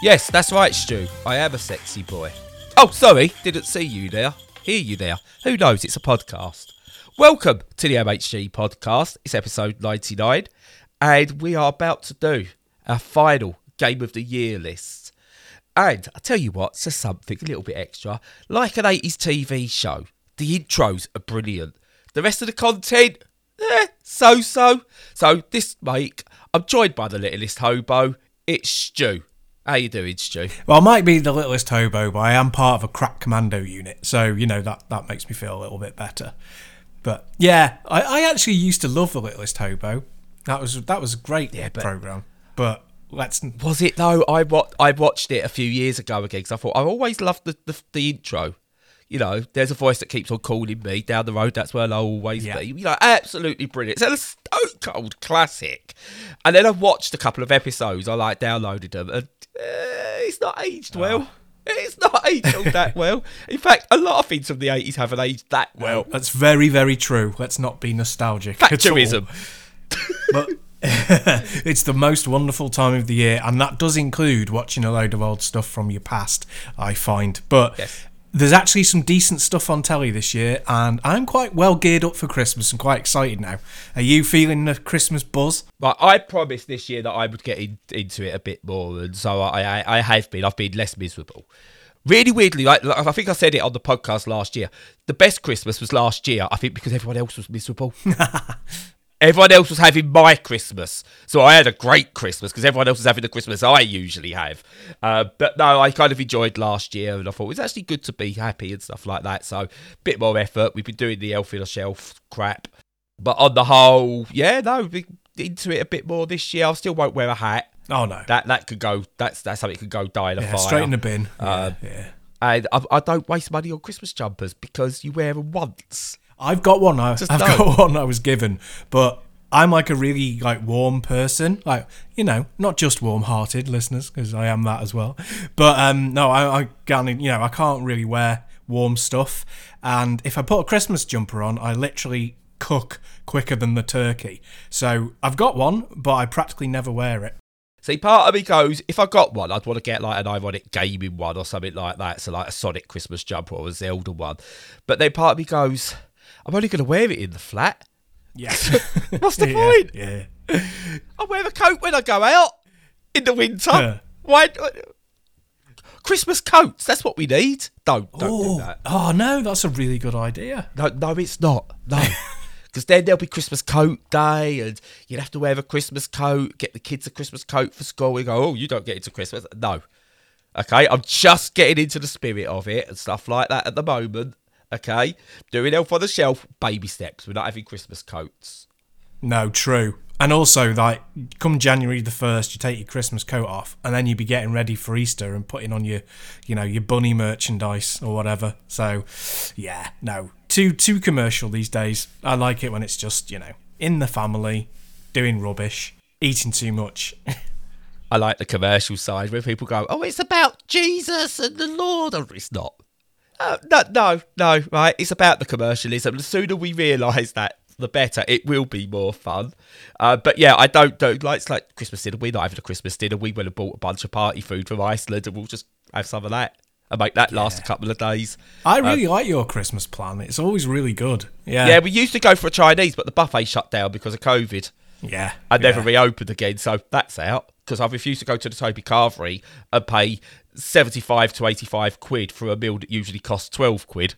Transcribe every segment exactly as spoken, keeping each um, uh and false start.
Yes, that's right, Stu. I am a sexy boy. Oh, sorry, didn't see you there. Hear you there. Who knows, it's a podcast. Welcome to the M H G podcast. It's episode ninety-nine, and we are about to do our final Game of the Year list. And I tell you what, so something a little bit extra, like an eighties T V show. The intros are brilliant. The rest of the content, eh, so-so. So this week, I'm joined by the littlest hobo. It's Stu. How you doing, Stu? Well, I might be the littlest hobo, but I am part of a crack commando unit, so, you know, that, that makes me feel a little bit better. But, yeah, I, I actually used to love the Littlest Hobo. That was that was a great yeah, but, programme, but let's... Was it, though? I, wa- I watched it a few years ago again, because I thought, I always loved the, the, the intro. You know, there's a voice that keeps on calling me down the road, that's where I'll always yeah. be. You know, absolutely brilliant. It's a stone-cold classic. And then I watched a couple of episodes, I like downloaded them, and uh, it's not aged oh. well. It's not aged all that well. In fact, a lot of things from the eighties haven't aged that well. well that's very, very true. Let's not be nostalgic. Factorism. But it's the most wonderful time of the year, and that does include watching a load of old stuff from your past, I find. But... Yes. There's actually some decent stuff on telly this year, and I'm quite well geared up for Christmas. I'm quite excited now. Are you feeling the Christmas buzz? Right, I promised this year that I would get in, into it a bit more, and so I, I, I have been. I've been less miserable. Really weirdly, like, like I think I said it on the podcast last year, the best Christmas was last year, I think, because everyone else was miserable. Everyone else was having my Christmas. So I had a great Christmas because everyone else was having the Christmas I usually have. Uh, but no, I kind of enjoyed last year and I thought it's actually good to be happy and stuff like that. So a bit more effort. We've been doing the Elf in a Shelf crap. But on the whole, yeah, no, into it a bit more this year. I still won't wear a hat. Oh, no. That that could go, that's that's something that could go die in a yeah, fire. Straight in the bin. Um, yeah, yeah. And I, I don't waste money on Christmas jumpers because you wear them once. I've got one. I, I've know. got one I was given, but I'm like a really like warm person, like you know, not just warm-hearted listeners because I am that as well. But um, no, I, I can't, you know, I can't really wear warm stuff, and if I put a Christmas jumper on, I literally cook quicker than the turkey. So I've got one, but I practically never wear it. See, part of me goes, if I got one, I'd want to get like an ironic gaming one or something like that, so like a Sonic Christmas jumper or a Zelda one. But then part of me goes, I'm only going to wear it in the flat. Yeah. What's the yeah, point? Yeah. I wear a coat when I go out in the winter. Yeah. Why? Christmas coats. That's what we need. Don't, don't oh. do that. Oh, no. That's a really good idea. No, no, it's not. No. Because then there'll be Christmas coat day and you'd have to wear a Christmas coat, get the kids a Christmas coat for school. We go, oh, you don't get into Christmas. No. Okay. I'm just getting into the spirit of it and stuff like that at the moment. Okay, doing Elf on the Shelf, baby steps. We're not having Christmas coats. No, true. And also, like, come January the first, you take your Christmas coat off, and then you be getting ready for Easter and putting on your, you know, your bunny merchandise or whatever. So, yeah, no, too too commercial these days. I like it when it's just, you know, in the family, doing rubbish, eating too much. I like the commercial side where people go, "Oh, it's about Jesus and the Lord." Or it's not. Uh, no, no, no, right? It's about the commercialism. The sooner we realise that, the better. It will be more fun. Uh, but yeah, I don't, don't like, it's like Christmas dinner. We're not having a Christmas dinner. We went and bought a bunch of party food from Iceland and we'll just have some of that and make that yeah. last a couple of days. I really um, like your Christmas plan. It's always really good. Yeah, yeah. We used to go for a Chinese, but the buffet shut down because of COVID. Yeah. And yeah. never reopened again, so that's out. Because I've refused to go to the Toby Carvery and pay seventy-five to eighty-five quid for a meal that usually costs twelve quid.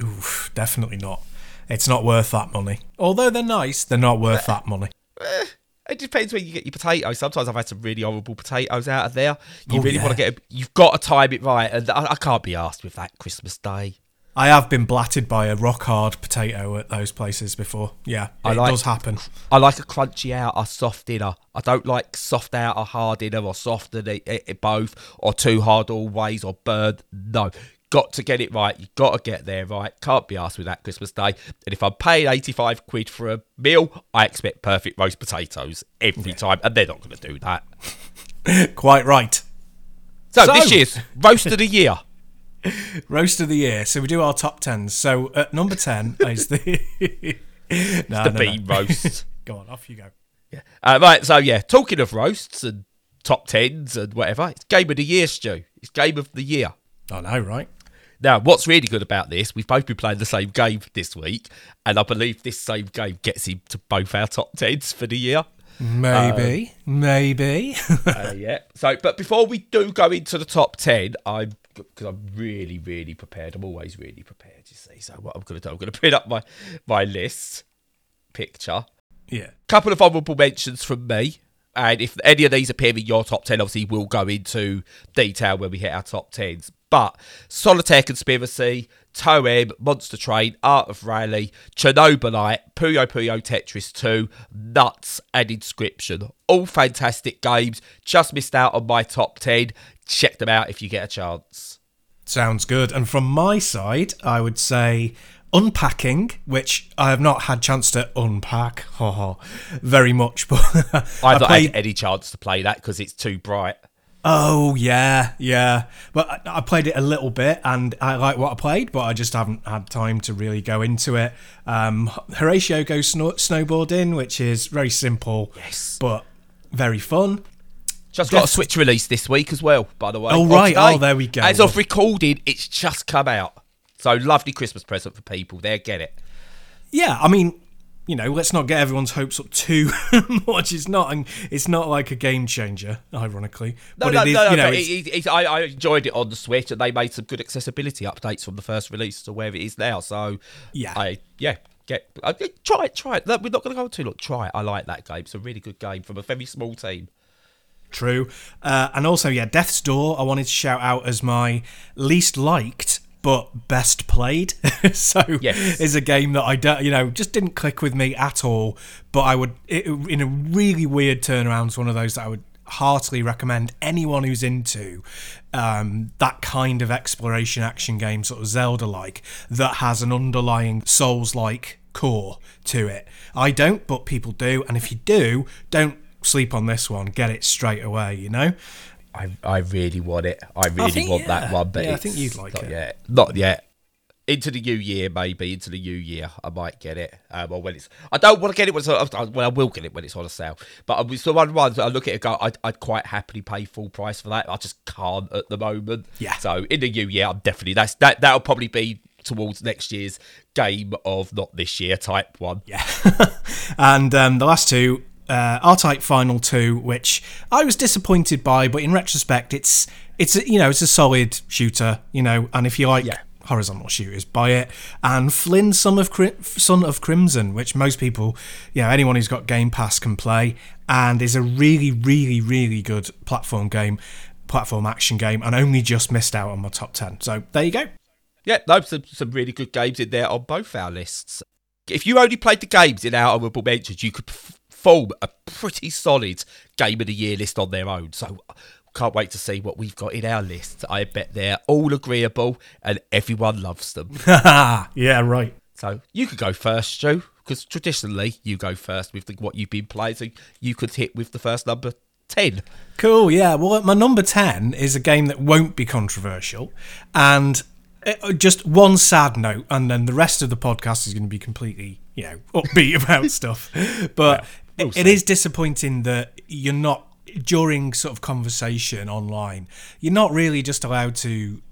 Oof, definitely not. It's not worth that money. Although they're nice, they're not worth uh, that money. Uh, it depends where you get your potatoes. Sometimes I've had some really horrible potatoes out of there. You oh, really yeah. want to get them. You've got to time it right. And I, I can't be arsed with that Christmas day. I have been blatted by a rock-hard potato at those places before. Yeah, I it like, does happen. I like a crunchy outer, a soft inner. I don't like soft outer, hard inner, or soft inner, both, or too hard always, or burnt. No, got to get it right. You've got to get there right. Can't be arsed with that Christmas day. And if I'm paying eighty-five quid for a meal, I expect perfect roast potatoes every yeah. time, and they're not going to do that. Quite right. So, so this year's Roast of the Year. Roast of the year. So we do our top tens. So at number ten is the no, the no, bean no. roast. Go on, off you go. Yeah. Uh, right. So yeah, talking of roasts and top tens and whatever. It's Game of the Year, Stu. It's Game of the Year. I know, right? Now, what's really good about this, we've both been playing the same game this week, and I believe this same game gets him to both our top tens for the year. Maybe, um, maybe. uh, yeah. So, but before we do go into the top ten, I'm because I'm really, really prepared. I'm always really prepared, you see. So, what I'm going to do, I'm going to put up my my list picture. Yeah. Couple of honourable mentions from me. And if any of these appear in your top ten, obviously we'll go into detail when we hit our top tens. But Solitaire Conspiracy, Toem, Monster Train, Art of Rally, Chernobylite, Puyo Puyo Tetris two, Nuts and Inscription. All fantastic games. Just missed out on my top ten. Check them out if you get a chance. Sounds good. And from my side, I would say Unpacking, which I have not had chance to unpack oh, very much, but I've I not played... had any chance to play that because it's too bright. Oh yeah, yeah. But I, I played it a little bit, and I like what I played, but I just haven't had time to really go into it. Um, Horatio goes snow- snowboarding, which is very simple, yes, but very fun. Just got Death- a Switch release this week as well, by the way. Oh right, today, oh there we go. As of recording, it's just come out. So, lovely Christmas present for people. There, get it. Yeah, I mean, you know, let's not get everyone's hopes up too much. It's not, and it's not like a game changer, ironically. No, but no, it is, no, no, you know, no. It's, it, it, it, I, I enjoyed it on the Switch, and they made some good accessibility updates from the first release to where it is now. So, yeah, I, yeah, get I, try it, try it. No, we're not going to go too long. Try it. I like that game. It's a really good game from a very small team. True, uh, and also, yeah, Death's Door. I wanted to shout out as my least liked, but best played. So yes, it's a game that I don't, you know, just didn't click with me at all. But I would, it, in a really weird turnaround, it's one of those that I would heartily recommend anyone who's into um, that kind of exploration action game, sort of Zelda-like, that has an underlying Souls-like core to it. I don't, but people do. And if you do, don't sleep on this one. Get it straight away, you know? I, I really want it. I really I think, want yeah. that one, but yeah, I think you'd like not it. Yet. Not yet. Into the new year, maybe. Into the new year, I might get it. Um, or when it's, I don't want to get it when it's on, well, I will get it when it's on a sale. But it's the one that I look at it and go, I'd, I'd quite happily pay full price for that. I just can't at the moment. Yeah. So in the new year, I'm definitely that's that. That'll probably be towards next year's game of not this year type one. Yeah. And um, the last two. Uh, R-Type Final Two, which I was disappointed by, but in retrospect, it's it's a, you know it's a solid shooter, you know, and if you like yeah. horizontal shooters, buy it. And Flynn, Son of Cri- Son of Crimson, which most people, you know, anyone who's got Game Pass can play, and is a really, really, really good platform game, platform action game, and only just missed out on my top ten. So there you go. Yeah, those are some really good games in there on both our lists. If you only played the games in our honourable mentions, you could F- form a pretty solid Game of the Year list on their own. So can't wait to see what we've got in our list. I bet they're all agreeable and everyone loves them. Yeah, right. So you could go first, Stu, because traditionally you go first with the, what you've been playing. So you could hit with the first number ten. Cool, yeah. Well, my number ten is a game that won't be controversial. And it, just one sad note, and then the rest of the podcast is going to be completely, you know, upbeat about stuff. But... yeah. We'll it see. Is disappointing that you're not, during sort of conversation online, you're not really just allowed to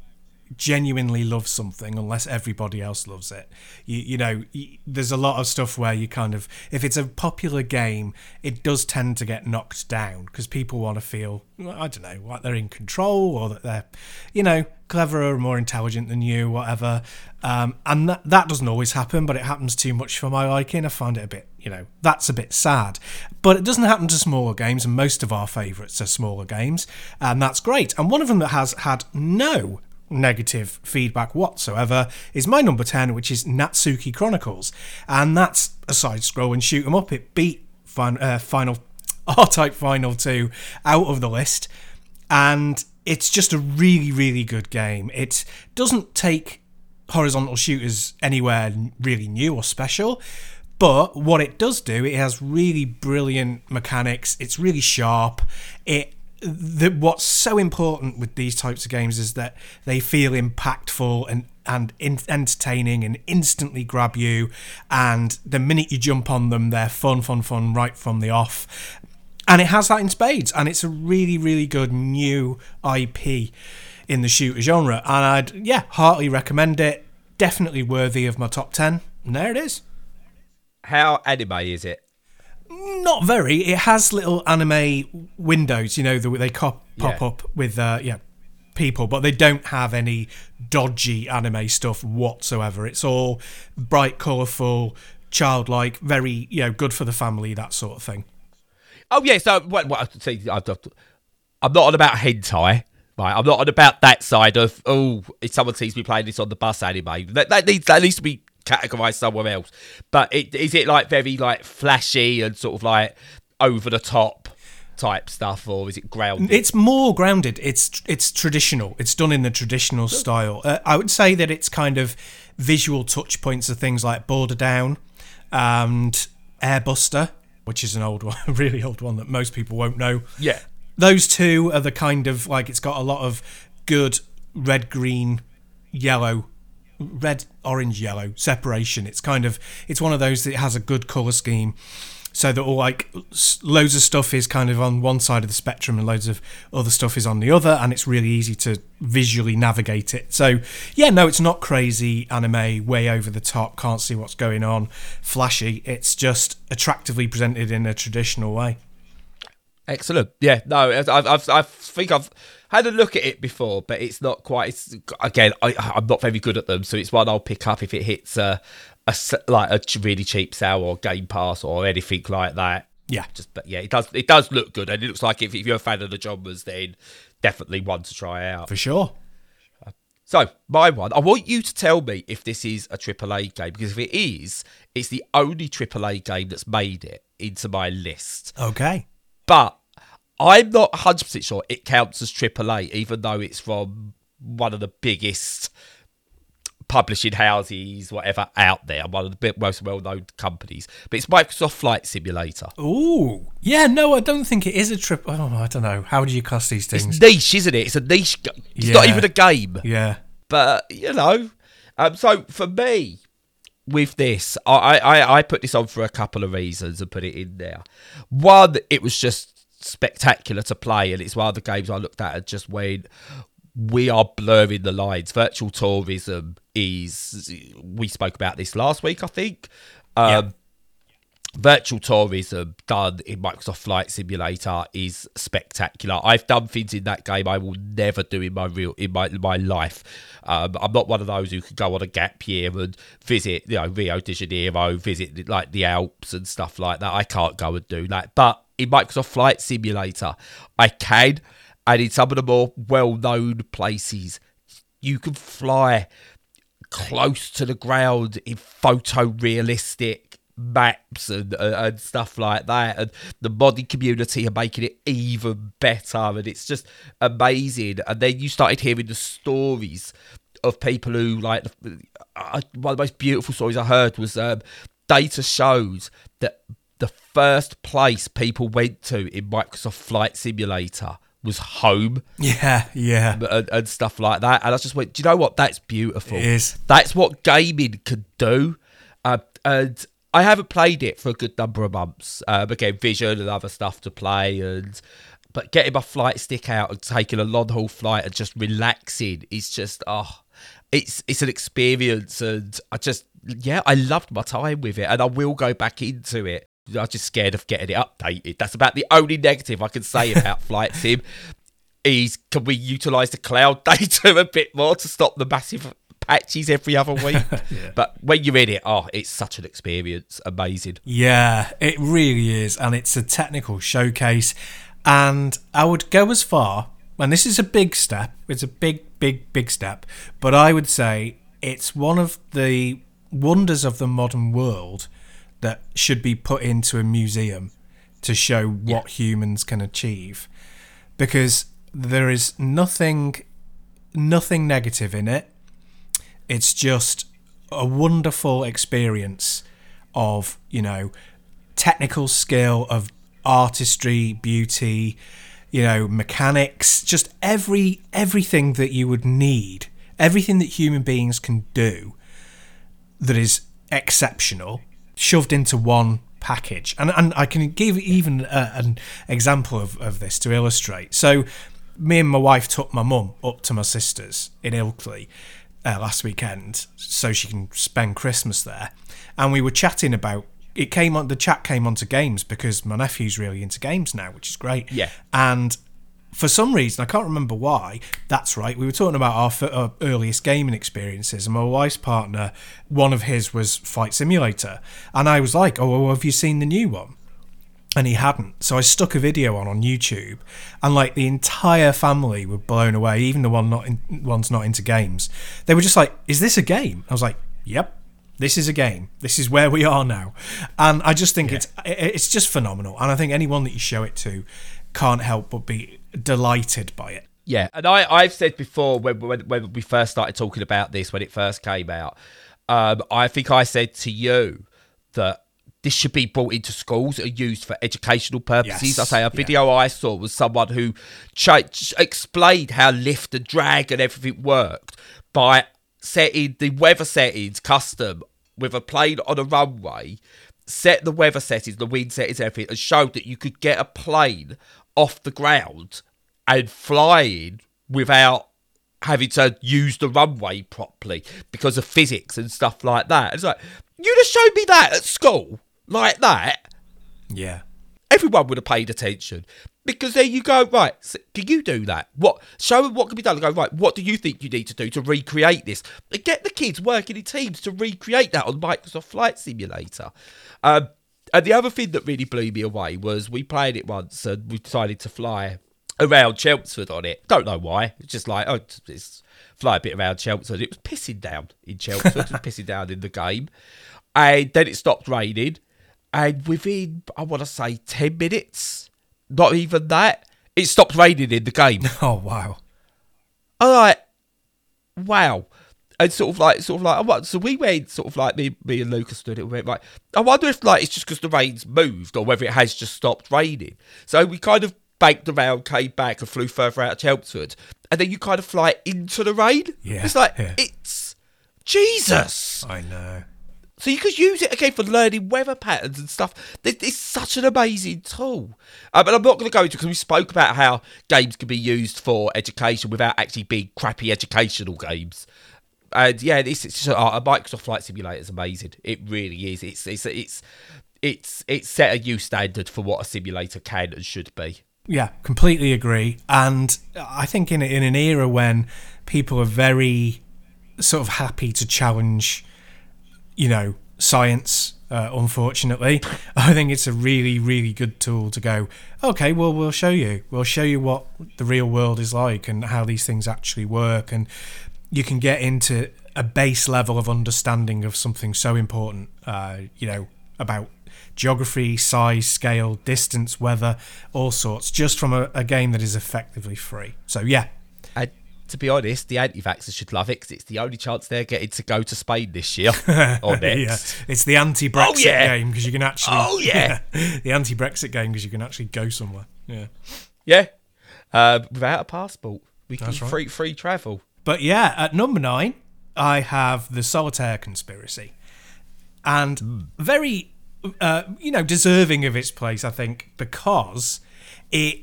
genuinely love something unless everybody else loves it. You, you know, you, there's a lot of stuff where you kind of, if it's a popular game, it does tend to get knocked down because people want to feel, I don't know, like they're in control or that they're, you know, cleverer or more intelligent than you, whatever. Um, and that, that doesn't always happen, but it happens too much for my liking. I find it a bit, you know, that's a bit sad. But it doesn't happen to smaller games, and most of our favourites are smaller games, and that's great. And one of them that has had no negative feedback whatsoever is my number ten, which is Natsuki Chronicles, and that's a side-scroll and shoot 'em up. It beat fin- uh, Final R-Type Final Two out of the list, and it's just a really, really good game. It doesn't take horizontal shooters anywhere really new or special, but what it does do, it has really brilliant mechanics. It's really sharp. It The, what's so important with these types of games is that they feel impactful and and in, entertaining and instantly grab you, and the minute you jump on them, they're fun fun fun right from the off. And it has that in spades, and it's a really, really good new I P in the shooter genre. And I'd, yeah, heartily recommend it. Definitely worthy of my top ten. And there it is. How anime is it? Not very. It has little anime windows, you know, that they cop- pop yeah. up with, uh, yeah, people, but they don't have any dodgy anime stuff whatsoever. It's all bright, colourful, childlike, very, you know, good for the family, that sort of thing. Oh yeah, so what? what see, I'm not on about hentai, right? I'm not on about that side of oh, if someone sees me playing this on the bus anime, that, that needs that needs to be categorised somewhere else. But it, is it like very like flashy and sort of like over the top type stuff, or is it grounded? It's more grounded. It's it's traditional. It's done in the traditional Good. style. Uh, I would say that it's kind of visual touch points of things like Border Down and Airbuster, which is an old one, a really old one that most people won't know. Yeah. Those two are the kind of, like, it's got a lot of good red, green, yellow, red, orange, yellow separation. It's kind of, it's one of those that has a good colour scheme, so that all, like, loads of stuff is kind of on one side of the spectrum and loads of other stuff is on the other, and it's really easy to visually navigate it. So, yeah, no, it's not crazy anime, way over the top, can't see what's going on, flashy. It's just attractively presented in a traditional way. Excellent. Yeah, no, I've, I've, I think I've had a look at it before, but it's not quite... It's, again, I, I'm not very good at them, so it's one I'll pick up if it hits... Uh, A, like a really cheap sale or Game Pass or anything like that. Yeah, just but yeah, it does it does look good, and it looks like if, if you're a fan of the genres, then definitely one to try out for sure. So my one, I want you to tell me if this is a triple A game, because if it is, it's the only triple A game that's made it into my list. Okay, but I'm not one hundred percent sure it counts as triple A, even though it's from one of the biggest publishing houses, whatever, out there. One of the most well-known companies. But it's Microsoft Flight Simulator. Ooh. Yeah, no, I don't think it is a trip. Oh, I don't know. How do you class these things? It's niche, isn't it? It's a niche. Go- it's yeah. not even a game. Yeah. But, you know. Um, so, for me, with this, I, I, I put this on for a couple of reasons and put it in there. One, it was just spectacular to play, and it's one of the games I looked at and just went... We are blurring the lines. Virtual tourism is... We spoke about this last week, I think. Um, yeah. Virtual tourism done in Microsoft Flight Simulator is spectacular. I've done things in that game I will never do in my real in my my life. Um, I'm not one of those who could go on a gap year and visit, you know, Rio de Janeiro, visit like the Alps and stuff like that. I can't go and do that. But in Microsoft Flight Simulator, I can. And in some of the more well-known places, you can fly close to the ground in photorealistic maps and, and, and stuff like that. And the modding community are making it even better. And it's just amazing. And then you started hearing the stories of people who, like, uh, one of the most beautiful stories I heard was um, data shows that the first place people went to in Microsoft Flight Simulator was home. Yeah, yeah. And, and stuff like that. And I just went, do you know what? That's beautiful. It is. That's what gaming could do. Uh, and I haven't played it for a good number of months. Um, again, Vision and other stuff to play. and But getting my flight stick out and taking a long-haul flight and just relaxing is just, oh, it's, it's an experience. And I just, yeah, I loved my time with it. And I will go back into it. I'm just scared of getting it updated. That's about the only negative I can say about Flight Sim. Is can we utilise the cloud data a bit more to stop the massive patches every other week? Yeah. But when you're in it, oh, it's such an experience. Amazing. Yeah, it really is. And it's a technical showcase. And I would go as far, and this is a big step. It's a big, big, big step. But I would say it's one of the wonders of the modern world that should be put into a museum to show what yeah. humans can achieve, because there is nothing nothing negative in it. It's just a wonderful experience of, you know, technical skill, of artistry, beauty, you know, mechanics, just every everything that you would need, everything that human beings can do that is exceptional, shoved into one package. And and I can give even a, an example of, of this to illustrate. So me and my wife took my mum up to my sister's in Ilkley uh, last weekend so she can spend Christmas there. And we were chatting about, it came on, the chat came onto games because my nephew's really into games now, which is great. Yeah. And for some reason, I can't remember why, that's right, we were talking about our, f- our earliest gaming experiences, and my wife's partner, one of his was Flight Simulator. And I was like, oh, well, have you seen the new one? And he hadn't. So I stuck a video on on YouTube, and like the entire family were blown away, even the one not in, one's not into games. They were just like, is this a game? I was like, yep, this is a game. This is where we are now. And I just think yeah. it's it's just phenomenal. And I think anyone that you show it to can't help but be delighted by it. Yeah, and I, I've said before when, when when we first started talking about this, when it first came out, um, I think I said to you that this should be brought into schools and used for educational purposes. Yes. I say a video yeah. I saw was someone who ch- explained how lift and drag and everything worked by setting the weather settings custom with a plane on a runway, set the weather settings, the wind settings, everything, and showed that you could get a plane off the ground and flying without having to use the runway properly because of physics and stuff like that. It's like, you'd have shown me that at school, like that. Yeah. Everyone would have paid attention, because there you go, right, so can you do that? What? Show them what can be done. Go, right, what do you think you need to do to recreate this? And get the kids working in teams to recreate that on Microsoft Flight Simulator. Um, and the other thing that really blew me away was we played it once and we decided to fly around Chelmsford on it. Don't know why. It's just like, oh, it's fly a bit around Chelmsford. It was pissing down in Chelmsford. It was pissing down in the game. And then it stopped raining. And within, I want to say, ten minutes, not even that, it stopped raining in the game. Oh, wow. I'm like, wow. And sort of like, sort of like, I wonder, so we went, sort of like, me, me and Lucas stood it, and went like, I wonder if like, it's just because the rain's moved or whether it has just stopped raining. So we kind of banked around, came back and flew further out of Chelmsford. And then you kind of fly into the rain. Yeah. It's like, yeah. it's Jesus. I know. So you could use it again for learning weather patterns and stuff. It's such an amazing tool. Um, and I'm not going to go into it because we spoke about how games can be used for education without actually being crappy educational games. And yeah, this it's just, uh, Microsoft Flight Simulator is amazing. It really is. It's it's it's it's it's set a new standard for what a simulator can and should be. Yeah, completely agree. And I think in in an era when people are very sort of happy to challenge, you know, science, uh, unfortunately, I think it's a really, really good tool to go, okay, well, we'll show you. We'll show you what the real world is like and how these things actually work. And you can get into a base level of understanding of something so important, uh, you know, about geography, size, scale, distance, weather, all sorts, just from a, a game that is effectively free. So, yeah. I- To be honest, the anti-vaxxers should love it because it's the only chance they're getting to go to Spain this year or next. Yeah. It's the anti-Brexit oh, yeah. game because you can actually. Oh yeah. yeah, the anti-Brexit game because you can actually go somewhere. Yeah, yeah, uh, without a passport, we can right. free free travel. But yeah, at number nine, I have the Solitaire Conspiracy, and mm. very, uh, you know, deserving of its place, I think, because it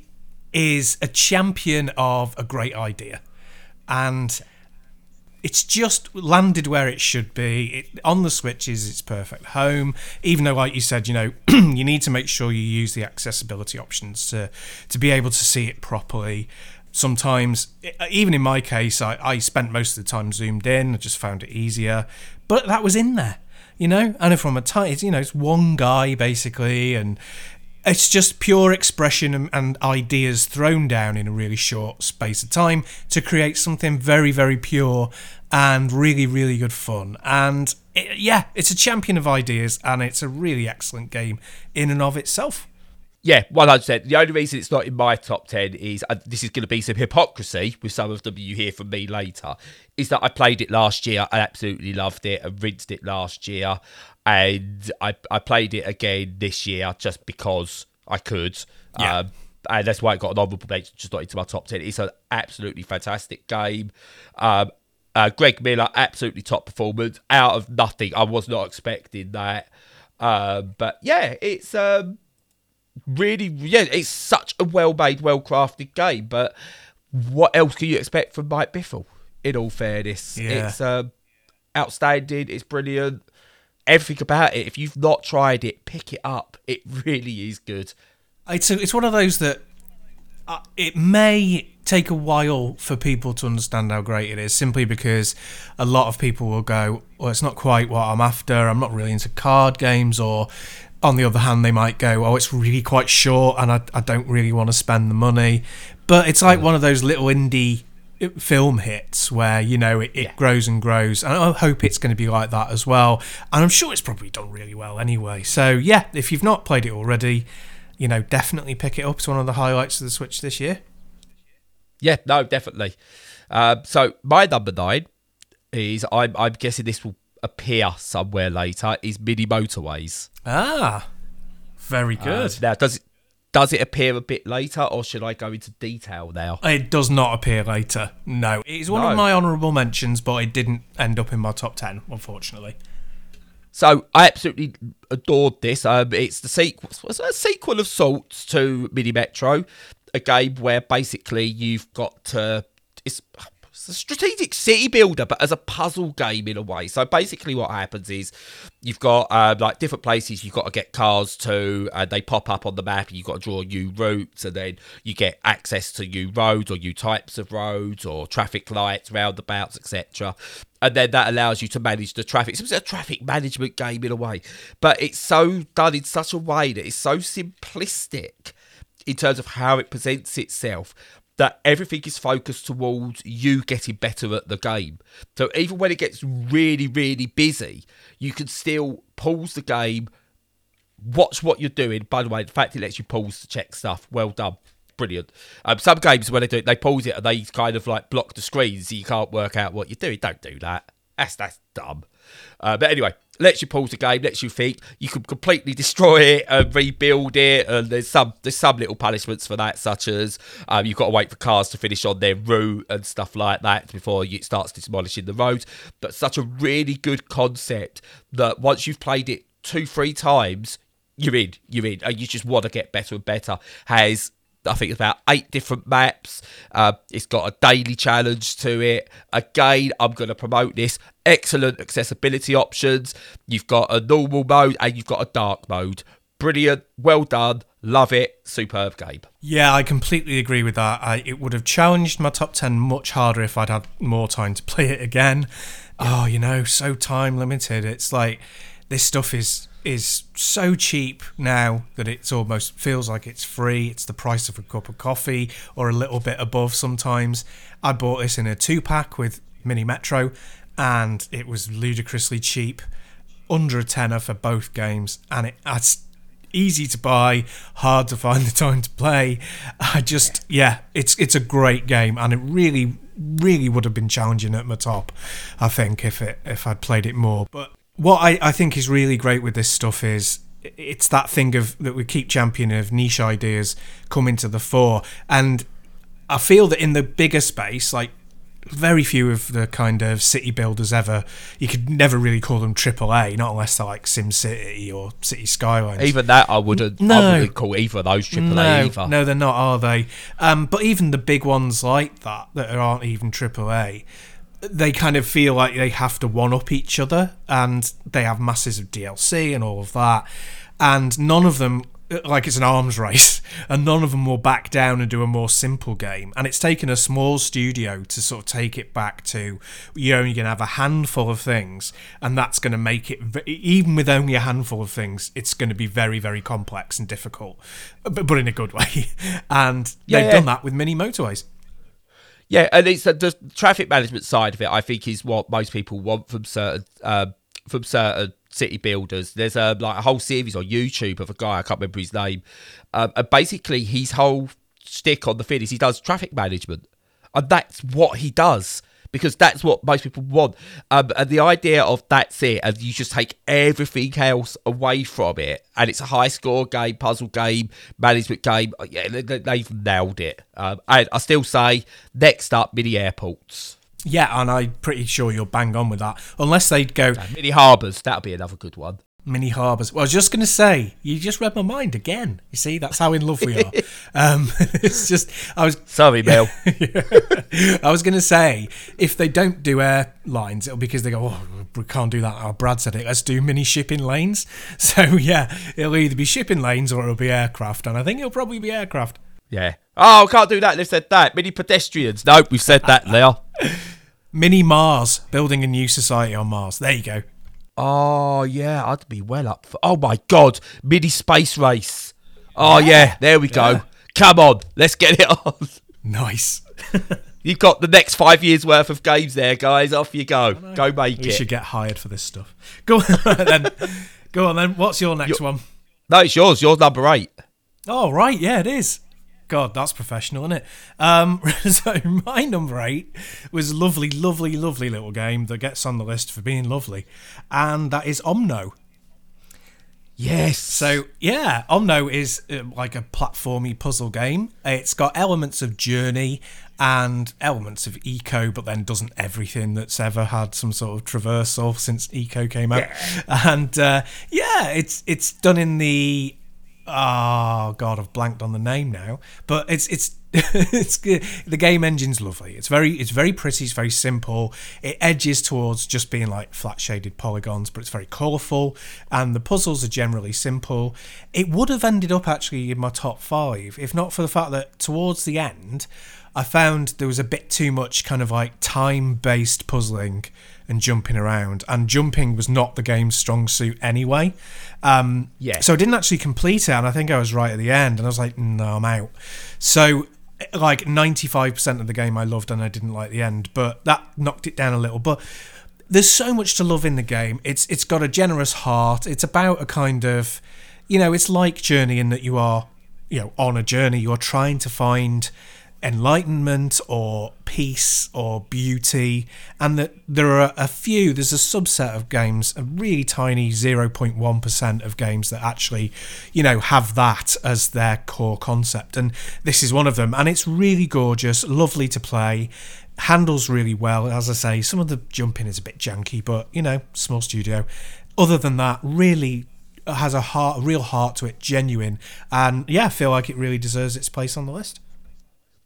is a champion of a great idea. And it's just landed where it should be. It, on the Switch is its perfect home, even though, like you said, you know, you need to make sure you use the accessibility options to, to be able to see it properly. Sometimes, even in my case, I, I spent most of the time zoomed in. I just found it easier. But that was in there, you know? And from a time, you know, it's one guy, basically, and it's just pure expression and, and ideas thrown down in a really short space of time to create something very, very pure and really, really good fun. And it, yeah, it's a champion of ideas, and it's a really excellent game in and of itself. Yeah, one hundred percent. The only reason it's not in my top ten is, and this is going to be some hypocrisy with some of them you hear from me later, is that I played it last year. I absolutely loved it. I rinsed it last year. And I, I played it again this year just because I could. Yeah. Um, and that's why it got an honourable mention, just not into my top ten. It's an absolutely fantastic game. Um, uh, Greg Miller, absolutely top performance. Out of nothing. I was not expecting that. Uh, but yeah, it's um, really, yeah, it's such a well-made, well-crafted game. But what else can you expect from Mike Biffle? In all fairness, yeah. it's um, outstanding. It's brilliant. Everything about it. If you've not tried it, pick it up. It really is good. It's a, it's one of those that uh, it may take a while for people to understand how great it is, simply because a lot of people will go, well, it's not quite what I'm after. I'm not really into card games. Or on the other hand, they might go, oh, it's really quite short and I, I don't really want to spend the money. But it's like one of those little indie film hits where, you know, it, it yeah. grows and grows, and I hope it's going to be like that as well. And I'm sure it's probably done really well anyway. So yeah, if you've not played it already, you know, definitely pick it up. It's one of the highlights of the Switch this year. Yeah, no, definitely. Uh, so my number nine is, I'm, I'm guessing this will appear somewhere later, is Mini Motorways. Ah, very good. Uh, now, does it does it appear a bit later, or should I go into detail now? It does not appear later, no. It's one no. of my honourable mentions, but it didn't end up in my top ten, unfortunately. So I absolutely adored this. Um, it's the sequel, it's a sequel of sorts to Mini Metro, a game where basically you've got to, it's, it's a strategic city builder, but as a puzzle game in a way. So basically what happens is you've got um, like different places you've got to get cars to, and they pop up on the map, and you've got to draw new routes, and then you get access to new roads or new types of roads or traffic lights, roundabouts, et cetera. And then that allows you to manage the traffic. It's a traffic management game in a way, but it's so done in such a way that it's so simplistic in terms of how it presents itself, that everything is focused towards you getting better at the game. So even when it gets really, really busy, you can still pause the game, watch what you're doing. By the way, the fact it lets you pause to check stuff, well done. Brilliant. Um, some games, when they do it, they pause it and they kind of like block the screen so you can't work out what you're doing. Don't do that. That's, that's dumb. Uh, but anyway, lets you pause the game, lets you think. You can completely destroy it and rebuild it, and there's some there's some little punishments for that, such as um, you've got to wait for cars to finish on their route and stuff like that before it starts demolishing the roads. But such a really good concept that once you've played it two, three times, you're in, you're in, and you just want to get better and better. Has, I think, it's about eight different maps. Uh, it's got a daily challenge to it. Again, I'm going to promote this. Excellent accessibility options. You've got a normal mode and you've got a dark mode. Brilliant. Well done. Love it. Superb game. Yeah, I completely agree with that. I, it would have challenged my top ten much harder if I'd had more time to play it again. Yeah. Oh, you know, so time limited. It's like, this stuff is... is so cheap now that it's almost feels like it's free. It's the price of a cup of coffee or a little bit above sometimes. I bought this in a two-pack with Mini Metro, and it was ludicrously cheap, under a tenner for both games, and it, it's easy to buy, hard to find the time to play. I just, yeah, it's it's a great game, and it really, really would have been challenging at my top, I think, if it if I'd played it more. But what I, I think is really great with this stuff is it's that thing of that we keep championing of niche ideas coming to the fore. And I feel that in the bigger space, like very few of the kind of city builders ever, you could never really call them triple A, not unless they're like Sim City or City Skylines. Even that I wouldn't, no, I wouldn't call either of those triple A no, either. No, they're not, are they? Um, but even the big ones like that, that aren't even triple A, they kind of feel like they have to one-up each other, and they have masses of D L C and all of that, and none of them, like it's an arms race, and none of them will back down and do a more simple game. And it's taken a small studio to sort of take it back to, you're only going to have a handful of things, and that's going to make it, even with only a handful of things, it's going to be very, very complex and difficult, but, but in a good way. And yeah, they've yeah. done that with Mini Motorways. Yeah, and it's the, the traffic management side of it, I think, is what most people want from certain uh, from certain city builders. There's a like a whole series on YouTube of a guy, I can't remember his name, um, and basically his whole shtick on the thing is he does traffic management, and that's what he does, because that's what most people want. Um, and the idea of that's it, and you just take everything else away from it, and it's a high-score game, puzzle game, management game. Yeah, they've nailed it. Um, and I still say, next up, Mini Airports. Yeah, and I'm pretty sure you're bang on with that. Unless they go... Yeah, Mini Harbours, that'll be another good one. Mini harbours. Well, I was just going to say, you just read my mind again. You see, that's how in love we are. Um, it's just, I was sorry, Bill. Yeah, I was going to say, if they don't do airlines, it'll be because they go, oh, we can't do that. Oh, Brad said it. Let's do mini shipping lanes. So yeah, it'll either be shipping lanes or it'll be aircraft, and I think it'll probably be aircraft. Yeah. Oh, can't do that. They've said that. Mini pedestrians. Nope, we've said that now. Mini Mars. Building a new society on Mars. There you go. Oh, yeah, I'd be well up for... Oh, my God, mini space race. Oh, yeah, yeah there we go. Yeah. Come on, let's get it on. Nice. You've got the next five years' worth of games there, guys. Off you go. Go make we it. You should get hired for this stuff. Go on, then. Go on, then. What's your next your, one? No, it's yours. Yours number eight. Oh, right, yeah, it is. God, that's professional, isn't it? Um, so my number eight was a lovely, lovely, lovely little game that gets on the list for being lovely, and that is Omno. Yes. So, yeah, Omno is uh, like a platformy puzzle game. It's got elements of Journey and elements of Eco, but then doesn't everything that's ever had some sort of traversal since Eco came out. Yeah. And, uh, yeah, it's it's done in the... Oh God, I've blanked on the name now. But it's it's it's good. The game engine's lovely. It's very it's very pretty. It's very simple. It edges towards just being like flat shaded polygons, but it's very colourful. And the puzzles are generally simple. It would have ended up actually in my top five if not for the fact that towards the end, I found there was a bit too much kind of like time based puzzling and jumping around, and jumping was not the game's strong suit anyway. Um, yeah. So I didn't actually complete it, and I think I was right at the end, and I was like, no, I'm out. So like ninety-five percent of the game I loved, and I didn't like the end, but that knocked it down a little. But there's so much to love in the game. It's It's got a generous heart. It's about a kind of, you know, it's like Journey in that you are, you know, on a journey. You're trying to find enlightenment or peace or beauty, and that there are a few there's a subset of games, a really tiny zero point one percent of games that actually, you know, have that as their core concept, and this is one of them. And it's really gorgeous, lovely to play, handles really well. As I say, some of the jumping is a bit janky, but you know, small studio. Other than that, really has a heart, a real heart to it, genuine, and yeah, I feel like it really deserves its place on the list.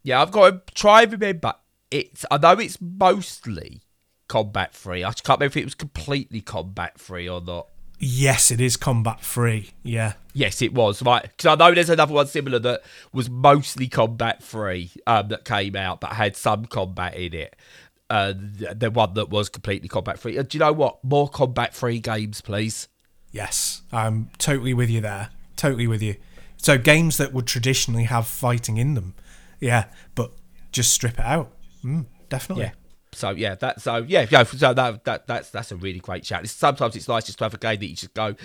Yeah, I've got to try and remember, it's, I know it's mostly combat-free. I just can't remember if it was completely combat-free or not. Yes, it is combat-free, yeah. Yes, it was, right. Because I know there's another one similar that was mostly combat-free um, that came out, but had some combat in it. Uh, the one that was completely combat-free. And do you know what? More combat-free games, please. Yes, I'm totally with you there. Totally with you. So games that would traditionally have fighting in them. Yeah, but just strip it out. Mm, definitely. Yeah. So yeah, that so yeah, yeah so that, that that's that's a really great shout. It's, sometimes it's nice just to have a game that you just go,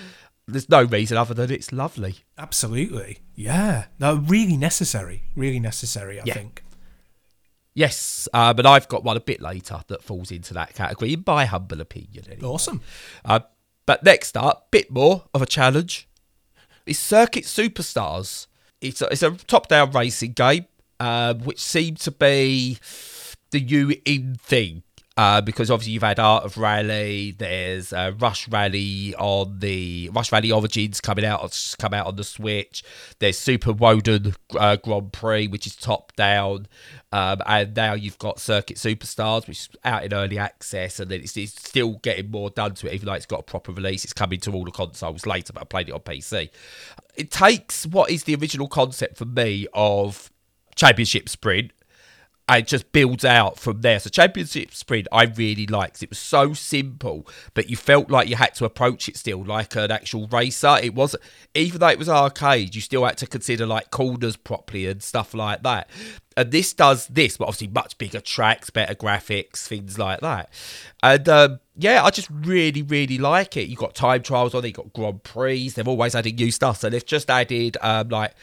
there's no reason other than it's lovely. Absolutely. Yeah. No, really necessary. Really necessary, I yeah. think. Yes, uh, but I've got one a bit later that falls into that category, in my humble opinion. Anyway. Awesome. Uh, but next up, bit more of a challenge, is Circuit Superstars. It's a, it's a top-down racing game. Uh, which seemed to be the new in thing, uh, because obviously you've had Art of Rally. There's uh, Rush Rally on the Rush Rally Origins coming out, come out on the Switch. There's Super Woden uh, Grand Prix, which is top down, um, and now you've got Circuit Superstars, which is out in early access, and then it's, it's still getting more done to it. Even though it's got a proper release, it's coming to all the consoles later. But I played it on P C. It takes what is the original concept for me of Championship Sprint and just builds out from there. So Championship Sprint I really liked. It was so simple, but you felt like you had to approach it still like an actual racer. It wasn't, even though it was arcade, you still had to consider like corners properly and stuff like that. And this does this, but obviously much bigger tracks, better graphics, things like that. And um, yeah, I just really, really like it. You've got time trials on it, you've got Grand Prix. They've always added new stuff. So they've just added um, like...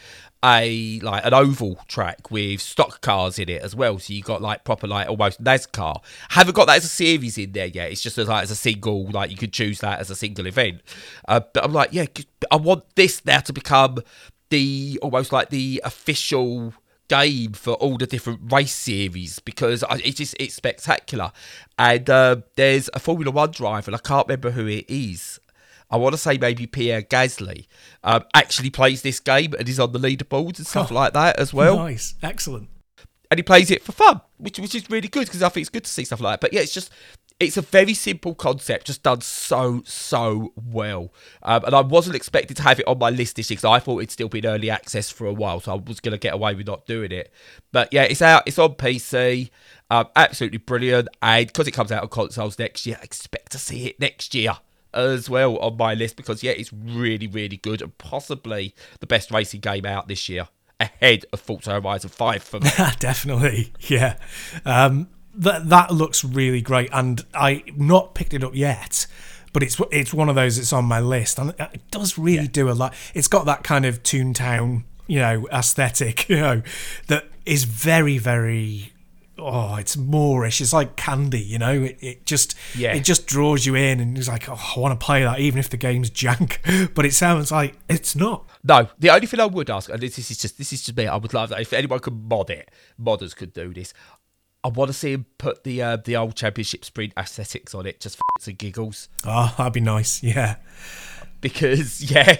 a like an oval track with stock cars in it as well, so you got like proper like almost NASCAR. Haven't got that as a series in there yet. It's just as like as a single, like you could choose that as a single event. Uh, but I'm like, yeah, I want this now to become the almost like the official game for all the different race series, because it's just it's spectacular. And uh, there's a Formula One driver, and I can't remember who it is. I want to say maybe Pierre Gasly, um, actually plays this game and is on the leaderboards and stuff oh, like that as well. Nice, excellent. And he plays it for fun, which which is really good because I think it's good to see stuff like that. But yeah, it's just, it's a very simple concept, just done so, so well. Um, and I wasn't expected to have it on my list this year because I thought it'd still be in early access for a while, so I was going to get away with not doing it. But yeah, it's out, it's on P C, um, absolutely brilliant. And because it comes out on consoles next year, I expect to see it next year as well on my list because yeah, it's really, really good and possibly the best racing game out this year, ahead of Forza Horizon five for me. Definitely, yeah. Um, that that looks really great, and I've not picked it up yet, but it's it's one of those that's on my list, and it does really yeah. do a lot. It's got that kind of Toontown, you know, aesthetic, you know, that is very, very, oh, it's Moorish. It's like candy, you know. It, it just yeah. it just draws you in, and it's like, oh, I want to play that, even if the game's jank. But it sounds like it's not. No, the only thing I would ask, and this is just this is just me, I would love that if anyone could mod it, modders could do this. I want to see him put the uh, the old Championship Sprint aesthetics on it, just for some giggles. Oh, that'd be nice, yeah. Because yeah,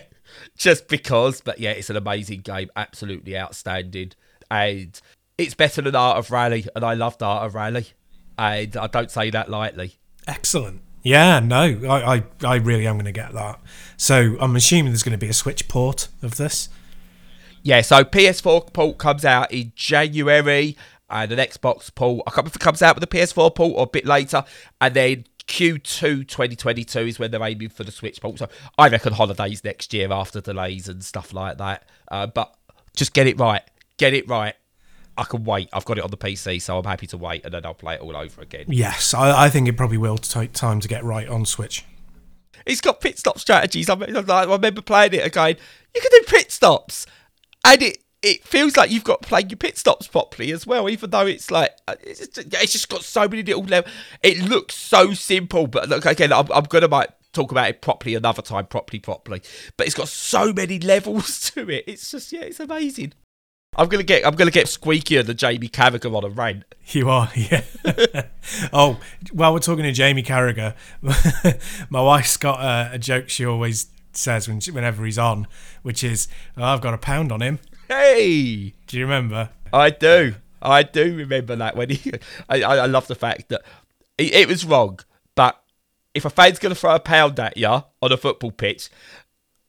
just because. But yeah, it's an amazing game, absolutely outstanding, and it's better than Art of Rally, and I loved Art of Rally, and I don't say that lightly. Excellent. Yeah, no, I, I, I really am going to get that. So I'm assuming there's going to be a Switch port of this. Yeah, so P S four port comes out in January, and an Xbox port, I can't remember if it comes out with the P S four port or a bit later, and then Q two twenty twenty-two is when they're aiming for the Switch port. So I reckon holidays next year after delays and stuff like that. Uh, but just get it right. Get it right. I can wait. I've got it on the P C, so I'm happy to wait, and then I'll play it all over again. Yes, I, I think it probably will take time to get right on Switch. It's got pit stop strategies. I remember, I remember playing it again. You can do pit stops, and it it feels like you've got to play your pit stops properly as well, even though it's like, it's just, it's just got so many little levels. It looks so simple, but look, again, I'm, I'm going to might talk about it properly another time, properly, properly. But it's got so many levels to it. It's just, yeah, it's amazing. I'm gonna get I'm gonna get squeakier than Jamie Carragher on a rant. You are, yeah. Oh, while we're talking to Jamie Carragher, my wife's got a, a joke she always says when she, whenever he's on, which is, oh, "I've got a pound on him." Hey, do you remember? I do, I do remember that. When he, I, I love the fact that it, it was wrong, but if a fan's gonna throw a pound at you on a football pitch,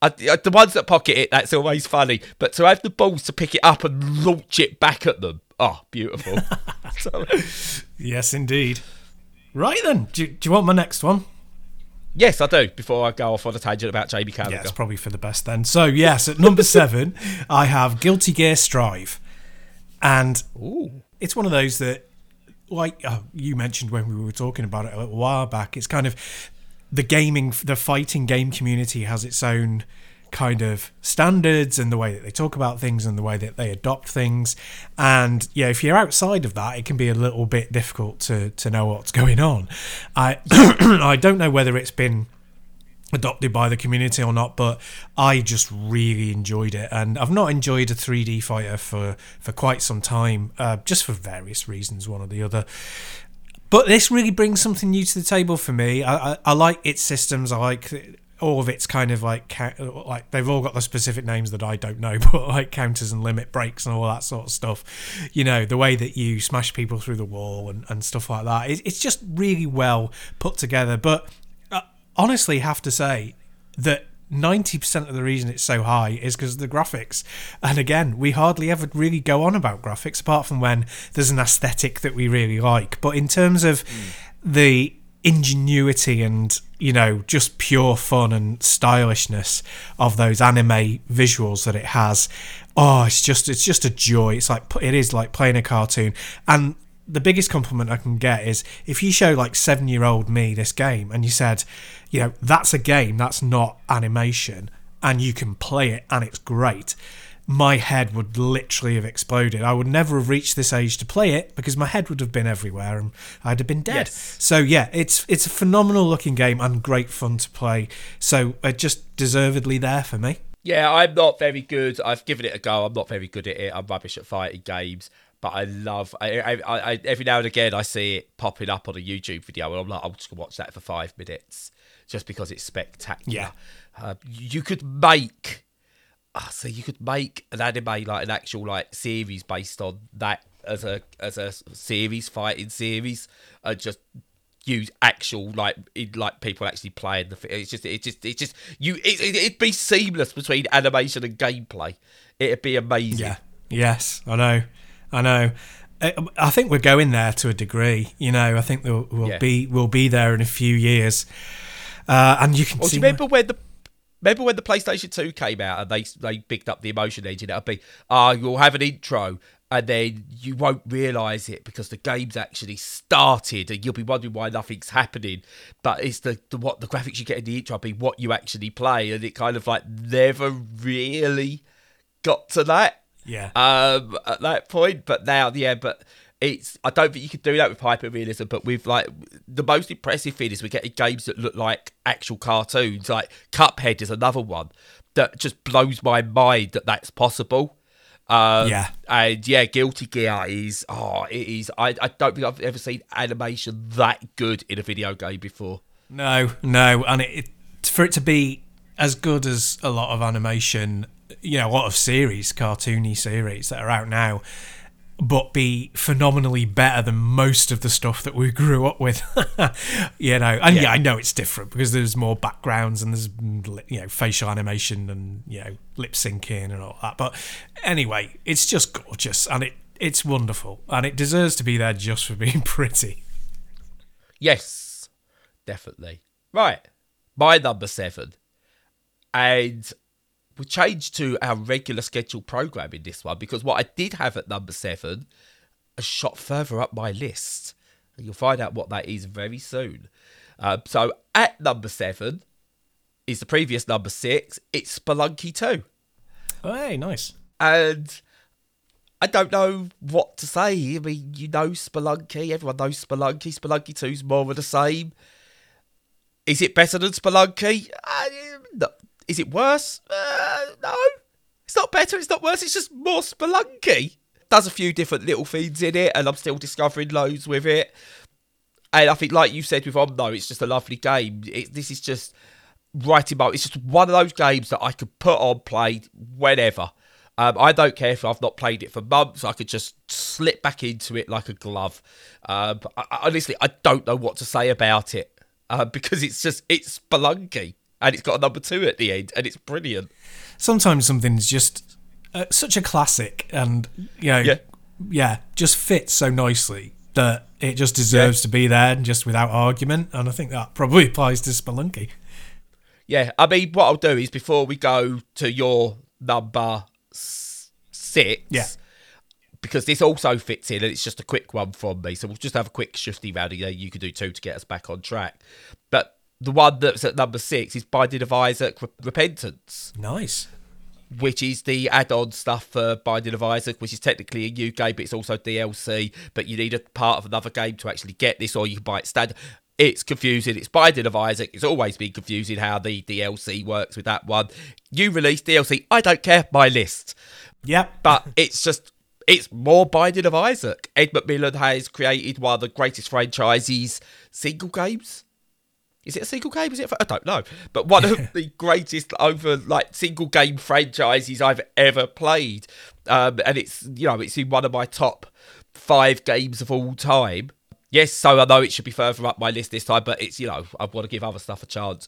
I, the ones that pocket it, that's always funny. But to have the balls to pick it up and launch it back at them, oh, beautiful. Yes, indeed. Right then, do, do you want my next one? Yes, I do, before I go off on a tangent about Jamie Carragher. Yeah, it's probably for the best then. So, yes, at number seven, I have Guilty Gear Strive. And Ooh. It's one of those that, like oh, you mentioned when we were talking about it a little while back, it's kind of... the gaming, the fighting game community has its own kind of standards and the way that they talk about things and the way that they adopt things. And yeah, if you're outside of that, it can be a little bit difficult to to know what's going on. I I don't know whether it's been adopted by the community or not, but I just really enjoyed it, and I've not enjoyed a three D fighter for for quite some time, uh, just for various reasons, one or the other. But this really brings something new to the table for me. I, I, I like its systems. I like all of its kind of like like they've all got the specific names that I don't know, but like counters and limit breaks and all that sort of stuff. You know, the way that you smash people through the wall and, and stuff like that. It, it's just really well put together. But I honestly have to say that ninety percent of the reason it's so high is because of the graphics. And again, we hardly ever really go on about graphics apart from when there's an aesthetic that we really like. But in terms of mm. the ingenuity and, you know, just pure fun and stylishness of those anime visuals that it has, oh, it's just it's just a joy. It's like it is like playing a cartoon. And the biggest compliment I can get is if you show like seven-year-old me this game and you said, you know, that's a game, that's not animation, and you can play it and it's great, my head would literally have exploded. I would never have reached this age to play it because my head would have been everywhere and I'd have been dead. Yes. So yeah, it's it's a phenomenal looking game and great fun to play. So uh, just deservedly there for me. Yeah, I'm not very good. I've given it a go. I'm not very good at it. I'm rubbish at fighting games. But I love, I, I, I, every now and again, I see it popping up on a YouTube video, and I'm like, I'm just gonna watch that for five minutes, just because it's spectacular. Yeah. Uh, you could make, uh, so you could make an anime, like an actual like series based on that as a as a series, fighting series, and uh, just use actual like in, like people actually playing the. It's just, it just, it just you. It, it, it'd be seamless between animation and gameplay. It'd be amazing. Yeah. Yes, I know. I know. I think we're going there to a degree. You know, I think we'll, we'll yeah. be we'll be there in a few years. Uh, and you can. Well, see do you remember my... when the remember when the PlayStation two came out and they they picked up the emotion engine? It'd be, ah, oh, you'll have an intro, and then you won't realise it because the game's actually started, and you'll be wondering why nothing's happening. But it's the, the what the graphics you get in the intro be what you actually play, and it kind of like never really got to that. Yeah. Um, at that point, but now, yeah, but it's. I don't think you could do that with hyper-realism, but with like the most impressive thing is we're getting games that look like actual cartoons. Like Cuphead is another one that just blows my mind that that's possible. Um, yeah. And yeah, Guilty Gear is. Oh, it is. I, I don't think I've ever seen animation that good in a video game before. No, no, and it, it for it to be as good as a lot of animation. You know, a lot of series, cartoony series that are out now, but be phenomenally better than most of the stuff that we grew up with. You know, and yeah. yeah, I know it's different because there's more backgrounds and there's, you know, facial animation and, you know, lip syncing and all that. But anyway, it's just gorgeous and it it's wonderful and it deserves to be there just for being pretty. Yes, definitely. Right, my number seven. And... we changed to our regular scheduled program in this one because what I did have at number seven a shot further up my list. And you'll find out what that is very soon. Um, so at number seven is the previous number six. It's Spelunky two. Oh, hey, nice. And I don't know what to say. I mean, you know Spelunky. Everyone knows Spelunky. Spelunky two is more of the same. Is it better than Spelunky? Uh, no. Is it worse? Uh, no. It's not better, it's not worse, it's just more Spelunky. Does a few different little things in it, and I'm still discovering loads with it. And I think, like you said with Omno, it's just a lovely game. It, this is just right in my... It's just one of those games that I could put on, play whenever. Um, I don't care if I've not played it for months. I could just slip back into it like a glove. Um, I, I, honestly, I don't know what to say about it. Uh, because it's just... It's Spelunky. And it's got a number two at the end, and it's brilliant. Sometimes something's just uh, such a classic, and you know, yeah. yeah, just fits so nicely that it just deserves yeah. to be there, and just without argument. And I think that probably applies to Spelunky. Yeah, I mean, what I'll do is before we go to your number six, yeah. because this also fits in, and it's just a quick one from me. So we'll just have a quick shifty round. You know, you can do two to get us back on track, but. The one that's at number six is Binding of Isaac Repentance. Nice. Which is the add-on stuff for Binding of Isaac, which is technically a new game, but it's also D L C, but you need a part of another game to actually get this, or you can buy it standard. It's confusing. It's Binding of Isaac. It's always been confusing how the D L C works with that one. New release, D L C, I don't care, my list. Yep. But it's just... It's more Binding of Isaac. Ed McMillan has created one of the greatest franchises, single games. Is it a single game? Is it? A, I don't know. But one yeah. of the greatest over like single game franchises I've ever played, um, and it's you know it's in one of my top five games of all time. Yes, so I know it should be further up my list this time, but it's you know I want to give other stuff a chance.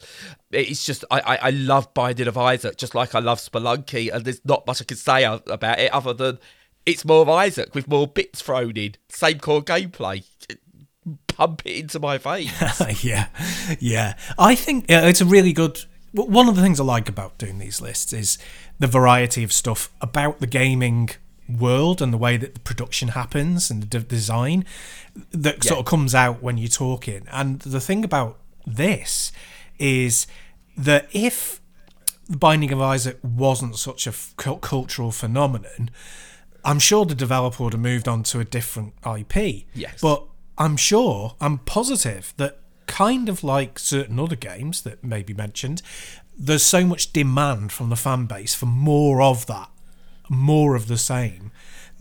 It's just I I, I love Binding of Isaac just like I love Spelunky, and there's not much I can say about it other than it's more of Isaac with more bits thrown in, same core gameplay. Pump it into my face. yeah, yeah. I think yeah, it's a really good... One of the things I like about doing these lists is the variety of stuff about the gaming world and the way that the production happens and the de- design that yeah. sort of comes out when you're talking. And the thing about this is that if The Binding of Isaac wasn't such a f- cultural phenomenon, I'm sure the developer would have moved on to a different I P. Yes. But I'm sure, I'm positive that kind of like certain other games that may be mentioned, there's so much demand from the fan base for more of that, more of the same,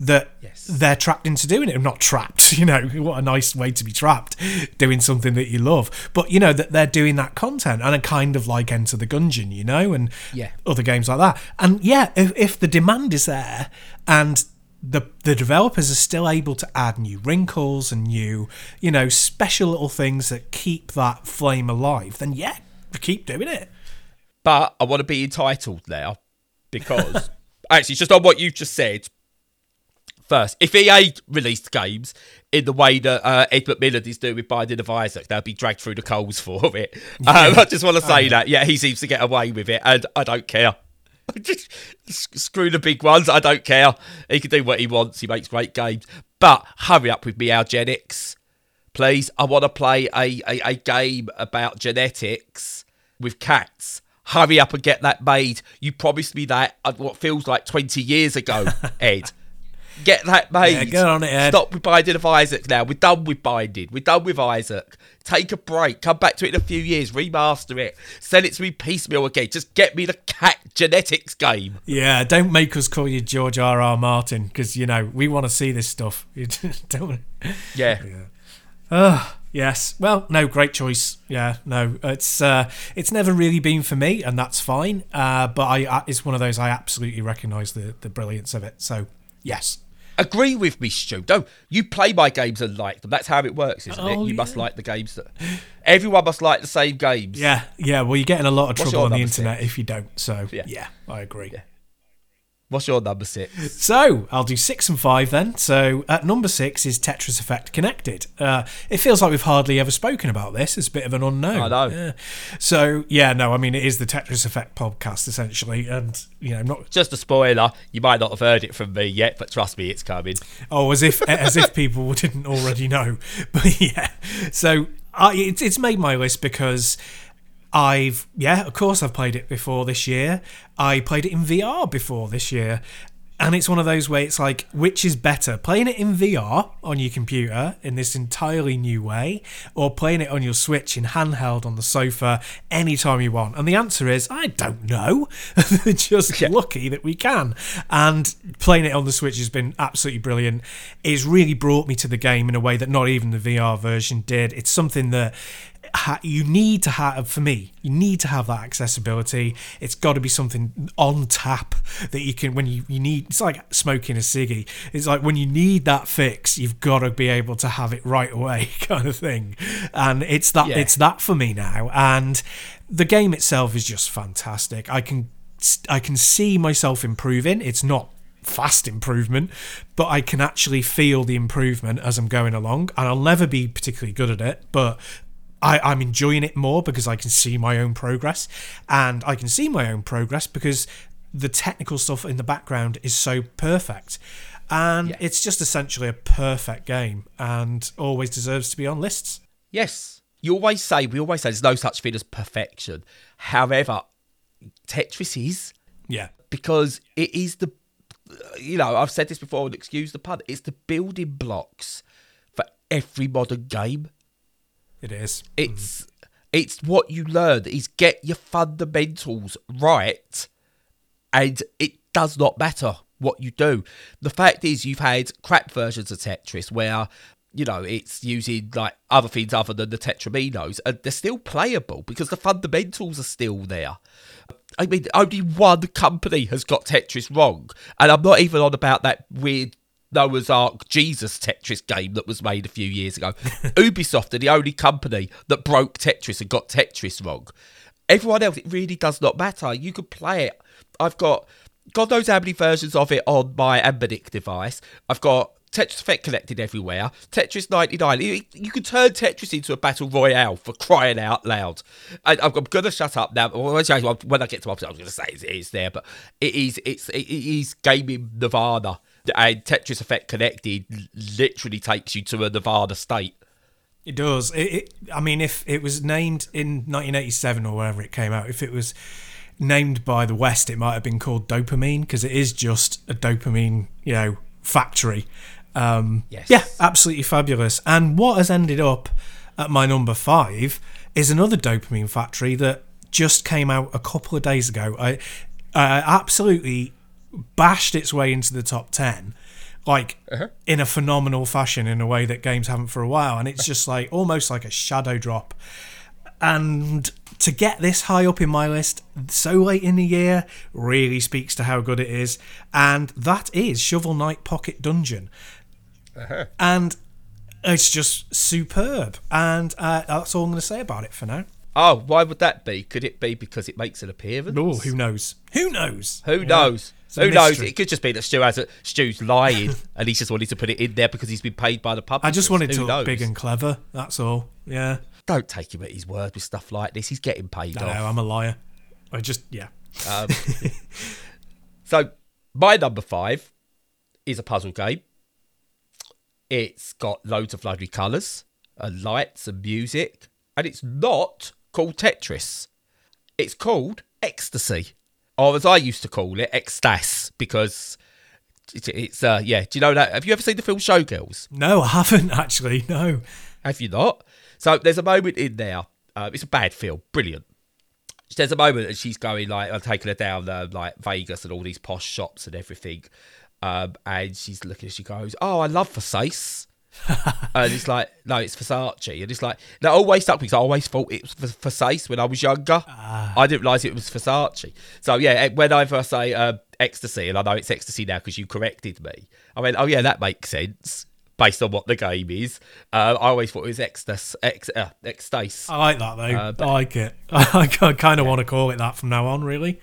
that yes. they're trapped into doing it. I'm not trapped, you know, what a nice way to be trapped, doing something that you love. But, you know, that they're doing that content, and a kind of like Enter the Gungeon, you know, and yeah. other games like that. And yeah, if, if the demand is there and the the developers are still able to add new wrinkles and new, you know, special little things that keep that flame alive, then yeah, keep doing it. But I want to be entitled now, because actually, just on what you've just said, first, if E A released games in the way that uh, Ed McMillan is doing with Binding of Isaac, they'll be dragged through the coals for it. Yeah. Um, I just want to say oh, that. Yeah, he seems to get away with it, and I don't care. Just screw the big ones. I don't care. He can do what he wants. He makes great games. But hurry up with Meowgenics, please. I want to play a, a, a game about genetics with cats. Hurry up and get that made. You promised me that what feels like twenty years ago, Ed. Get that made. Yeah, get on it, Ed. Stop with Binding of Isaac now. We're done with Binding. We're done with Isaac. Take a break. Come back to it in a few years. Remaster it. Send it to me piecemeal again. Just get me the cat genetics game. Yeah, don't make us call you George R R. Martin, because, you know, we want to see this stuff. You don't want to... Yeah. Yeah. Oh, yes. Well, no, great choice. Yeah, no, it's uh, it's never really been for me, and that's fine. Uh, but I, I it's one of those I absolutely recognise the, the brilliance of it. So, yes. Agree with me, Stu. No, you play my games and like them. That's how it works, isn't oh, it? You yeah. must like the games that... Everyone must like the same games. Yeah, yeah. Well, you get in a lot of What's trouble on the internet six? If you don't. So, yeah, yeah I agree. Yeah. What's your number six? So, I'll do six and five then. So, at number six is Tetris Effect Connected. Uh, it feels like we've hardly ever spoken about this. It's a bit of an unknown. I know. Yeah. So, yeah, no, I mean, it is the Tetris Effect podcast, essentially, and... You know, not just a spoiler. You might not have heard it from me yet, but trust me, it's coming. Oh, as if as if people didn't already know. But yeah, so I, it's it's made my list because I've yeah, of course, I've played it before this year. I played it in V R before this year. And it's one of those where it's like, which is better? Playing it in V R on your computer in this entirely new way, or playing it on your Switch in handheld on the sofa anytime you want? And the answer is, I don't know. Just yeah. lucky that we can. And playing it on the Switch has been absolutely brilliant. It's really brought me to the game in a way that not even the V R version did. It's something that... you need to have, for me, you need to have that accessibility. It's got to be something on tap that you can, when you, you need, it's like smoking a ciggy. It's like when you need that fix, you've got to be able to have it right away, kind of thing. And it's that, yeah. it's that for me now. And the game itself is just fantastic. I can, I can see myself improving. It's not fast improvement, but I can actually feel the improvement as I'm going along. And I'll never be particularly good at it, but I, I'm enjoying it more because I can see my own progress, and I can see my own progress because the technical stuff in the background is so perfect, and yeah. it's just essentially a perfect game and always deserves to be on lists. Yes, you always say, we always say there's no such thing as perfection. However, Tetris is. Yeah. Because it is the, you know, I've said this before, and excuse the pun, it's the building blocks for every modern game. It is. It's mm. it's what you learn is get your fundamentals right, and it does not matter what you do. The fact is, you've had crap versions of Tetris where, you know, it's using like other things other than the tetraminos, and they're still playable because the fundamentals are still there. I mean, only one company has got Tetris wrong, and I'm not even on about that weird Noah's Ark Jesus Tetris game that was made a few years ago. Ubisoft are the only company that broke Tetris and got Tetris wrong. Everyone else, it really does not matter. You could play it. I've got God knows how many versions of it on my Ambinic device. I've got Tetris Effect Connected everywhere. Tetris ninety-nine. You, you can turn Tetris into a battle royale, for crying out loud. I, I'm, I'm going to shut up now. When I get to my, I was going to say it is there, but it is, it's, it is gaming nirvana. And Tetris Effect Connected literally takes you to a Nevada state. It does. It, it, I mean, if it was named in nineteen eighty-seven or wherever it came out, if it was named by the West, it might have been called Dopamine, because it is just a dopamine, you know, factory. Um, yes. Yeah, absolutely fabulous. And what has ended up at my number five is another dopamine factory that just came out a couple of days ago. I, I absolutely... bashed its way into the top ten like uh-huh. in a phenomenal fashion, in a way that games haven't for a while. And it's just like almost like a shadow drop. And to get this high up in my list so late in the year really speaks to how good it is. And that is Shovel Knight Pocket Dungeon. Uh-huh. And it's just superb. And uh, that's all I'm going to say about it for now. Oh, why would that be? Could it be because it makes an appearance? Oh, who knows? Who knows? Who yeah. knows? Who mystery. knows? It could just be that Stu has a, Stu's lying and he just wanted to put it in there because he's been paid by the public. I just wanted to knows? look big and clever. That's all. Yeah. Don't take him at his word with stuff like this. He's getting paid no, off. No, I'm a liar. I just, yeah. Um, so, my number five is a puzzle game. It's got loads of lovely colours and lights and music. And it's not called Tetris. It's called Ecstasy. Or as I used to call it, Ecstasy, because it's, uh, yeah, do you know that? Have you ever seen the film Showgirls? No, I haven't actually, no. Have you not? So there's a moment in there, uh, it's a bad film, brilliant. There's a moment and she's going like, I'm taking her down uh, like Vegas and all these posh shops and everything. Um, and she's looking, she goes, oh, I love Versace. And it's like, no, it's Versace. And it's like, that always stuck because I always thought it was Versace when I was younger. Ah. I didn't realise it was Versace. So, yeah, whenever I say uh, Ecstasy, and I know it's Ecstasy now because you corrected me, I went, oh, yeah, that makes sense based on what the game is. Uh, I always thought it was Ecstasy. Ex- uh, I like that, though. Uh, I like it. I kind of yeah. want to call it that from now on, really.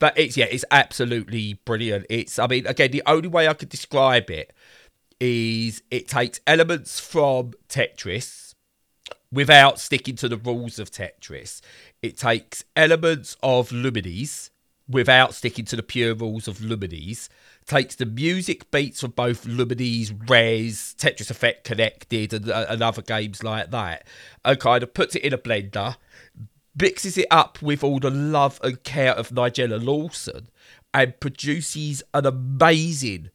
But it's, yeah, it's absolutely brilliant. It's, I mean, again, the only way I could describe it is it takes elements from Tetris without sticking to the rules of Tetris. It takes elements of Lumines without sticking to the pure rules of Lumines. Takes the music beats from both Lumines, Res, Tetris Effect Connected and, and other games like that, and kind of puts it in a blender, mixes it up with all the love and care of Nigella Lawson, and produces an amazing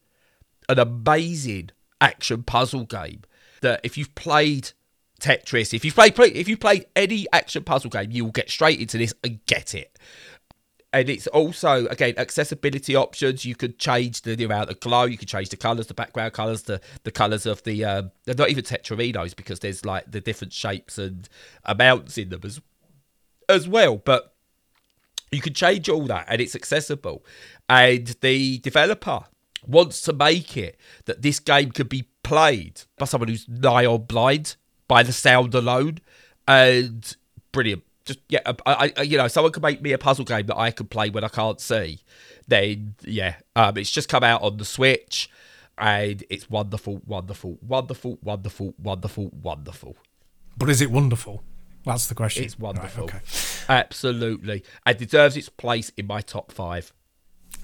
an amazing action puzzle game that if you've played Tetris, if you've played, if you've played any action puzzle game, you will get straight into this and get it. And it's also, again, accessibility options. You could change the amount of glow, you can change the colours, the background colours, the, the colours of the, um, they're not even Tetrarinos because there's like the different shapes and amounts in them as, as well. But you can change all that and it's accessible. And the developer wants to make it that this game could be played by someone who's nigh on blind by the sound alone, and brilliant. Just yeah, I, I you know, someone could make me a puzzle game that I can play when I can't see. Then yeah, um, it's just come out on the Switch, and it's wonderful, wonderful, wonderful, wonderful, wonderful, wonderful. But is it wonderful? That's the question. It's wonderful, right, okay. Absolutely, and deserves its place in my top five.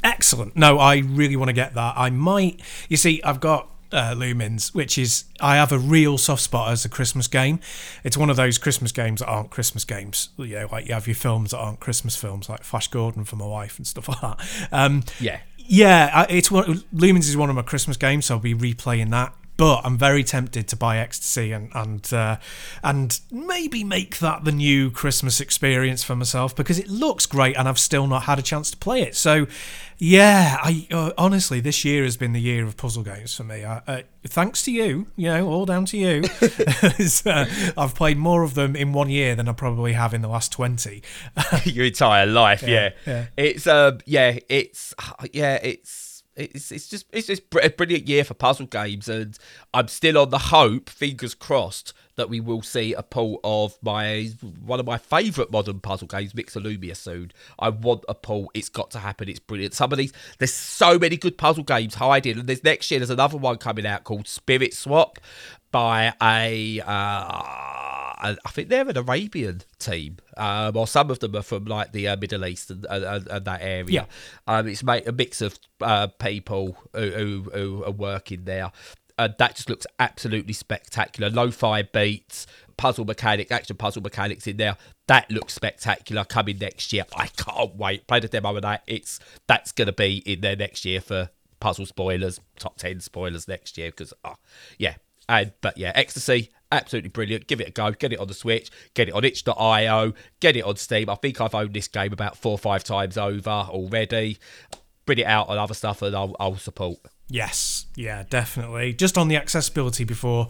Excellent. No, I really want to get that. I might... You see, I've got uh, Lumines, which is... I have a real soft spot as a Christmas game. It's one of those Christmas games that aren't Christmas games. You know, like you have your films that aren't Christmas films, like Flash Gordon for my wife and stuff like that. Um, yeah. Yeah, it's one, Lumines is one of my Christmas games, so I'll be replaying that. But I'm very tempted to buy Ecstasy and and uh, and maybe make that the new Christmas experience for myself because it looks great and I've still not had a chance to play it. So, yeah, I uh, honestly, this year has been the year of puzzle games for me. I, uh, thanks to you, you know, all down to you. uh, I've played more of them in one year than I probably have in the last twenty. Your entire life, yeah. yeah. yeah. It's um, yeah, it's yeah, it's. It's it's just it's just a brilliant year for puzzle games, and I'm still on the hope, fingers crossed, that we will see a pull of my one of my favourite modern puzzle games, Mixolumia, soon. I want a pull. It's got to happen. It's brilliant. Some of these, there's so many good puzzle games hiding, and there's next year there's another one coming out called Spirit Swap by a, uh, I think they're an Arabian team, um, or some of them are from like the uh, Middle East and, and, and that area. Yeah. Um, it's made a mix of uh, people who, who, who are working there. And that just looks absolutely spectacular. Lo-fi beats, puzzle mechanics, action puzzle mechanics in there. That looks spectacular coming next year. I can't wait. Play the demo of that. It's, that's going to be in there next year for puzzle spoilers, top ten spoilers next year. Because, oh, yeah. And, but yeah, Ecstasy, absolutely brilliant. Give it a go. Get it on the Switch. Get it on itch dot io. Get it on Steam. I think I've owned this game about four or five times over already. Bring it out on other stuff and I'll, I'll support. Yes, yeah, definitely. Just on the accessibility before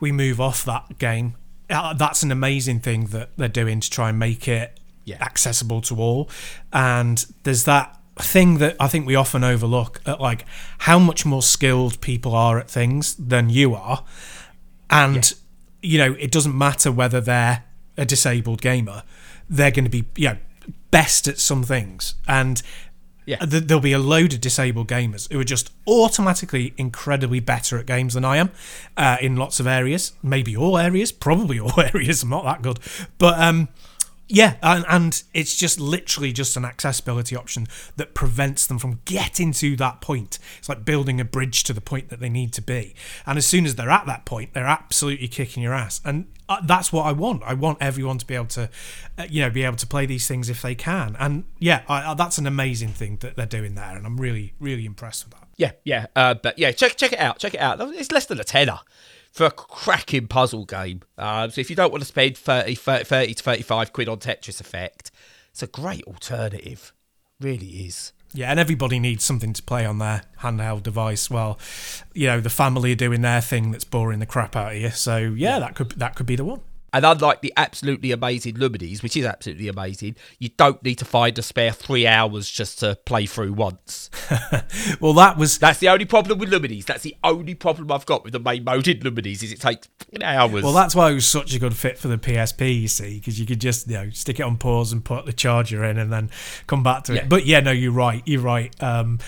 we move off that game, that's an amazing thing that they're doing to try and make it yeah. accessible to all. And there's that thing that I think we often overlook at like how much more skilled people are at things than you are. And, yeah. you know, it doesn't matter whether they're a disabled gamer, they're going to be, you know, best at some things. And yeah. th- there'll be a load of disabled gamers who are just automatically incredibly better at games than I am uh, in lots of areas, maybe all areas, probably all areas. I'm not that good. But, um, yeah, and, and it's just literally just an accessibility option that prevents them from getting to that point. It's like building a bridge to the point that they need to be. And as soon as they're at that point, they're absolutely kicking your ass. And that's what I want. I want everyone to be able to, you know, be able to play these things if they can. And yeah, I, I, that's an amazing thing that they're doing there. And I'm really, really impressed with that. Yeah, yeah, uh, but yeah, check check it out. Check it out. It's less than a tenner for a cracking puzzle game. Um, so if you don't want to spend thirty, thirty, thirty to thirty-five quid on Tetris Effect, it's a great alternative. Really is. Yeah, and everybody needs something to play on their handheld device. Well, you know, the family are doing their thing that's boring the crap out of you. So yeah, yeah. that could that could be the one. And unlike the absolutely amazing Lumines, which is absolutely amazing, you don't need to find a spare three hours just to play through once. Well, that was... That's the only problem with Lumines. That's the only problem I've got with the main mode in Lumines, is it takes hours. Well, that's why it was such a good fit for the P S P, you see, because you could just, you know, stick it on pause and put the charger in and then come back to it. Yeah. But yeah, no, you're right. You're right. Um,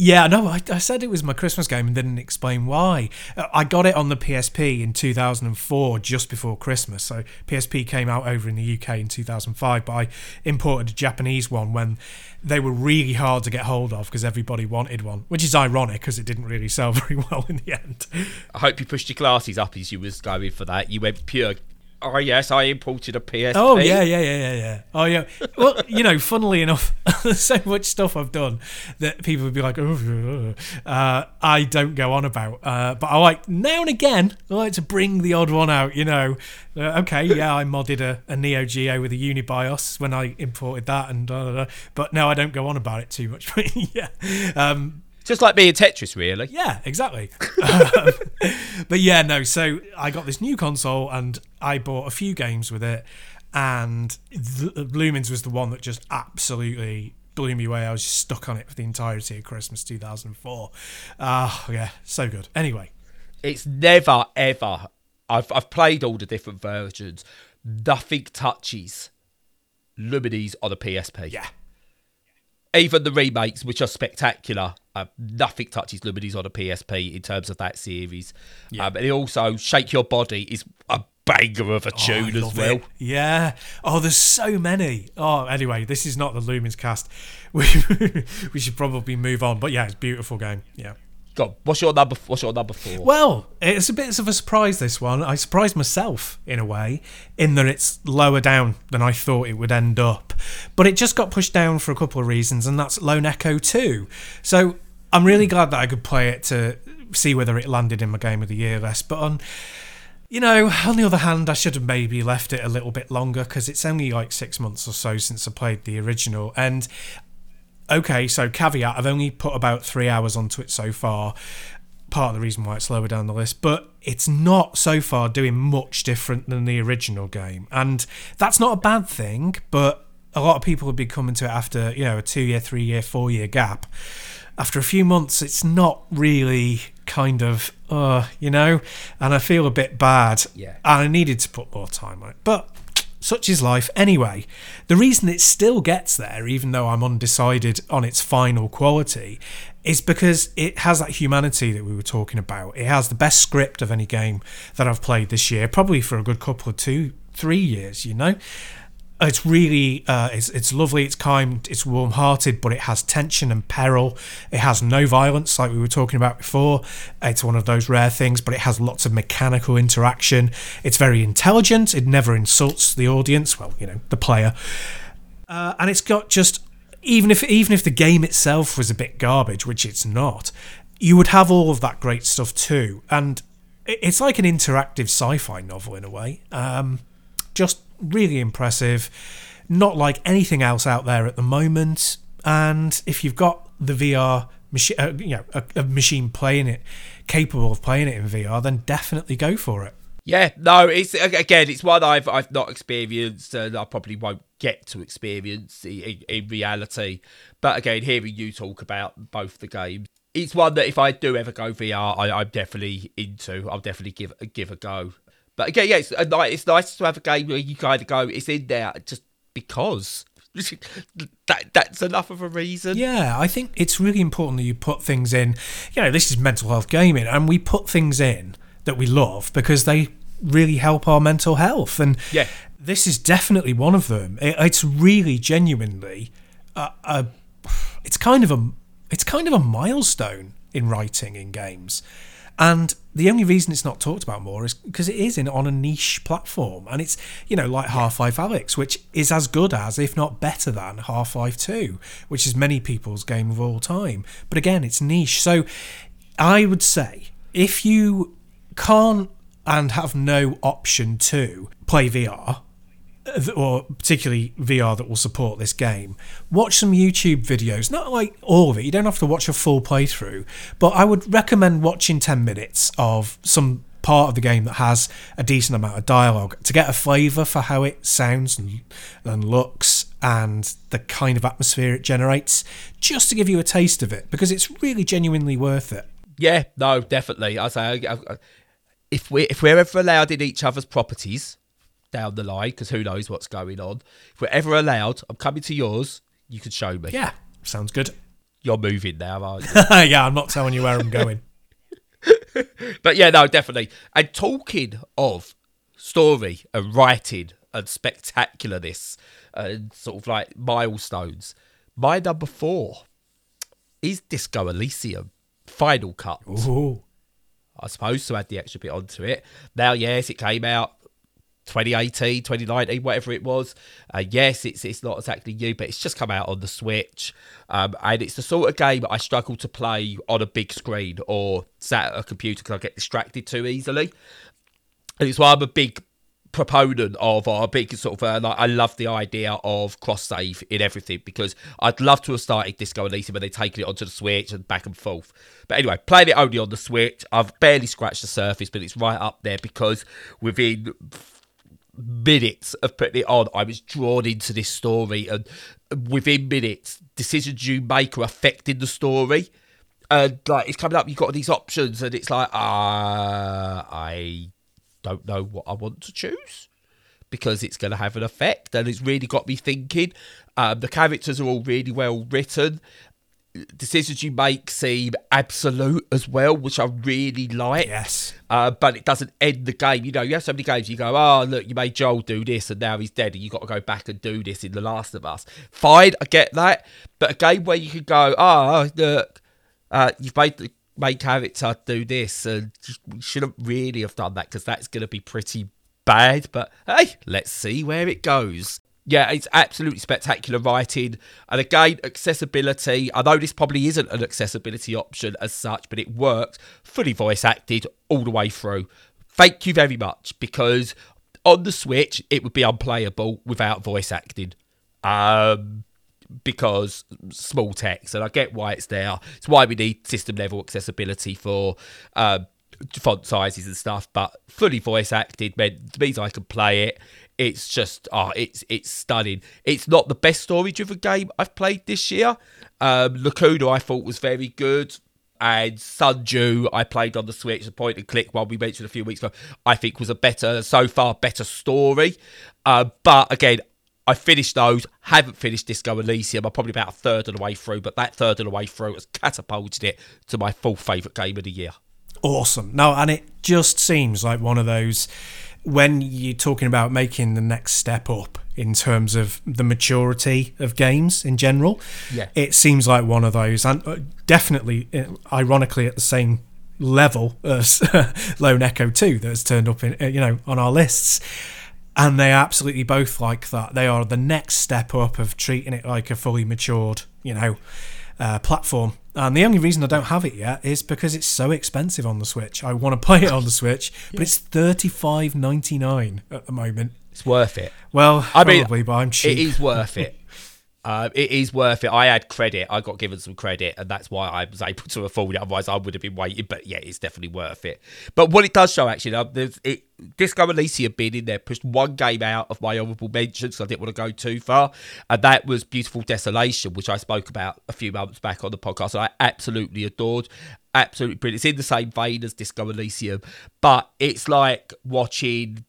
Yeah, no, I, I said it was my Christmas game and didn't explain why. I got it on the P S P in two thousand four, just before Christmas. So P S P came out over in the U K in two thousand five, but I imported a Japanese one when they were really hard to get hold of because everybody wanted one, which is ironic because it didn't really sell very well in the end. I hope you pushed your glasses up as you was going for that. You went pure... Oh, yes, I imported a P S P. Oh, yeah, yeah, yeah, yeah, yeah. Oh, yeah. Well, you know, funnily enough, there's so much stuff I've done that people would be like, oh, uh, I don't go on about. Uh, but I like, now and again, I like to bring the odd one out, you know. Uh, okay, yeah, I modded a, a Neo Geo with a Unibios when I imported that, and da, da, da. But no, I don't go on about it too much. yeah. Um, Just like being Tetris, really. Yeah, exactly. um, but yeah, no, so I got this new console and I bought a few games with it, and the, the Lumines was the one that just absolutely blew me away. I was just stuck on it for the entirety of Christmas two thousand four. Ah, uh, yeah, so good. Anyway. It's never, ever... I've, I've played all the different versions. Nothing touches Lumines on a P S P. Yeah. Even the remakes, which are spectacular, uh, nothing touches Lumines on a P S P in terms of that series. Yeah. Um, and also, Shake Your Body is a banger of a tune oh, as well. It. Yeah. Oh, there's so many. Oh, anyway, this is not the Lumines cast. We we should probably move on. But yeah, it's a beautiful game. Yeah. God, what's your number? What's your number four? Well, it's a bit of a surprise. This one, I surprised myself in a way, in that it's lower down than I thought it would end up. But it just got pushed down for a couple of reasons, and that's Lone Echo two. So I'm really glad that I could play it to see whether it landed in my game of the year list. But on, you know, on the other hand, I should have maybe left it a little bit longer because it's only like six months or so since I played the original. And okay, so caveat, I've only put about three hours onto it so far. Part of the reason why it's lower down the list, but it's not so far doing much different than the original game. And that's not a bad thing, but a lot of people have been coming to it after, you know, a two-year, three-year, four-year gap. After a few months, it's not really kind of, uh, you know, and I feel a bit bad. Yeah. And I needed to put more time on it, but such is life. Anyway, the reason it still gets there, even though I'm undecided on its final quality, is because it has that humanity that we were talking about. It has the best script of any game that I've played this year, probably for a good couple of two, three years, you know? It's really, uh, it's it's lovely, it's kind, it's warm-hearted, but it has tension and peril. It has no violence, like we were talking about before. It's one of those rare things, but it has lots of mechanical interaction. It's very intelligent. It never insults the audience, well, you know, the player. Uh, and it's got just, even if even if the game itself was a bit garbage, which it's not, you would have all of that great stuff too. And it's like an interactive sci-fi novel in a way. Um, just... Really impressive, not like anything else out there at the moment. And if you've got the V R machi- uh, you know, a, a machine playing it, capable of playing it in V R, then definitely go for it. Yeah, no, it's again, it's one I've I've not experienced, and I probably won't get to experience in, in reality. But again, hearing you talk about both the games, it's one that if I do ever go V R, I, I'm definitely into. I'll definitely give give a go. But again, yeah, it's a, it's nice to have a game where you kind of go, it's in there just because. that that's enough of a reason. Yeah, I think it's really important that you put things in. You know, this is mental health gaming, and we put things in that we love because they really help our mental health. And yeah, this is definitely one of them. It, it's really genuinely, a, a, it's kind of a, it's kind of a milestone in writing in games. And the only reason it's not talked about more is because it is in on a niche platform, and it's, you know, like Half-Life Alyx, which is as good as, if not better than, Half-Life two, which is many people's game of all time. But again, it's niche. So I would say if you can't and have no option to play V R, or particularly V R that will support this game, watch some YouTube videos. Not like all of it, you don't have to watch a full playthrough, but I would recommend watching ten minutes of some part of the game that has a decent amount of dialogue to get a flavour for how it sounds and, and looks and the kind of atmosphere it generates, just to give you a taste of it, because it's really genuinely worth it. Yeah, no, definitely. I say if we if we're ever allowed in each other's properties down the line, because who knows what's going on, if we're ever allowed, I'm coming to yours, you could show me. Yeah, sounds good. You're moving now, aren't you? Yeah, I'm not telling you where I'm going. But yeah, no, definitely. And talking of story and writing and spectacularness and sort of like milestones, my number four is Disco Elysium Final Cut. Ooh. I suppose to add the extra bit onto it. Now, yes, it came out twenty eighteen, twenty nineteen, whatever it was. Uh, yes, it's it's not exactly new, but it's just come out on the Switch. Um, and it's the sort of game I struggle to play on a big screen or sat at a computer because I get distracted too easily. And it's why I'm a big proponent of, or a big sort of, uh, like, I love the idea of cross-save in everything, because I'd love to have started Disco Elysium and then taken it onto the Switch and back and forth. But anyway, played it only on the Switch. I've barely scratched the surface, but it's right up there, because within minutes of putting it on, I was drawn into this story, and within minutes, decisions you make are affecting the story. And like, it's coming up, you've got these options, and it's like, ah, uh, I don't know what I want to choose, because it's going to have an effect, and it's really got me thinking. Um, the characters are all really well written. Decisions you make seem absolute as well, which I really like. Yes. Uh, but it doesn't end the game. You know, you have so many games, you go, oh, look, you made Joel do this and now he's dead and you've got to go back and do this in The Last of Us. Fine, I get that. But a game where you could go, oh, look, uh, you've made the main character do this and you shouldn't really have done that because that's going to be pretty bad. But hey, let's see where it goes. Yeah, it's absolutely spectacular writing. And again, accessibility. I know this probably isn't an accessibility option as such, but it works. Fully voice acted all the way through. Thank you very much, because on the Switch, it would be unplayable without voice acting. Um, because small text, and I get why it's there. It's why we need system level accessibility for um, font sizes and stuff, but fully voice acted meant, means I can play it. It's just, oh, it's it's stunning. It's not the best story-driven game I've played this year. Um, Lacuna, I thought, was very good. And Sundew, I played on the Switch, the point-and-click one we mentioned a few weeks ago, I think was a better, so far, better story. Uh, but, again, I finished those. Haven't finished Disco Elysium. I'm probably about a third of the way through, but that third of the way through has catapulted it to my full favourite game of the year. Awesome. No, and it just seems like one of those, when you're talking about making the next step up in terms of the maturity of games in general, yeah, it seems like one of those, and definitely, ironically, at the same level as Lone Echo two that has turned up in, you know, on our lists. And they are absolutely both like that. They are the next step up of treating it like a fully matured, you know, uh, platform. And the only reason I don't have it yet is because it's so expensive on the Switch. I want to play it on the Switch, but it's thirty-five ninety-nine at the moment. It's worth it. Well, I probably, mean, but I'm cheap. It is worth it. Uh, it is worth it. I had credit. I got given some credit, and that's why I was able to afford it. Otherwise, I would have been waiting. But yeah, it's definitely worth it. But what it does show, actually, um, there's, it, Disco Elysium being in there pushed one game out of my honourable mentions, so I didn't want to go too far. And that was Beautiful Desolation, which I spoke about a few months back on the podcast. So I absolutely adored. Absolutely brilliant. It's in the same vein as Disco Elysium, but it's like watching...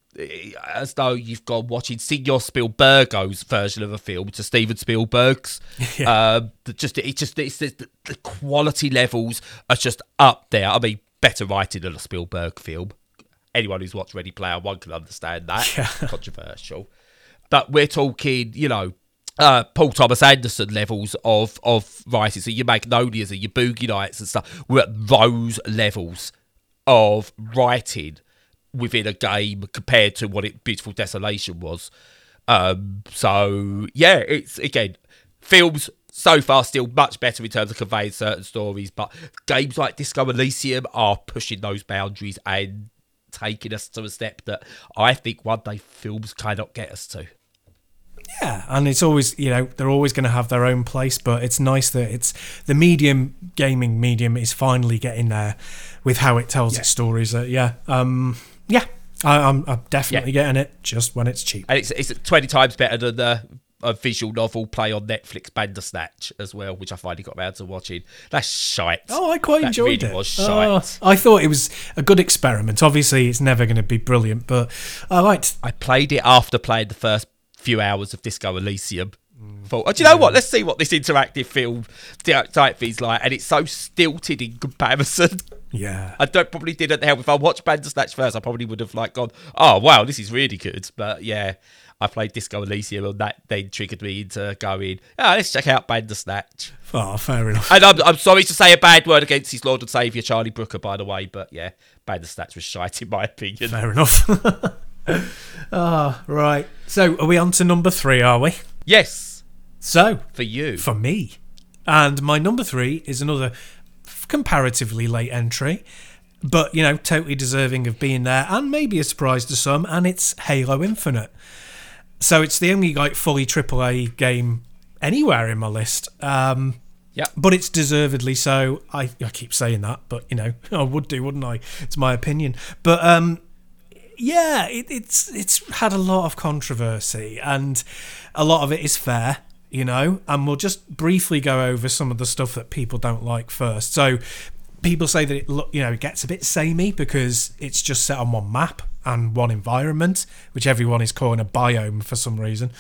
as though you've gone watching Signor Spielbergo's version of a film to Steven Spielberg's. Yeah. Um, just it just it's, it's, the quality levels are just up there. I mean, better writing than a Spielberg film. Anyone who's watched Ready Player One can understand that. Yeah. Controversial, but we're talking, you know, uh, Paul Thomas Anderson levels of of writing. So your Magnolias and your Boogie Nights and stuff. We're at those levels of writing within a game compared to what it Beautiful Desolation was. Um, so, yeah, it's, again, films so far still much better in terms of conveying certain stories, but games like Disco Elysium are pushing those boundaries and taking us to a step that I think one day films cannot get us to. Yeah, and it's always, you know, they're always going to have their own place, but it's nice that it's the medium, gaming medium is finally getting there with how it tells yeah. its stories. Uh, yeah, um, yeah, I, I'm, I'm definitely yeah. getting it just when it's cheap. And it's, it's twenty times better than the a visual novel play on Netflix, Bandersnatch, as well, which I finally got around to watching. That's shite. Oh, I quite that enjoyed really it. That was shite. Oh, I thought it was a good experiment. Obviously, it's never going to be brilliant, but I liked... I played it after playing the first few hours of Disco Elysium. Mm. Thought, oh, do you know yeah. what? Let's see what this interactive film type thing's like. And it's so stilted in comparison. Yeah. I don't probably didn't help. If I watched Bandersnatch first, I probably would have like gone, oh, wow, this is really good. But yeah, I played Disco Elysium and that then triggered me into going, oh, let's check out Bandersnatch. Oh, fair enough. And I'm, I'm sorry to say a bad word against his Lord and Saviour, Charlie Brooker, by the way. But yeah, Bandersnatch was shite in my opinion. Fair enough. Ah, oh, right. So, are we on to number three, are we? Yes. So. For you. For me. And my number three is another comparatively late entry, but, you know, totally deserving of being there and maybe a surprise to some, and it's Halo Infinite. So, it's the only, like, fully triple A game anywhere in my list. Um, yeah. But it's deservedly so. I, I keep saying that, but, you know, I would do, wouldn't I? It's my opinion. But, um... yeah, it, it's it's had a lot of controversy, and a lot of it is fair, you know, and we'll just briefly go over some of the stuff that people don't like first. So people say that it, you know, it gets a bit samey because it's just set on one map and one environment, which everyone is calling a biome for some reason,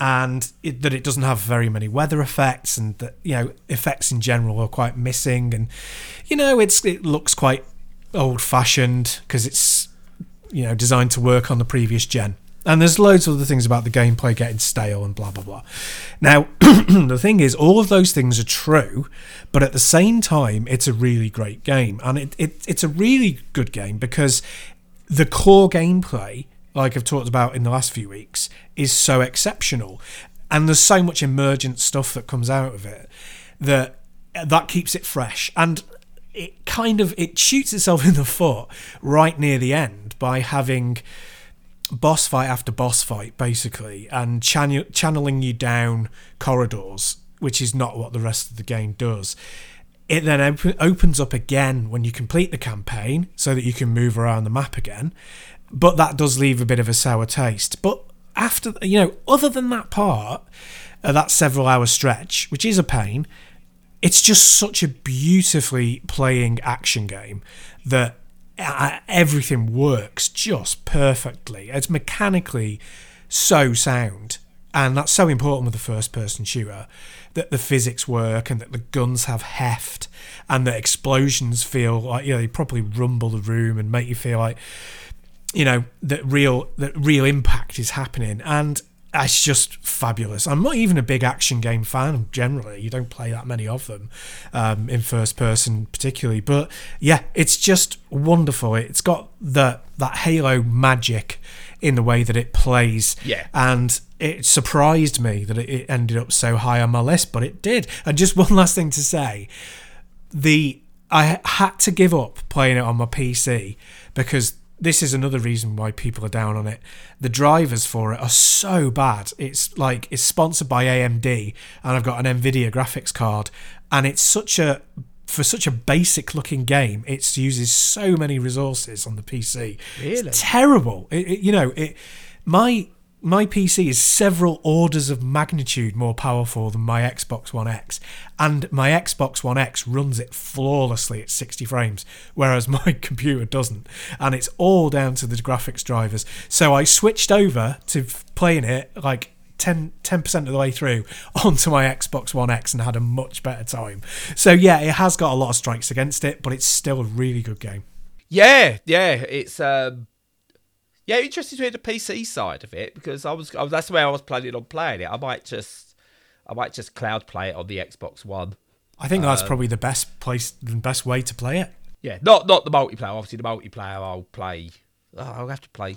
and it, that it doesn't have very many weather effects, and that, you know, effects in general are quite missing, and, you know, it's it looks quite old-fashioned because it's, you know, designed to work on the previous gen. And there's loads of other things about the gameplay getting stale and blah, blah, blah. Now, the thing is, all of those things are true, but at the same time, it's a really great game. And it, it it's a really good game because the core gameplay, like I've talked about in the last few weeks, is so exceptional. And there's so much emergent stuff that comes out of it that that keeps it fresh. And it kind of, it shoots itself in the foot right near the end by having boss fight after boss fight, basically, and chan- channeling you down corridors, which is not what the rest of the game does. It then op- opens up again when you complete the campaign so that you can move around the map again, but that does leave a bit of a sour taste. But after, you know, other than that part, uh, that several hour stretch, which is a pain, it's just such a beautifully playing action game that everything works just perfectly. It's mechanically so sound, and that's so important with a first-person shooter, that the physics work and that the guns have heft and that explosions feel like, you know, they properly rumble the room and make you feel like, you know, that real that real impact is happening. And it's just fabulous. I'm not even a big action game fan generally. You don't play that many of them um, in first person particularly. But yeah, it's just wonderful. It's got the that Halo magic in the way that it plays. Yeah. And it surprised me that it ended up so high on my list, but it did. And just one last thing to say. The I had to give up playing it on my P C because this is another reason why people are down on it. The drivers for it are so bad. It's like, it's sponsored by A M D, and I've got an NVIDIA graphics card, and it's such a, for such a basic looking game, it uses so many resources on the P C. Really? It's terrible. It, it, you know, it, my... My P C is several orders of magnitude more powerful than my Xbox One X, and my Xbox One X runs it flawlessly at sixty frames, whereas my computer doesn't, and it's all down to the graphics drivers. So I switched over to playing it like ten, ten percent of the way through onto my Xbox One X and had a much better time. So yeah, it has got a lot of strikes against it, but it's still a really good game. Yeah, yeah, it's... Um... Yeah, interesting to hear the P C side of it, because I was, I was that's the way I was planning on playing it. I might just I might just cloud play it on the Xbox One. I think um, that's probably the best place, the best way to play it. Yeah, not not the multiplayer. Obviously, the multiplayer I'll play. Oh, I'll have to play.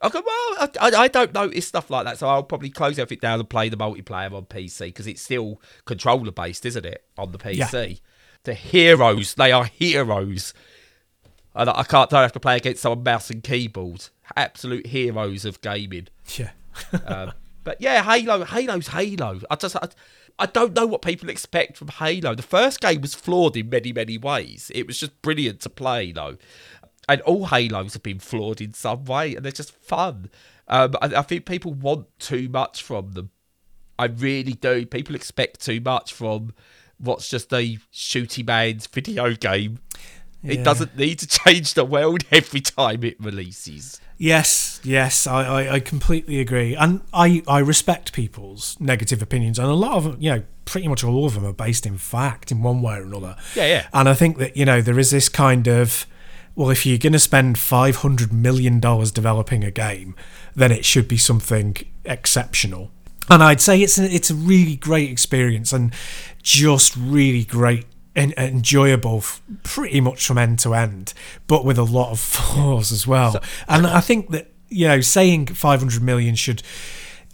I go, well, I, I don't notice stuff like that, so I'll probably close everything down and play the multiplayer on P C, because it's still controller based, isn't it? On the P C, yeah. The heroes, they are heroes. And I can't. Don't have to play against someone mouse and keyboard. Absolute heroes of gaming. Yeah. um, but yeah, Halo. Halo's Halo. I just, I, I don't know what people expect from Halo. The first game was flawed in many, many ways. It was just brilliant to play, though. And all Halos have been flawed in some way, and they're just fun. Um, I, I think people want too much from them. I really do. People expect too much from what's just a shooty man's video game. Yeah. It doesn't need to change the world every time it releases. Yes, yes, I, I, I completely agree. And I, I respect people's negative opinions. And a lot of, you know, pretty much all of them are based in fact in one way or another. Yeah, yeah. And I think that, you know, there is this kind of, well, if you're going to spend five hundred million dollars developing a game, then it should be something exceptional. And I'd say it's a, it's a really great experience, and just really great enjoyable pretty much from end to end, but with a lot of flaws as well. So, and I think that, you know, saying five hundred million should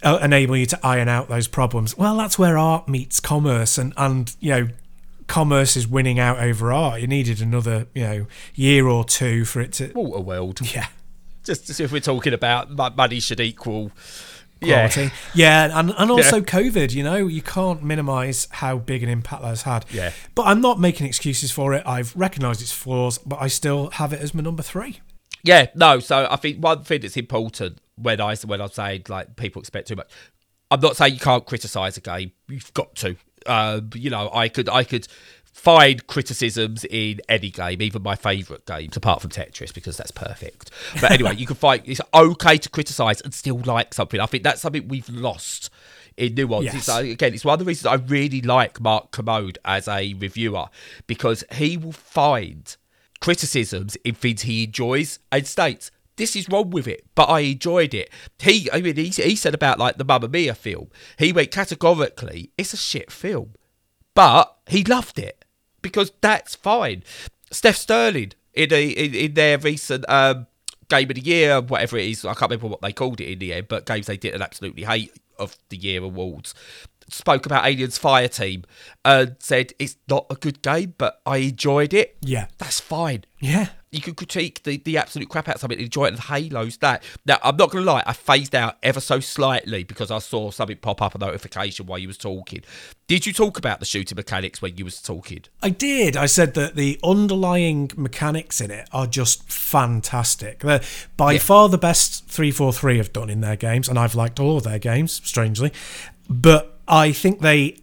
uh, enable you to iron out those problems, well, that's where art meets commerce, and and you know, commerce is winning out over art. You needed another, you know, year or two for it to Waterworld. Yeah, just as if we're talking about money should equal quality. Yeah, yeah, and, and also yeah. COVID, you know, you can't minimise how big an impact that's had. Yeah. But I'm not making excuses for it. I've recognised its flaws, but I still have it as my number three. Yeah, no, so I think one thing that's important when, I, when I'm saying, like, people expect too much, I'm not saying you can't criticise a game. You've got to. Uh, you know, I could I could find criticisms in any game, even my favourite games, apart from Tetris, because that's perfect. But anyway, you can find it's okay to criticise and still like something. I think that's something we've lost in nuance. Yes. It's, uh, again, it's one of the reasons I really like Mark Commode as a reviewer, because he will find criticisms in things he enjoys and states, this is wrong with it, but I enjoyed it. He, I mean, he, he said about, like, the Mamma Mia film. He went categorically, it's a shit film, but he loved it, because that's fine. Steph Sterling in a, in, in their recent um, Game of the Year, whatever it is, I can't remember what they called it in the end, but games they didn't absolutely hate of the year awards, spoke about Aliens Fireteam and said it's not a good game, but I enjoyed it. Yeah, that's fine. Yeah. You can critique the, the absolute crap out of something, enjoy it, and Halo's that. Now, I'm not going to lie, I phased out ever so slightly because I saw something pop up, a notification while you was talking. Did you talk about the shooting mechanics when you was talking? I did. I said that the underlying mechanics in it are just fantastic. They're by yeah. far the best three forty-three have done in their games, and I've liked all of their games, strangely. But I think they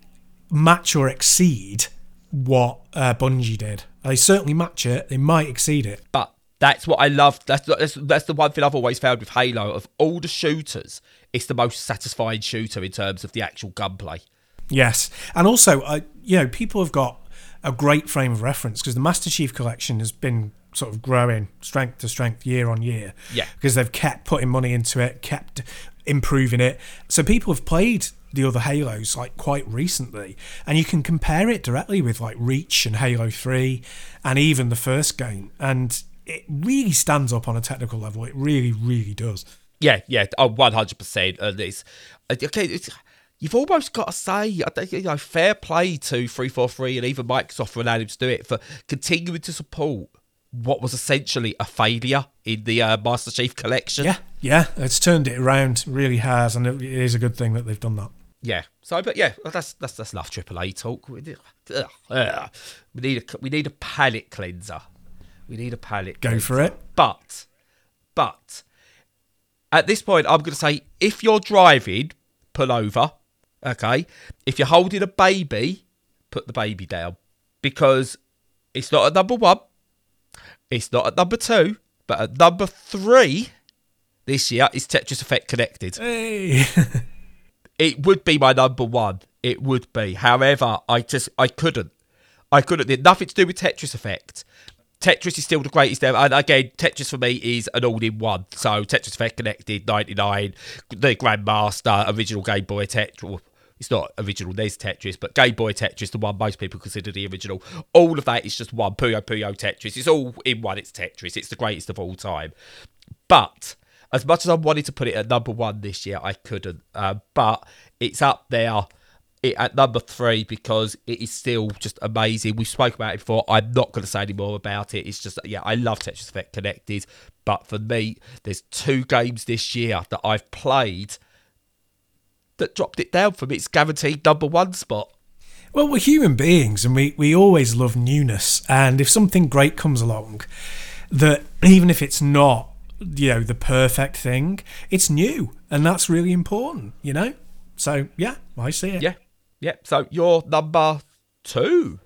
match or exceed what uh, Bungie did. They certainly match it. They might exceed it. But that's what I love. That's, that's that's the one thing I've always found with Halo. Of all the shooters, it's the most satisfying shooter in terms of the actual gunplay. Yes. And also, uh, you know, people have got a great frame of reference because the Master Chief Collection has been sort of growing strength to strength year on year. Yeah. Because they've kept putting money into it, kept improving it. So people have played the other Halos like quite recently, and you can compare it directly with like Reach and Halo three and even the first game, and it really stands up on a technical level. It really really does. Yeah, yeah, oh, one hundred percent. And it's okay, it's, you've almost got to say, I think, you know, fair play to three forty-three and even Microsoft for allowing him to do it, for continuing to support what was essentially a failure in the uh, Master Chief Collection. Yeah, yeah, it's turned it around, really has, and it is a good thing that they've done that. Yeah. So, but yeah, that's that's that's enough triple A talk. We need, ugh, ugh. we need a we need a palate cleanser. We need a palate. Go cleanser. for it. But, but at this point, I'm going to say if you're driving, pull over. Okay. If you're holding a baby, put the baby down, because it's not at number one, it's not at number two, but at number three this year is Tetris Effect Connected. Hey. It would be my number one. It would be. However, I just, I couldn't. I couldn't. It had nothing to do with Tetris Effect. Tetris is still the greatest ever. And again, Tetris for me is an all-in-one. So Tetris Effect Connected, ninety-nine, the Grandmaster, original Game Boy Tetris. It's not original, there's Tetris, but Game Boy Tetris, the one most people consider the original. All of that is just one. Puyo Puyo Tetris. It's all in one. It's Tetris. It's the greatest of all time. But as much as I wanted to put it at number one this year, I couldn't. Uh, but it's up there at number three because it is still just amazing. We've spoken about it before. I'm not going to say any more about it. It's just, yeah, I love Tetris Effect Connected. But for me, there's two games this year that I've played that dropped it down from its guaranteed number one spot. Well, we're human beings and we, we always love newness. And if something great comes along, that even if it's not, you know, the perfect thing, it's new, and that's really important, you know. So yeah, I see it. Yeah, yeah. So you're number two.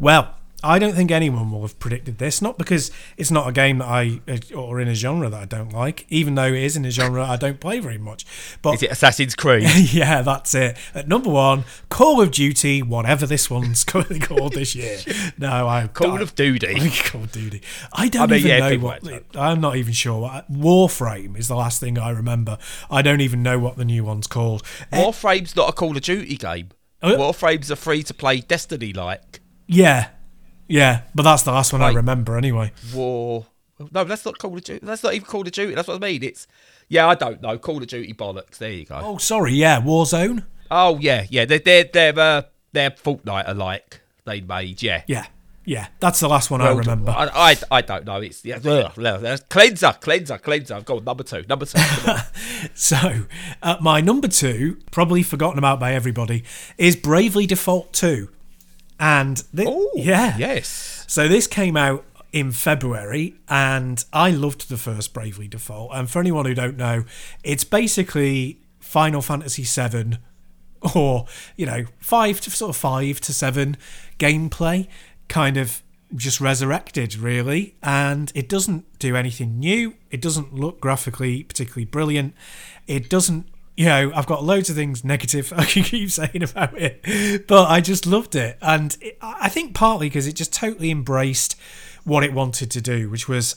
Well, I don't think anyone will have predicted this, not because it's not a game that I or in a genre that I don't like, even though it is in a genre I don't play very much. But is it Assassin's Creed? Yeah, that's it. At number one, Call of Duty, whatever this one's called this year. No, I Call I, of Duty. I, Call of Duty. I don't I mean, even yeah, know what. It, I'm not even sure. What, Warframe is the last thing I remember. I don't even know what the new one's called. Warframe's not a Call of Duty game. Uh, Warframe's a free-to-play Destiny-like. Yeah. Yeah, but that's the last one right. I remember anyway. War. No, that's not Call of Duty. That's not even Call of Duty. That's what I mean. It's, yeah, I don't know. Call of Duty bollocks. There you go. Oh, sorry. Yeah, Warzone. Oh, yeah, yeah. They're they're they're, uh, they're Fortnite alike. They made. Yeah, yeah, yeah. That's the last one well, I remember. I, I I don't know. It's yeah. Ugh, cleanser, cleanser, cleanser. I've got number two. Number two. So, uh, my number two, probably forgotten about by everybody, is Bravely Default two. And th- Ooh, yeah, yes. So this came out in February, and I loved the first Bravely Default. And for anyone who don't know, it's basically Final Fantasy seven, or you know, five to sort of five to seven gameplay, kind of just resurrected, really. And it doesn't do anything new. It doesn't look graphically particularly brilliant. It doesn't. You know, I've got loads of things negative I can keep saying about it, but I just loved it. And it, I think partly because it just totally embraced what it wanted to do, which was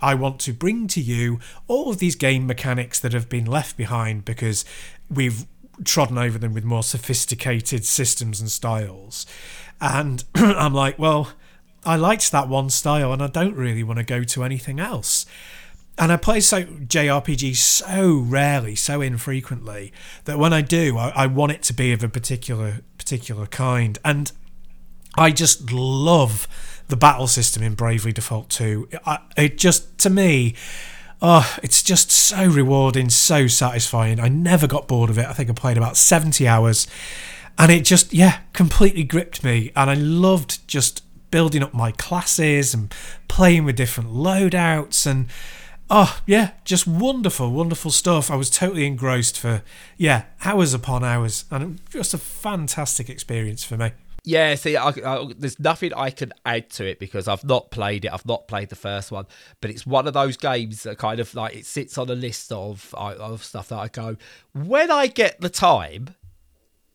I want to bring to you all of these game mechanics that have been left behind because we've trodden over them with more sophisticated systems and styles. And I'm like, well, I liked that one style and I don't really want to go to anything else. And I play so J R P Gs so rarely, so infrequently, that when I do, I, I want it to be of a particular particular kind. And I just love the battle system in Bravely Default two. I, it just, to me, oh, it's just so rewarding, so satisfying. I never got bored of it. I think I played about seventy hours. And it just, yeah, completely gripped me. And I loved just building up my classes and playing with different loadouts and... Oh, yeah, just wonderful, wonderful stuff. I was totally engrossed for, yeah, hours upon hours. And just a fantastic experience for me. Yeah, see, I, I, there's nothing I can add to it because I've not played it. I've not played the first one. But it's one of those games that kind of like, it sits on a list of, of stuff that I go, when I get the time,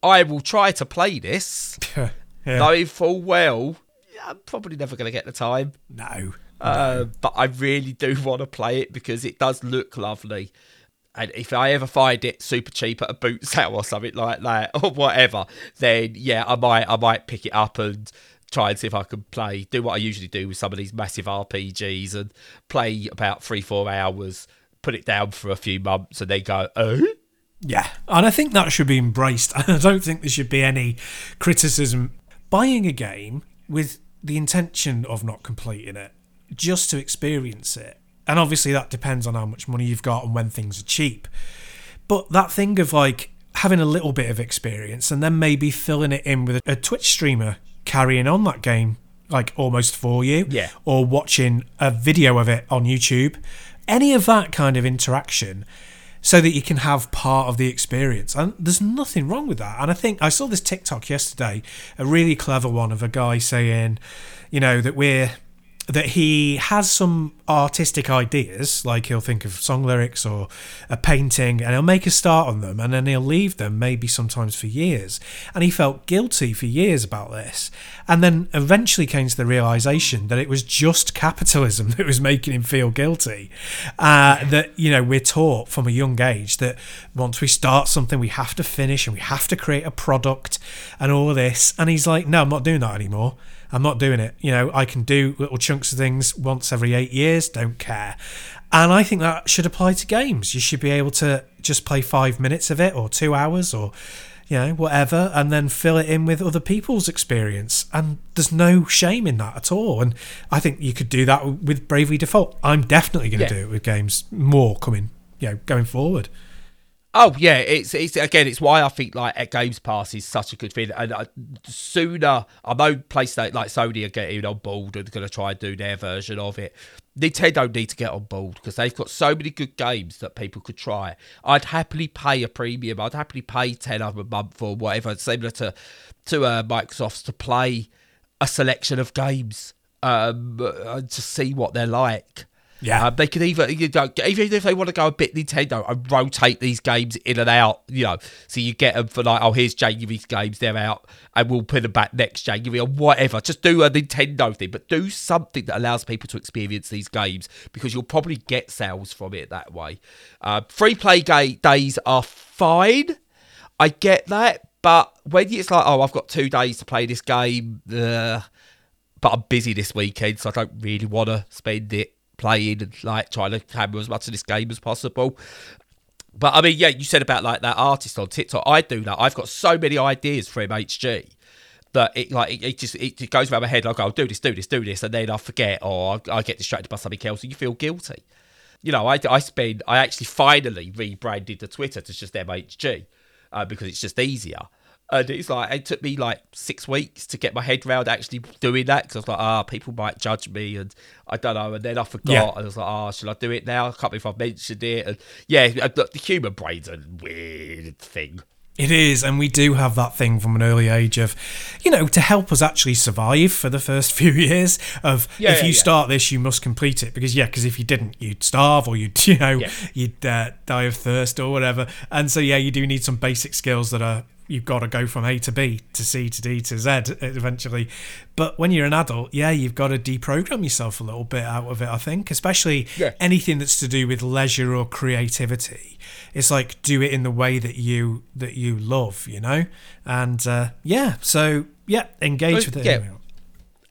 I will try to play this. Yeah. Knowing full well, I'm probably never going to get the time. No. Uh, but I really do want to play it because it does look lovely. And if I ever find it super cheap at a boot sale or something like that or whatever, then yeah, I might I might pick it up and try and see if I can play, do what I usually do with some of these massive R P Gs and play about three, four hours, put it down for a few months and then go, oh? Yeah, and I think that should be embraced. I don't think there should be any criticism. Buying a game with the intention of not completing it just to experience it. And obviously that depends on how much money you've got and when things are cheap. But that thing of like having a little bit of experience and then maybe filling it in with a Twitch streamer carrying on that game like almost for you, yeah, or watching a video of it on YouTube, any of that kind of interaction so that you can have part of the experience. And there's nothing wrong with that. And I think I saw this TikTok yesterday, a really clever one of a guy saying, you know, that we're that he has some artistic ideas, like he'll think of song lyrics or a painting and he'll make a start on them and then he'll leave them maybe sometimes for years. And he felt guilty for years about this. And then eventually came to the realisation that it was just capitalism that was making him feel guilty. Uh, that, you know, we're taught from a young age that once we start something, we have to finish and we have to create a product and all this. And he's like, no, I'm not doing that anymore. I'm not doing it. You know, I can do little chunks of things once every eight years, don't care. And I think that should apply to games. You should be able to just play five minutes of it or two hours or, you know, whatever, and then fill it in with other people's experience. And there's no shame in that at all. And I think you could do that with Bravely Default. I'm definitely going to yeah. do it with games more coming, you know, going forward. Oh, yeah, it's it's again, it's why I think, like, at Games Pass is such a good thing. And I, sooner, I know PlayStation, like Sony are getting on board and going to try and do their version of it. Nintendo need to get on board because they've got so many good games that people could try. I'd happily pay a premium. I'd happily pay ten dollars a month or whatever, similar to, to uh, Microsoft's, to play a selection of games um, and to see what they're like. Yeah, um, they could either, you know, even if they want to go a bit Nintendo and rotate these games in and out, you know, so you get them for like, oh, here's January's games, they're out, and we'll put them back next January or whatever. Just do a Nintendo thing, but do something that allows people to experience these games because you'll probably get sales from it that way. Uh, free play ga- days are fine. I get that, but when it's like, oh, I've got two days to play this game, uh, but I'm busy this weekend, so I don't really want to spend it playing and like trying to hammer as much of this game as possible. But I mean, yeah, you said about like that artist on TikTok. I do that. I've got so many ideas for M H G that it like it, it just it, it goes around my head like, I'll do this, do this, do this, and then I forget or I, I get distracted by something else, and you feel guilty. You know, I I spend I actually finally rebranded the Twitter to just M H G uh, because it's just easier. And it's like, it took me like six weeks to get my head round actually doing that because I was like, ah, oh, people might judge me and I don't know. And then I forgot. Yeah. And I was like, ah, oh, should I do it now? I can't believe I've mentioned it. And yeah, the human brain's a weird thing. It is, and we do have that thing from an early age of, you know, to help us actually survive for the first few years of, yeah, if yeah, you yeah. start this, you must complete it. Because, yeah, because if you didn't, you'd starve or you'd, you know, yeah. you'd uh, die of thirst or whatever. And so, yeah, you do need some basic skills that are, you've got to go from A to B to C to D to Z eventually. But when you're an adult, yeah, you've got to deprogram yourself a little bit out of it, I think, especially yeah. anything that's to do with leisure or creativity. It's like, do it in the way that you that you love, you know? And uh, yeah, so yeah, engage well, with it. Yeah. Anyway.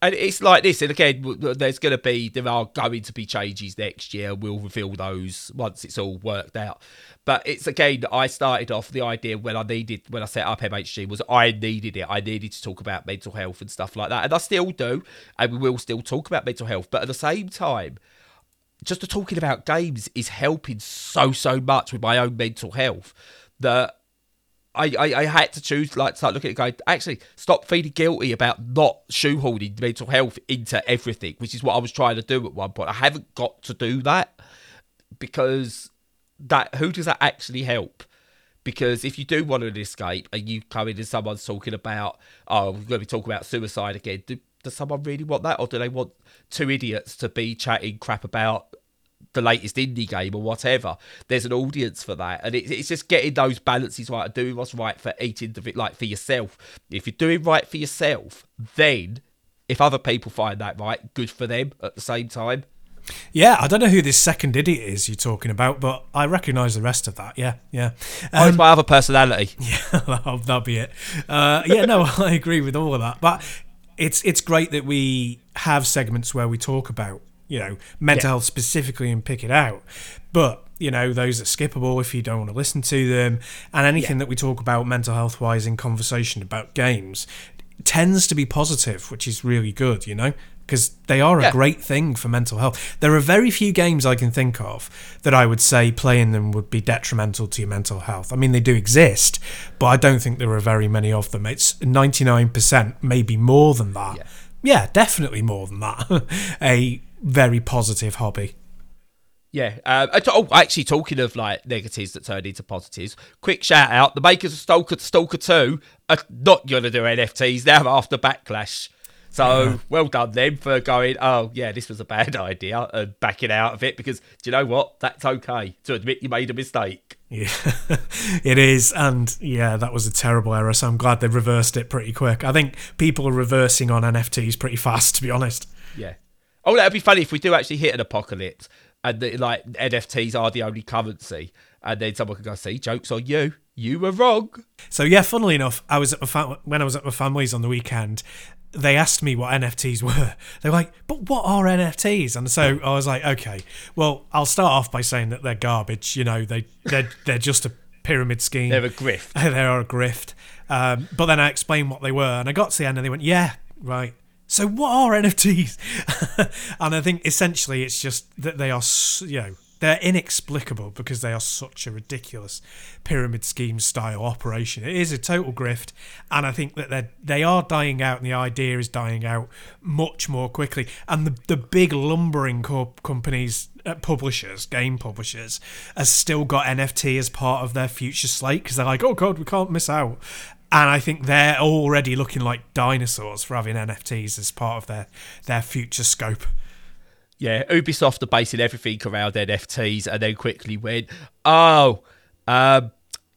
And it's like this, and again, there's going to be, there are going to be changes next year. We'll reveal those once it's all worked out. But it's again, I started off the idea when I needed, when I set up M H G was I needed it. I needed to talk about mental health and stuff like that. And I still do, and we will still talk about mental health. But at the same time, just talking about games is helping so, so much with my own mental health that I, I, I had to choose, like, start looking at it going, actually, stop feeling guilty about not shoehorning mental health into everything, which is what I was trying to do at one point. I haven't got to do that because that who does that actually help? Because if you do want an escape and you come in and someone's talking about, oh, we're going to be talking about suicide again, do, does someone really want that? Or do they want two idiots to be chatting crap about the latest indie game or whatever? There's an audience for that, and it, it's just getting those balances right and doing what's right for each individual, like for yourself. If you're doing right for yourself, then if other people find that right, good for them at the same time. Yeah, I don't know who this second idiot is you're talking about, but I recognise the rest of that. Yeah, yeah. Um, oh, it's my other personality. Yeah, that'll be it. Uh, yeah, no, I agree with all of that, but it's it's great that we have segments where we talk about, you know, mental yeah. health specifically and pick it out. But, you know, those are skippable if you don't want to listen to them. And anything yeah. that we talk about mental health-wise in conversation about games tends to be positive, which is really good, you know? because they are a yeah. great thing for mental health. There are very few games I can think of that I would say playing them would be detrimental to your mental health. I mean, they do exist, but I don't think there are very many of them. It's ninety-nine percent, maybe more than that. Yeah, yeah definitely more than that. A very positive hobby. Yeah. Um, oh, actually, talking of like negatives that turned into positives, quick shout out: the makers of Stalker Stalker Two are not going to do N F Ts now after Backlash. So yeah. well done them for going, oh yeah, this was a bad idea, and backing out of it, because do you know what? That's okay to admit you made a mistake. Yeah, it is. And yeah, that was a terrible error. So I'm glad they reversed it pretty quick. I think people are reversing on N F Ts pretty fast, to be honest. Yeah. Oh, that'd be funny if we do actually hit an apocalypse and the, like N F Ts are the only currency, and then someone can go, see, joke's on you. You were wrong. So yeah, funnily enough, I was at my fam- when I was at my family's on the weekend, they asked me what N F Ts were. They were like, but what are N F Ts? And so I was like, okay, well, I'll start off by saying that they're garbage. You know, they, they're, they're just a pyramid scheme. They're a grift. They are a grift. Um, but then I explained what they were, and I got to the end and they went, yeah, right. So what are N F Ts? And I think essentially it's just that they are, you know, they're inexplicable because they are such a ridiculous pyramid scheme style operation. It is a total grift, and I think that they they are dying out, and the idea is dying out much more quickly. And the the big lumbering corp companies, uh, publishers, game publishers, has still got N F T as part of their future slate because they're like, oh god, we can't miss out. And I think they're already looking like dinosaurs for having N F Ts as part of their, their future scope. Yeah, Ubisoft are basing everything around N F Ts, and then quickly went, oh, um,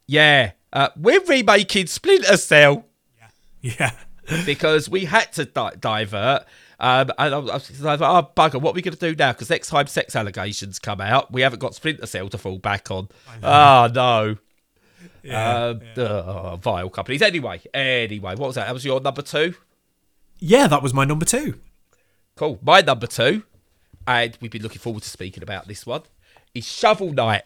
yeah, uh, we're remaking Splinter Cell. Yeah. yeah. Because we had to di- divert. Um, and I was like, oh, bugger, what are we going to do now? Because next time sex allegations come out, we haven't got Splinter Cell to fall back on. Oh, no. Yeah, um, yeah. Uh, vile companies. Anyway, anyway, what was that? That was your number two? Yeah, that was my number two. Cool. My number two, and we've been looking forward to speaking about this one, is Shovel Knight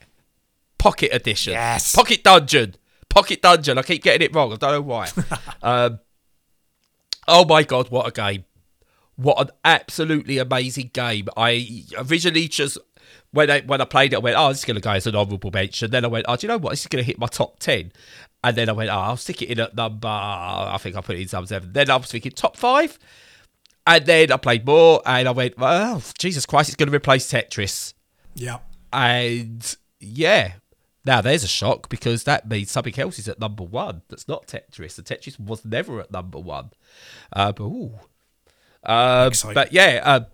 Pocket Edition. Yes. Pocket Dungeon. Pocket Dungeon. I keep getting it wrong. I don't know why. um, oh my God, what a game. What an absolutely amazing game. I originally just... When I, when I played it, I went, oh, this is going to go as an honourable mention. Then I went, oh, do you know what? This is going to hit my top ten. And then I went, oh, I'll stick it in at number... I think I put it in some seven. Then I was thinking, top five? And then I played more, and I went, well, oh, Jesus Christ, it's going to replace Tetris. Yeah. And, yeah. Now, there's a shock, because that means something else is at number one that's not Tetris. And Tetris was never at number one. Uh, but, ooh. Um, but, yeah... Um,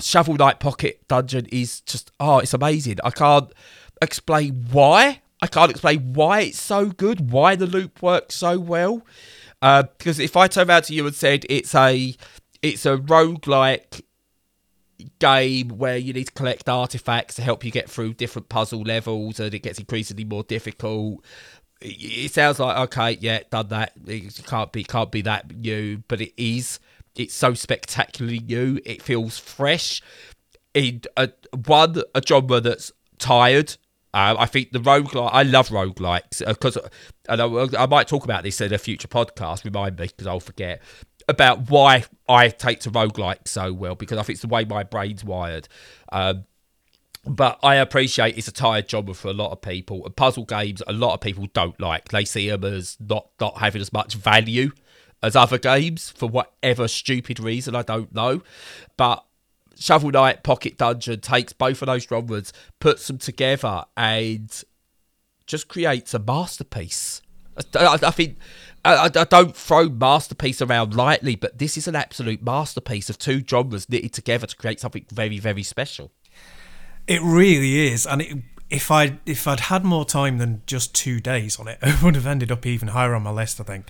Shovel Knight Pocket Dungeon is just, oh, it's amazing. I can't explain why. I can't explain why it's so good, why the loop works so well. Uh, because if I turned around to you and said it's a it's a roguelike game where you need to collect artifacts to help you get through different puzzle levels, and it gets increasingly more difficult, it sounds like, okay, yeah, done that. It can't be, can't be that new, but it is. It's so spectacularly new. It feels fresh in a, one, a genre that's tired. Um, I think the roguelike, I love roguelikes, because, uh, and I, I might talk about this in a future podcast, remind me, because I'll forget, about why I take to roguelikes so well, because I think it's the way my brain's wired. Um, but I appreciate it's a tired genre for a lot of people, and puzzle games a lot of people don't like. They see them as not, not having as much value as other games, for whatever stupid reason, I don't know. But Shovel Knight Pocket Dungeon takes both of those genres, puts them together, and just creates a masterpiece. I, I think I, I don't throw masterpiece around lightly, but this is an absolute masterpiece of two genres knitted together to create something very, very special. It really is, and it... If I if I'd had more time than just two days on it, I would have ended up even higher on my list, I think.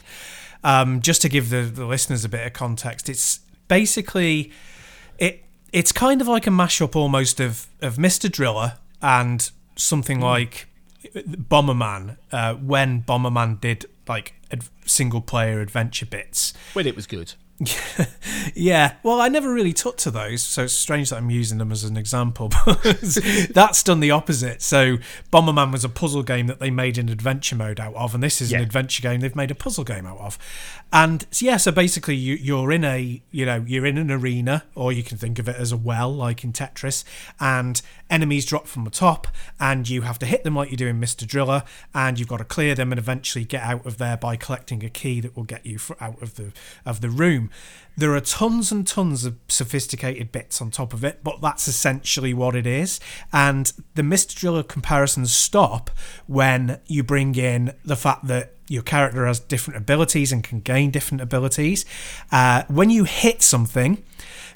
Um, just to give the, the listeners a bit of context, it's basically it it's kind of like a mashup almost of of Mister Driller and something mm. like Bomberman, uh, when Bomberman did like ad- single player adventure bits. When it was good. Yeah, well, I never really took to those, so it's strange that I'm using them as an example, but that's done the opposite. So Bomberman was a puzzle game that they made an adventure mode out of, and this is yeah. an adventure game they've made a puzzle game out of. And yeah, so basically you, you're in a, you know, you're in an arena, or you can think of it as a well, like in Tetris, and enemies drop from the top, and you have to hit them like you do in Mister Driller, and you've got to clear them and eventually get out of there by collecting a key that will get you out of the of the room. There are tons and tons of sophisticated bits on top of it, but that's essentially what it is. And the Mister Driller comparisons stop when you bring in the fact that your character has different abilities and can gain different abilities. Uh, when you hit something,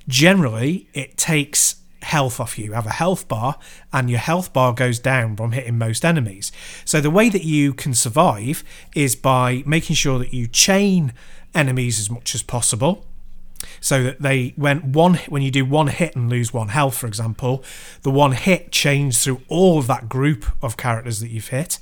generally it takes health off you. You have a health bar, and your health bar goes down from hitting most enemies. So the way that you can survive is by making sure that you chain enemies as much as possible, so that they when one when you do one hit and lose one health, for example, the one hit chains through all of that group of characters that you've hit,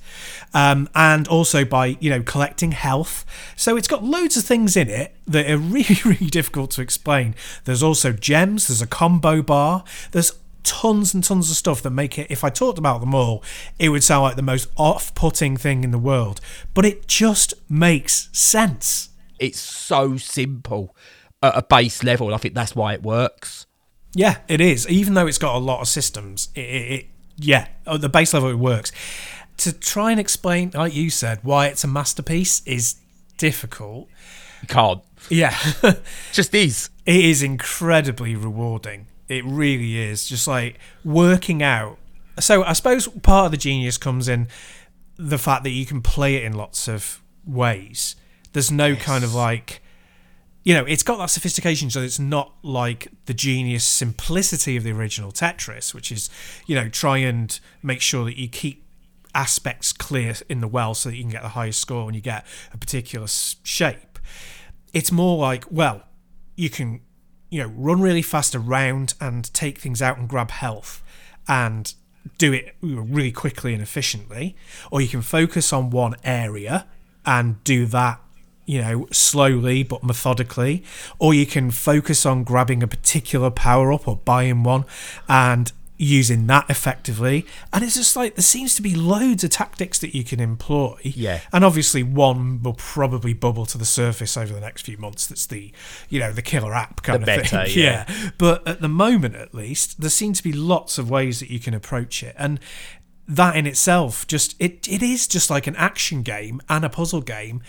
um, and also by you know collecting health. So it's got loads of things in it that are really really difficult to explain. There's also gems. There's a combo bar. There's tons and tons of stuff that make it, if I talked about them all, it would sound like the most off-putting thing in the world. But it just makes sense. It's so simple. At a base level, I think that's why it works. Yeah, it is. Even though it's got a lot of systems, it, it, it yeah, at the base level it works. To try and explain, like you said, why it's a masterpiece is difficult. You can't. Yeah. Just is. It is incredibly rewarding. It really is. Just like working out. So I suppose part of the genius comes in the fact that you can play it in lots of ways. There's no yes. kind of like... You know, it's got that sophistication, so it's not like the genius simplicity of the original Tetris, which is, you know, try and make sure that you keep aspects clear in the well so that you can get the highest score when you get a particular shape. It's more like, well, you can, you know, run really fast around and take things out and grab health and do it really quickly and efficiently. Or you can focus on one area and do that, you know, slowly but methodically, or you can focus on grabbing a particular power-up or buying one and using that effectively. And it's just like there seems to be loads of tactics that you can employ. Yeah. And obviously one will probably bubble to the surface over the next few months. That's the, you know, the killer app kind the of better, thing. Yeah. yeah. But at the moment, at least, there seem to be lots of ways that you can approach it. And that in itself, just it it is just like an action game and a puzzle game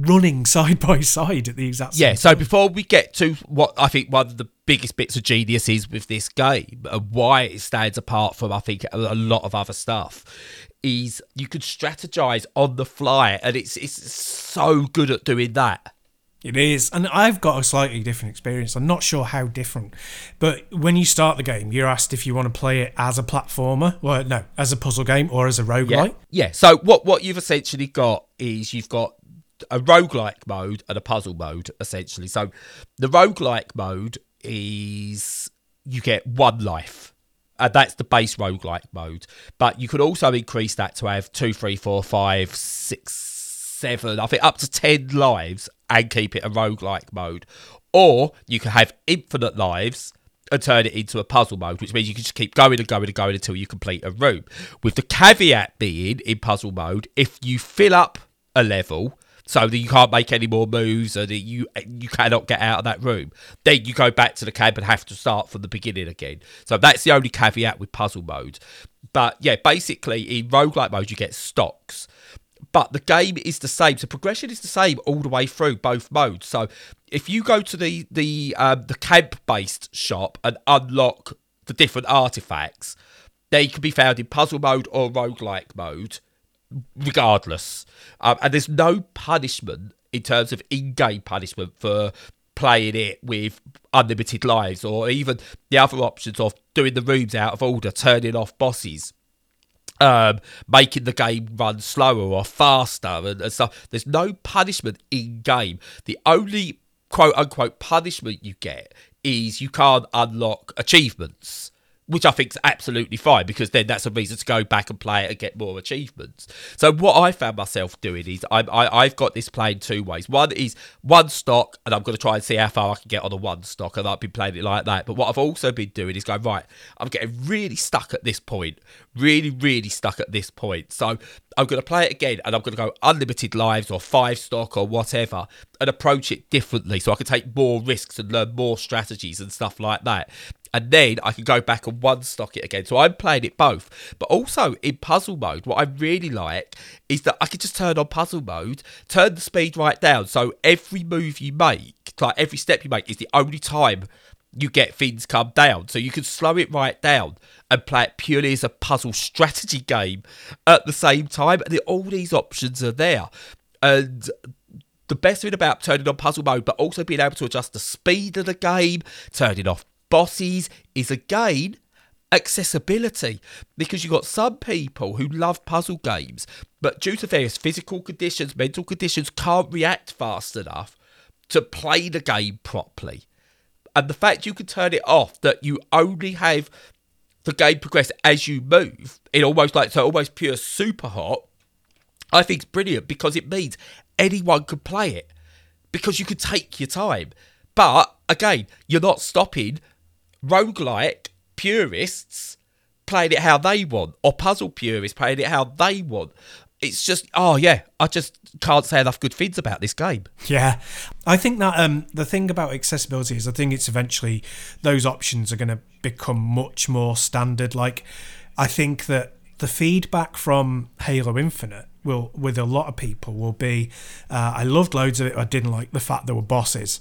running side by side at the exact same yeah, time. So before we get to what I think one of the biggest bits of genius is with this game and why it stands apart from, I think, a lot of other stuff, is you could strategize on the fly, and it's it's so good at doing that. It is, and I've got a slightly different experience. I'm not sure how different, but when you start the game, you're asked if you want to play it as a platformer, well, no, as a puzzle game or as a roguelike. Yeah, yeah. so what, what you've essentially got is you've got a roguelike mode and a puzzle mode, essentially. So the roguelike mode is you get one life, and that's the base roguelike mode. But you could also increase that to have two, three, four, five, six, seven, I think up to ten lives, and keep it a roguelike mode. Or you can have infinite lives and turn it into a puzzle mode, which means you can just keep going and going and going until you complete a room. With the caveat being, in puzzle mode, if you fill up a level, so that you can't make any more moves and you you cannot get out of that room, then you go back to the camp and have to start from the beginning again. So that's the only caveat with puzzle mode. But yeah, basically in roguelike mode you get stocks. But the game is the same. So progression is the same all the way through both modes. So if you go to the the, um, the camp-based shop and unlock the different artifacts, they can be found in puzzle mode or roguelike mode, regardless. Um, and there's no punishment in terms of in-game punishment for playing it with unlimited lives, or even the other options of doing the rooms out of order, turning off bosses, um, making the game run slower or faster and, and stuff. There's no punishment in-game. The only quote-unquote punishment you get is you can't unlock achievements, which I think is absolutely fine, because then that's a reason to go back and play it and get more achievements. So what I found myself doing is I'm, I, I've got this playing two ways. One is one stock, and I'm going to try and see how far I can get on a one stock, and I've been playing it like that. But what I've also been doing is going, right, I'm getting really stuck at this point, really, really stuck at this point. So I'm going to play it again, and I'm going to go unlimited lives or five stock or whatever, and approach it differently so I can take more risks and learn more strategies and stuff like that. And then I can go back and one-stock it again. So I'm playing it both. But also in puzzle mode, what I really like is that I can just turn on puzzle mode, turn the speed right down. So every move you make, like every step you make, is the only time you get things come down. So you can slow it right down and play it purely as a puzzle strategy game at the same time. And all these options are there. And the best thing about turning on puzzle mode, but also being able to adjust the speed of the game, turning off bosses, is again accessibility, because you've got some people who love puzzle games but due to various physical conditions, mental conditions, can't react fast enough to play the game properly. And the fact you can turn it off, that you only have the game progress as you move, it almost like so almost pure super hot, I think is brilliant, because it means anyone can play it because you can take your time. But again, you're not stopping roguelike purists playing it how they want, or puzzle purists playing it how they want. It's just, oh yeah, I just can't say enough good things about this game. Yeah, I think that um, the thing about accessibility is I think it's eventually those options are going to become much more standard. Like, I think that the feedback from Halo Infinite will, with a lot of people, will be, uh, I loved loads of it, I didn't like the fact there were bosses.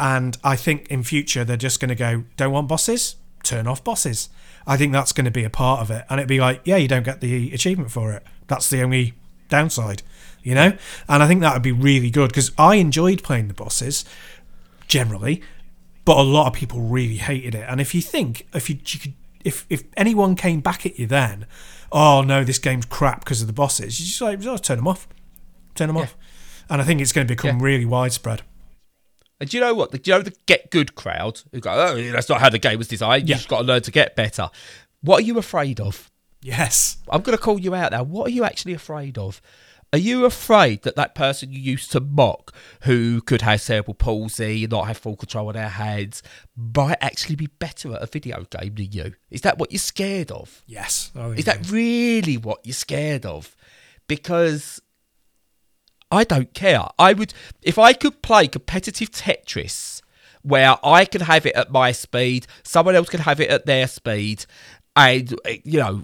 And I think in future, they're just going to go, don't want bosses? Turn off bosses. I think that's going to be a part of it. And it'd be like, yeah, you don't get the achievement for it. That's the only downside, you know? And I think that would be really good, because I enjoyed playing the bosses, generally, but a lot of people really hated it. And if you think, if you, you could, if if anyone came back at you then, oh, no, this game's crap because of the bosses, you just like, oh, turn them off. Turn them yeah. off. And I think it's going to become yeah. really widespread. And do you know what? Do you know the get good crowd who go, oh, that's not how the game was designed. Yeah. You've just got to learn to get better. What are you afraid of? Yes. I'm going to call you out now. What are you actually afraid of? Are you afraid that that person you used to mock, who could have cerebral palsy, not have full control of their hands, might actually be better at a video game than you? Is that what you're scared of? Yes. Oh, yeah. Is that really what you're scared of? Because I don't care. I would, if I could play competitive Tetris where I could have it at my speed, someone else could have it at their speed, and, you know,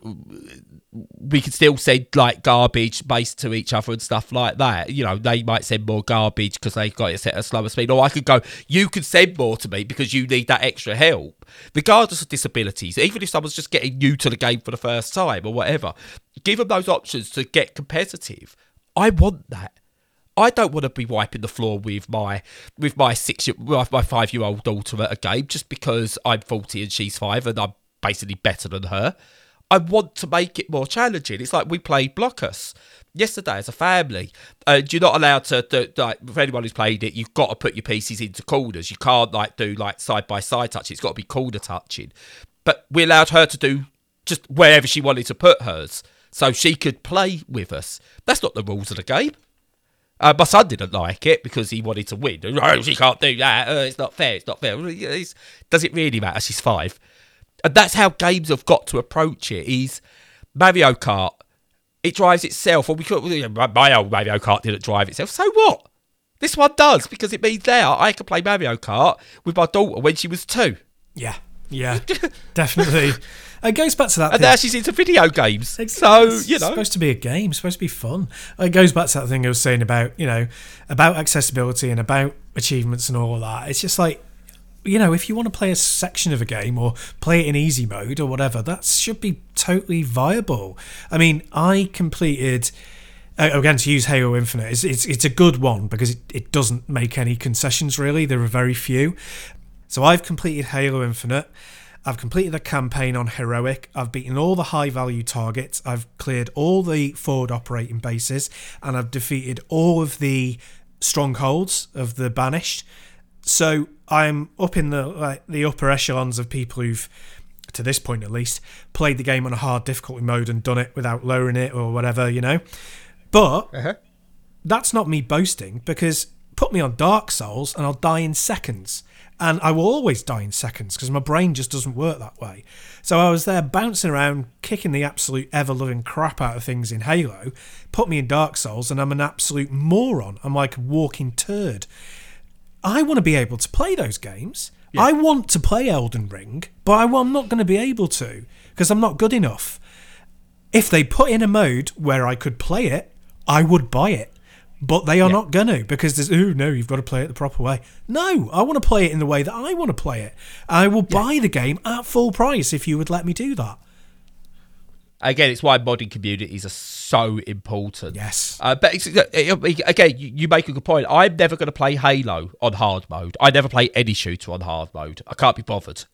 we could still send, like, garbage base to each other and stuff like that. You know, they might send more garbage because they've got it set at a slower speed. Or I could go, you can send more to me because you need that extra help. Regardless of disabilities, even if someone's just getting new to the game for the first time or whatever, give them those options to get competitive. I want that. I don't want to be wiping the floor with my with my six year, with my five year old daughter at a game just because I'm forty and she's five and I'm basically better than her. I want to make it more challenging. It's like we played Blockus yesterday as a family, and you're not allowed to do, like, for anyone who's played it, you've got to put your pieces into corners. You can't like do like side by side touching. It's got to be corner touching. But we allowed her to do just wherever she wanted to put hers, so she could play with us. That's not the rules of the game. Uh, my son didn't like it because he wanted to win. Oh, she can't do that. Oh, it's not fair. It's not fair. It's, does it really matter? She's five. And that's how games have got to approach it. Is Mario Kart, it drives itself. Or we could, my old Mario Kart didn't drive itself. So what? This one does, because it means now I can play Mario Kart with my daughter when she was two. Yeah. Yeah, definitely. It goes back to that. And now she's into video games. It's, so, you know. It's supposed to be a game. It's supposed to be fun. It goes back to that thing I was saying about, you know, about accessibility and about achievements and all that. It's just like, you know, if you want to play a section of a game or play it in easy mode or whatever, that should be totally viable. I mean, I completed... Uh, again, to use Halo Infinite, it's, it's, it's a good one because it, it doesn't make any concessions, really. There are very few. So I've completed Halo Infinite, I've completed the campaign on Heroic, I've beaten all the high value targets, I've cleared all the forward operating bases, and I've defeated all of the strongholds of the Banished. So I'm up in the like the upper echelons of people who've to this point at least, played the game on a hard difficulty mode and done it without lowering it or whatever, you know. But uh-huh. that's not me boasting, because put me on Dark Souls and I'll die in seconds. And I will always die in seconds because my brain just doesn't work that way. So I was there bouncing around, kicking the absolute ever-loving crap out of things in Halo, put me in Dark Souls, and I'm an absolute moron. I'm like a walking turd. I want to be able to play those games. Yeah. I want to play Elden Ring, but I'm not going to be able to because I'm not good enough. If they put in a mode where I could play it, I would buy it. But they are yeah. not going to, because there's, ooh, no, you've got to play it the proper way. No, I want to play it in the way that I want to play it. I will yeah. buy the game at full price if you would let me do that. Again, it's why modding communities are so important. Yes. Uh, but it's, again, you, you make a good point. I'm never going to play Halo on hard mode. I never play any shooter on hard mode. I can't be bothered,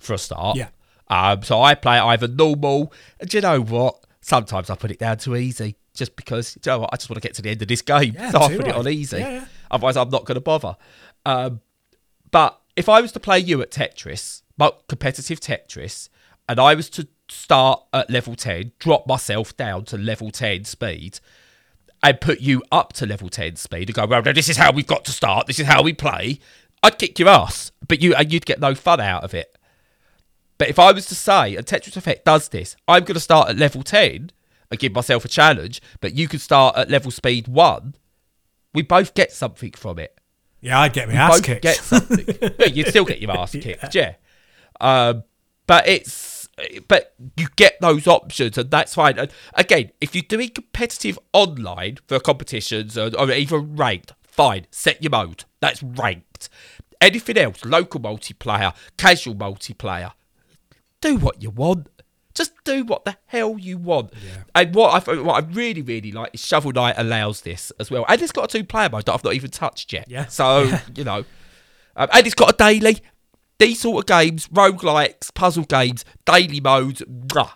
for a start. Yeah. Um, so I play either normal, and you know what? Sometimes I put it down too easy. Just because, you know what, I just want to get to the end of this game. Yeah, so I put right. it on easy. Yeah, yeah. Otherwise, I'm not going to bother. Um, but if I was to play you at Tetris, competitive Tetris, and I was to start at level ten, drop myself down to level ten speed, and put you up to level ten speed, and go, well, no, this is how we've got to start. This is how we play. I'd kick your ass, but you and you'd get no fun out of it. But if I was to say, and Tetris Effect does this, I'm going to start at level ten, I give myself a challenge, but you could start at level speed one. We both get something from it. Yeah, I'd get my we ass both kicked. Get something. You'd still get your ass kicked, yeah. yeah. Um, but it's but you get those options, and that's fine. And again, if you're doing competitive online for competitions or, or even ranked, fine. Set your mode. That's ranked. Anything else, local multiplayer, casual multiplayer, do what you want. Just do what the hell you want. Yeah. And what I what I really, really like is Shovel Knight allows this as well. And it's got a two-player mode that I've not even touched yet. Yeah. So, yeah. you know. Um, and it's got a daily. These sort of games, roguelikes, puzzle games, daily modes. Rah.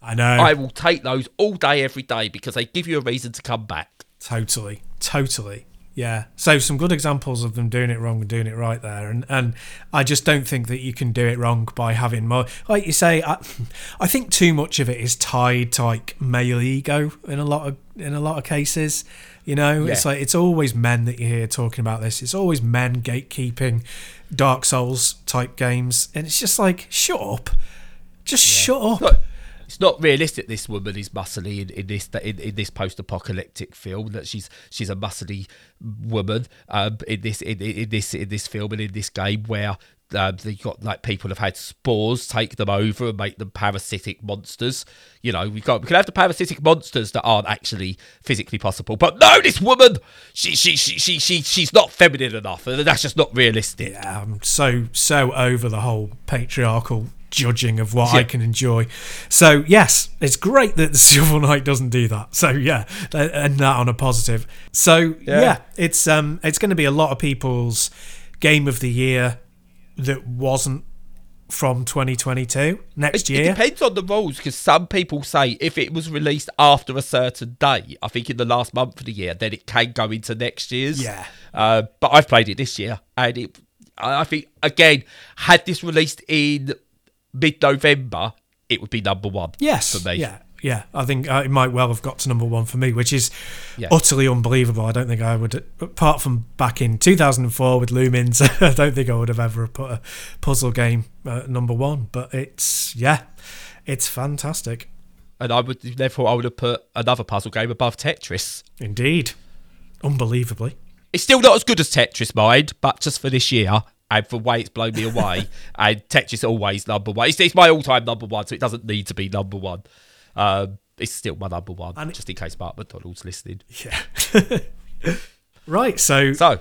I know. I will take those all day, every day, because they give you a reason to come back. Totally. Totally. Yeah. So some good examples of them doing it wrong and doing it right there. And and I just don't think that you can do it wrong by having more. Like you say, I, I think too much of it is tied to like male ego in a lot of in a lot of cases. You know, yeah. it's like it's always men that you hear talking about this. It's always men gatekeeping Dark Souls type games. And it's just like, shut up. Just yeah. shut up. Look. It's not realistic. This woman is muscly in, in this in, in this post-apocalyptic film. That she's she's a muscly woman um, in this in, in this in this film and in this game where um, they got like people have had spores take them over and make them parasitic monsters. You know, we got we can have the parasitic monsters that aren't actually physically possible. But no, this woman, she she she she, she she's not feminine enough, and that's just not realistic. Yeah, I'm so so over the whole patriarchal judging of what yeah. I can enjoy. So yes, it's great that the Shovel Knight doesn't do that. So yeah, and that on a positive. So yeah, yeah it's um it's going to be a lot of people's game of the year that wasn't from twenty twenty-two next it, year. It depends on the rules, because some people say if it was released after a certain day, I think in the last month of the year, then it can go into next year's. Yeah. Uh, but I've played it this year, and it I think again had this released in mid-November, it would be number one. Yes, for me. Yeah, yeah. I think uh, it might well have got to number one for me, which is yeah. utterly unbelievable. I don't think I would, apart from back in two thousand four with Lumines, I don't think I would have ever put a puzzle game uh, number one. But it's yeah, it's fantastic. And I would therefore I would have put another puzzle game above Tetris. Indeed, unbelievably, it's still not as good as Tetris, mind, but just for this year. And for the way it's blown me away, and Tetris always number one. It's, it's my all-time number one, so it doesn't need to be number one. Um, it's still my number one, and just in case Mark McDonald's listening. Yeah. Right, so so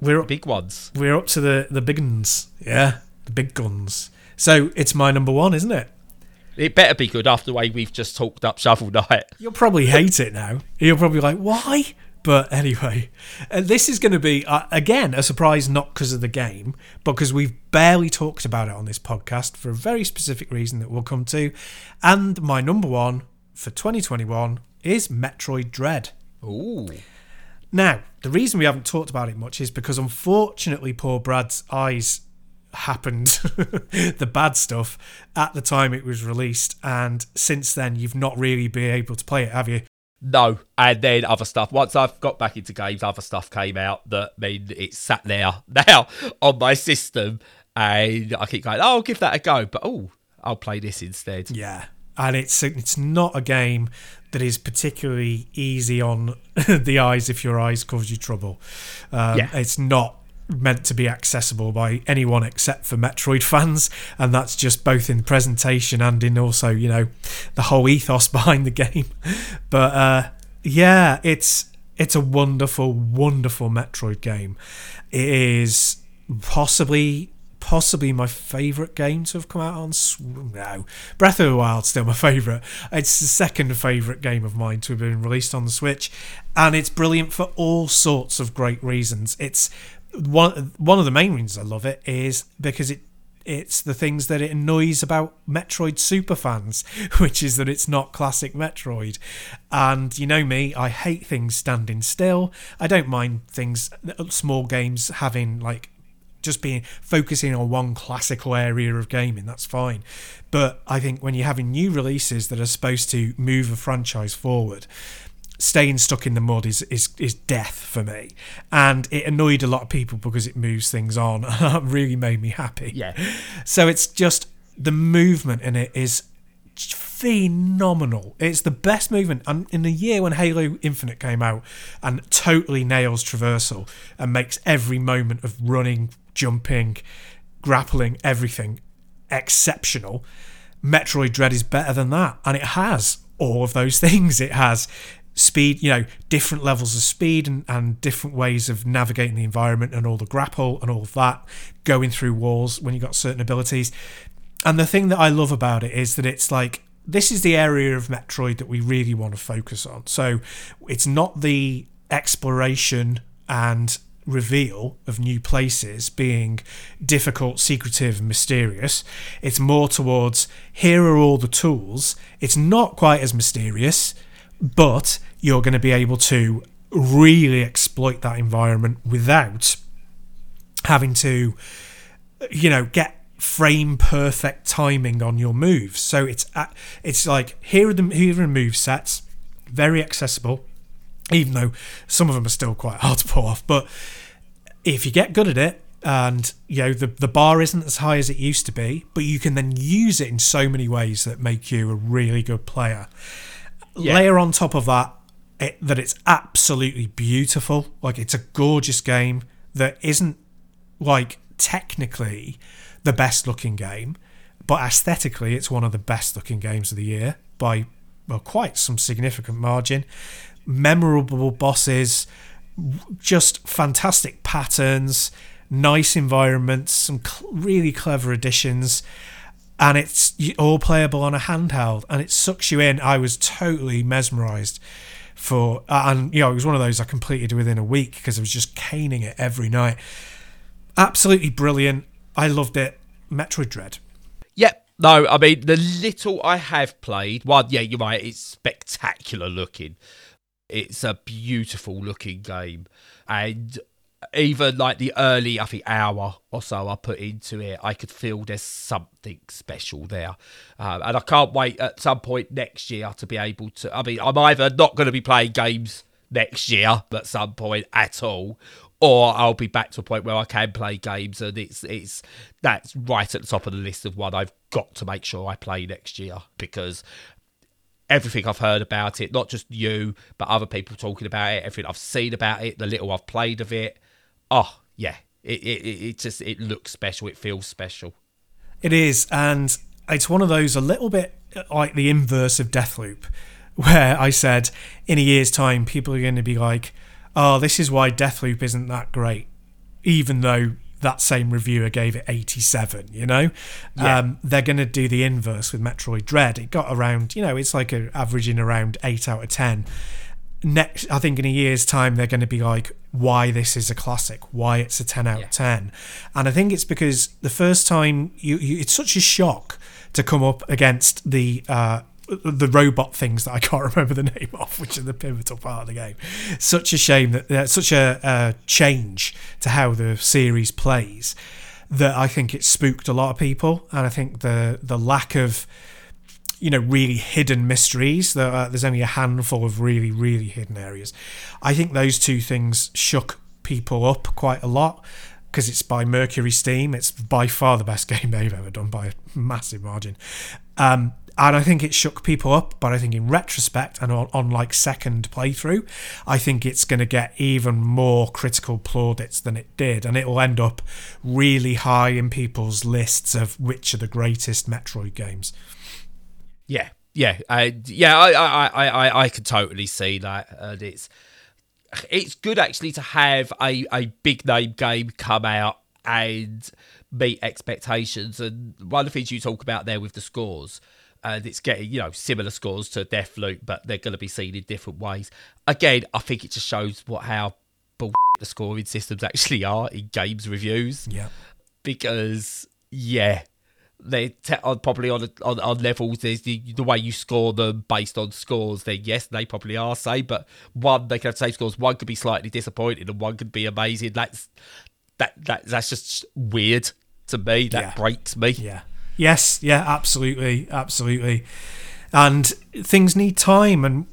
we're up, big ones. We're up to the the big uns. Yeah, the big guns. So it's my number one, isn't it? It better be good after the way we've just talked up Shovel Knight. You'll probably hate it now. You'll probably like, why? But anyway, and this is going to be, uh, again, a surprise, not because of the game, but because we've barely talked about it on this podcast for a very specific reason that we'll come to. And my number one for twenty twenty-one is Metroid Dread. Ooh. Now, the reason we haven't talked about it much is because, unfortunately, poor Brad's eyes happened, the bad stuff, at the time it was released, and since then you've not really been able to play it, have you? No, and then other stuff. Once I've got back into games, other stuff came out that, I mean, it's sat there now on my system, and I keep going, oh, I'll give that a go, but oh, I'll play this instead. Yeah, and it's it's not a game that is particularly easy on the eyes if your eyes cause you trouble. Um, yeah. It's not meant to be accessible by anyone except for Metroid fans, and that's just both in presentation and in also, you know, the whole ethos behind the game. But uh, yeah, it's it's a wonderful, wonderful Metroid game. It is possibly possibly my favourite game to have come out on. No, Breath of the Wild's still my favourite. It's the second favourite game of mine to have been released on the Switch, and it's brilliant for all sorts of great reasons. It's One one of the main reasons I love it is because it it's the things that it annoys about Metroid superfans, which is that it's not classic Metroid. And you know me, I hate things standing still. I don't mind things, small games having like just being focusing on one classical area of gaming, that's fine. But I think when you're having new releases that are supposed to move a franchise forward, staying stuck in the mud is, is is death for me, and it annoyed a lot of people because it moves things on. It really made me happy. Yeah. So it's just the movement in it is phenomenal. It's the best movement. And in the year when Halo Infinite came out and totally nails traversal and makes every moment of running, jumping, grappling, everything exceptional, Metroid Dread is better than that, and it has all of those things. It has speed, you know, different levels of speed and, and different ways of navigating the environment and all the grapple and all of that, going through walls when you've got certain abilities. And the thing that I love about it is that it's like, this is the area of Metroid that we really want to focus on. So it's not the exploration and reveal of new places being difficult, secretive, and mysterious. It's more towards, here are all the tools. It's not quite as mysterious, but you're going to be able to really exploit that environment without having to, you know, get frame perfect timing on your moves. So it's at, it's like, here are the here are the move sets, very accessible, even though some of them are still quite hard to pull off. But if you get good at it, and you know the the bar isn't as high as it used to be, but you can then use it in so many ways that make you a really good player. Yeah. Layer on top of that, it, that it's absolutely beautiful. Like, it's a gorgeous game that isn't, like, technically the best-looking game, but aesthetically it's one of the best-looking games of the year by, well, quite some significant margin. Memorable bosses, just fantastic patterns, nice environments, some cl- really clever additions. And it's all playable on a handheld, and it sucks you in. I was totally mesmerised for, and you know, it was one of those I completed within a week because I was just caning it every night. Absolutely brilliant. I loved it. Metroid Dread. Yep. No, I mean, the little I have played, well, yeah, you're right, it's spectacular looking. It's a beautiful looking game. And even like the early, I think, hour or so I put into it, I could feel there's something special there. Um, and I can't wait at some point next year to be able to... I mean, I'm either not going to be playing games next year at some point at all, or I'll be back to a point where I can play games, and it's it's that's right at the top of the list of one I've got to make sure I play next year, because everything I've heard about it, not just you, but other people talking about it, everything I've seen about it, the little I've played of it, oh, yeah, it, it it just, it looks special. It feels special. It is, and it's one of those a little bit like the inverse of Deathloop, where I said in a year's time, people are going to be like, oh, this is why Deathloop isn't that great, even though that same reviewer gave it eighty-seven, you know? Yeah. Um, they're going to do the inverse with Metroid Dread. It got around, you know, it's like a, averaging around eight out of ten. Next, I think in a year's time, they're going to be like, why this is a classic, why it's a ten out of ten. And I think it's because the first time you, you it's such a shock to come up against the uh the robot things that I can't remember the name of, which are the pivotal part of the game. Such a shame that uh, such a uh, change to how the series plays, that I think it spooked a lot of people. And I think the the lack of, you know, really hidden mysteries, there are, there's only a handful of really, really hidden areas. I think those two things shook people up quite a lot, because it's by Mercury Steam. It's by far the best game they've ever done by a massive margin. Um, and I think it shook people up, but I think in retrospect and on, on like second playthrough, I think it's going to get even more critical plaudits than it did, and it will end up really high in people's lists of which are the greatest Metroid games. Yeah, yeah, I, yeah, I, I, I, I, I could totally see that, and it's it's good actually to have a, a big name game come out and meet expectations. And one of the things you talk about there with the scores, and it's getting, you know, similar scores to Deathloop, but they're going to be seen in different ways. Again, I think it just shows what how bull the scoring systems actually are in games reviews. Yeah, because yeah, they're te- on, probably on, on on levels. There's the, the way you score them based on scores. Then yes, they probably are same, but one, they can have the same scores. One could be slightly disappointed, and one could be amazing. That's that that that's just weird to me. That yeah. breaks me. Yeah. Yes. Yeah. Absolutely. Absolutely. And things need time. And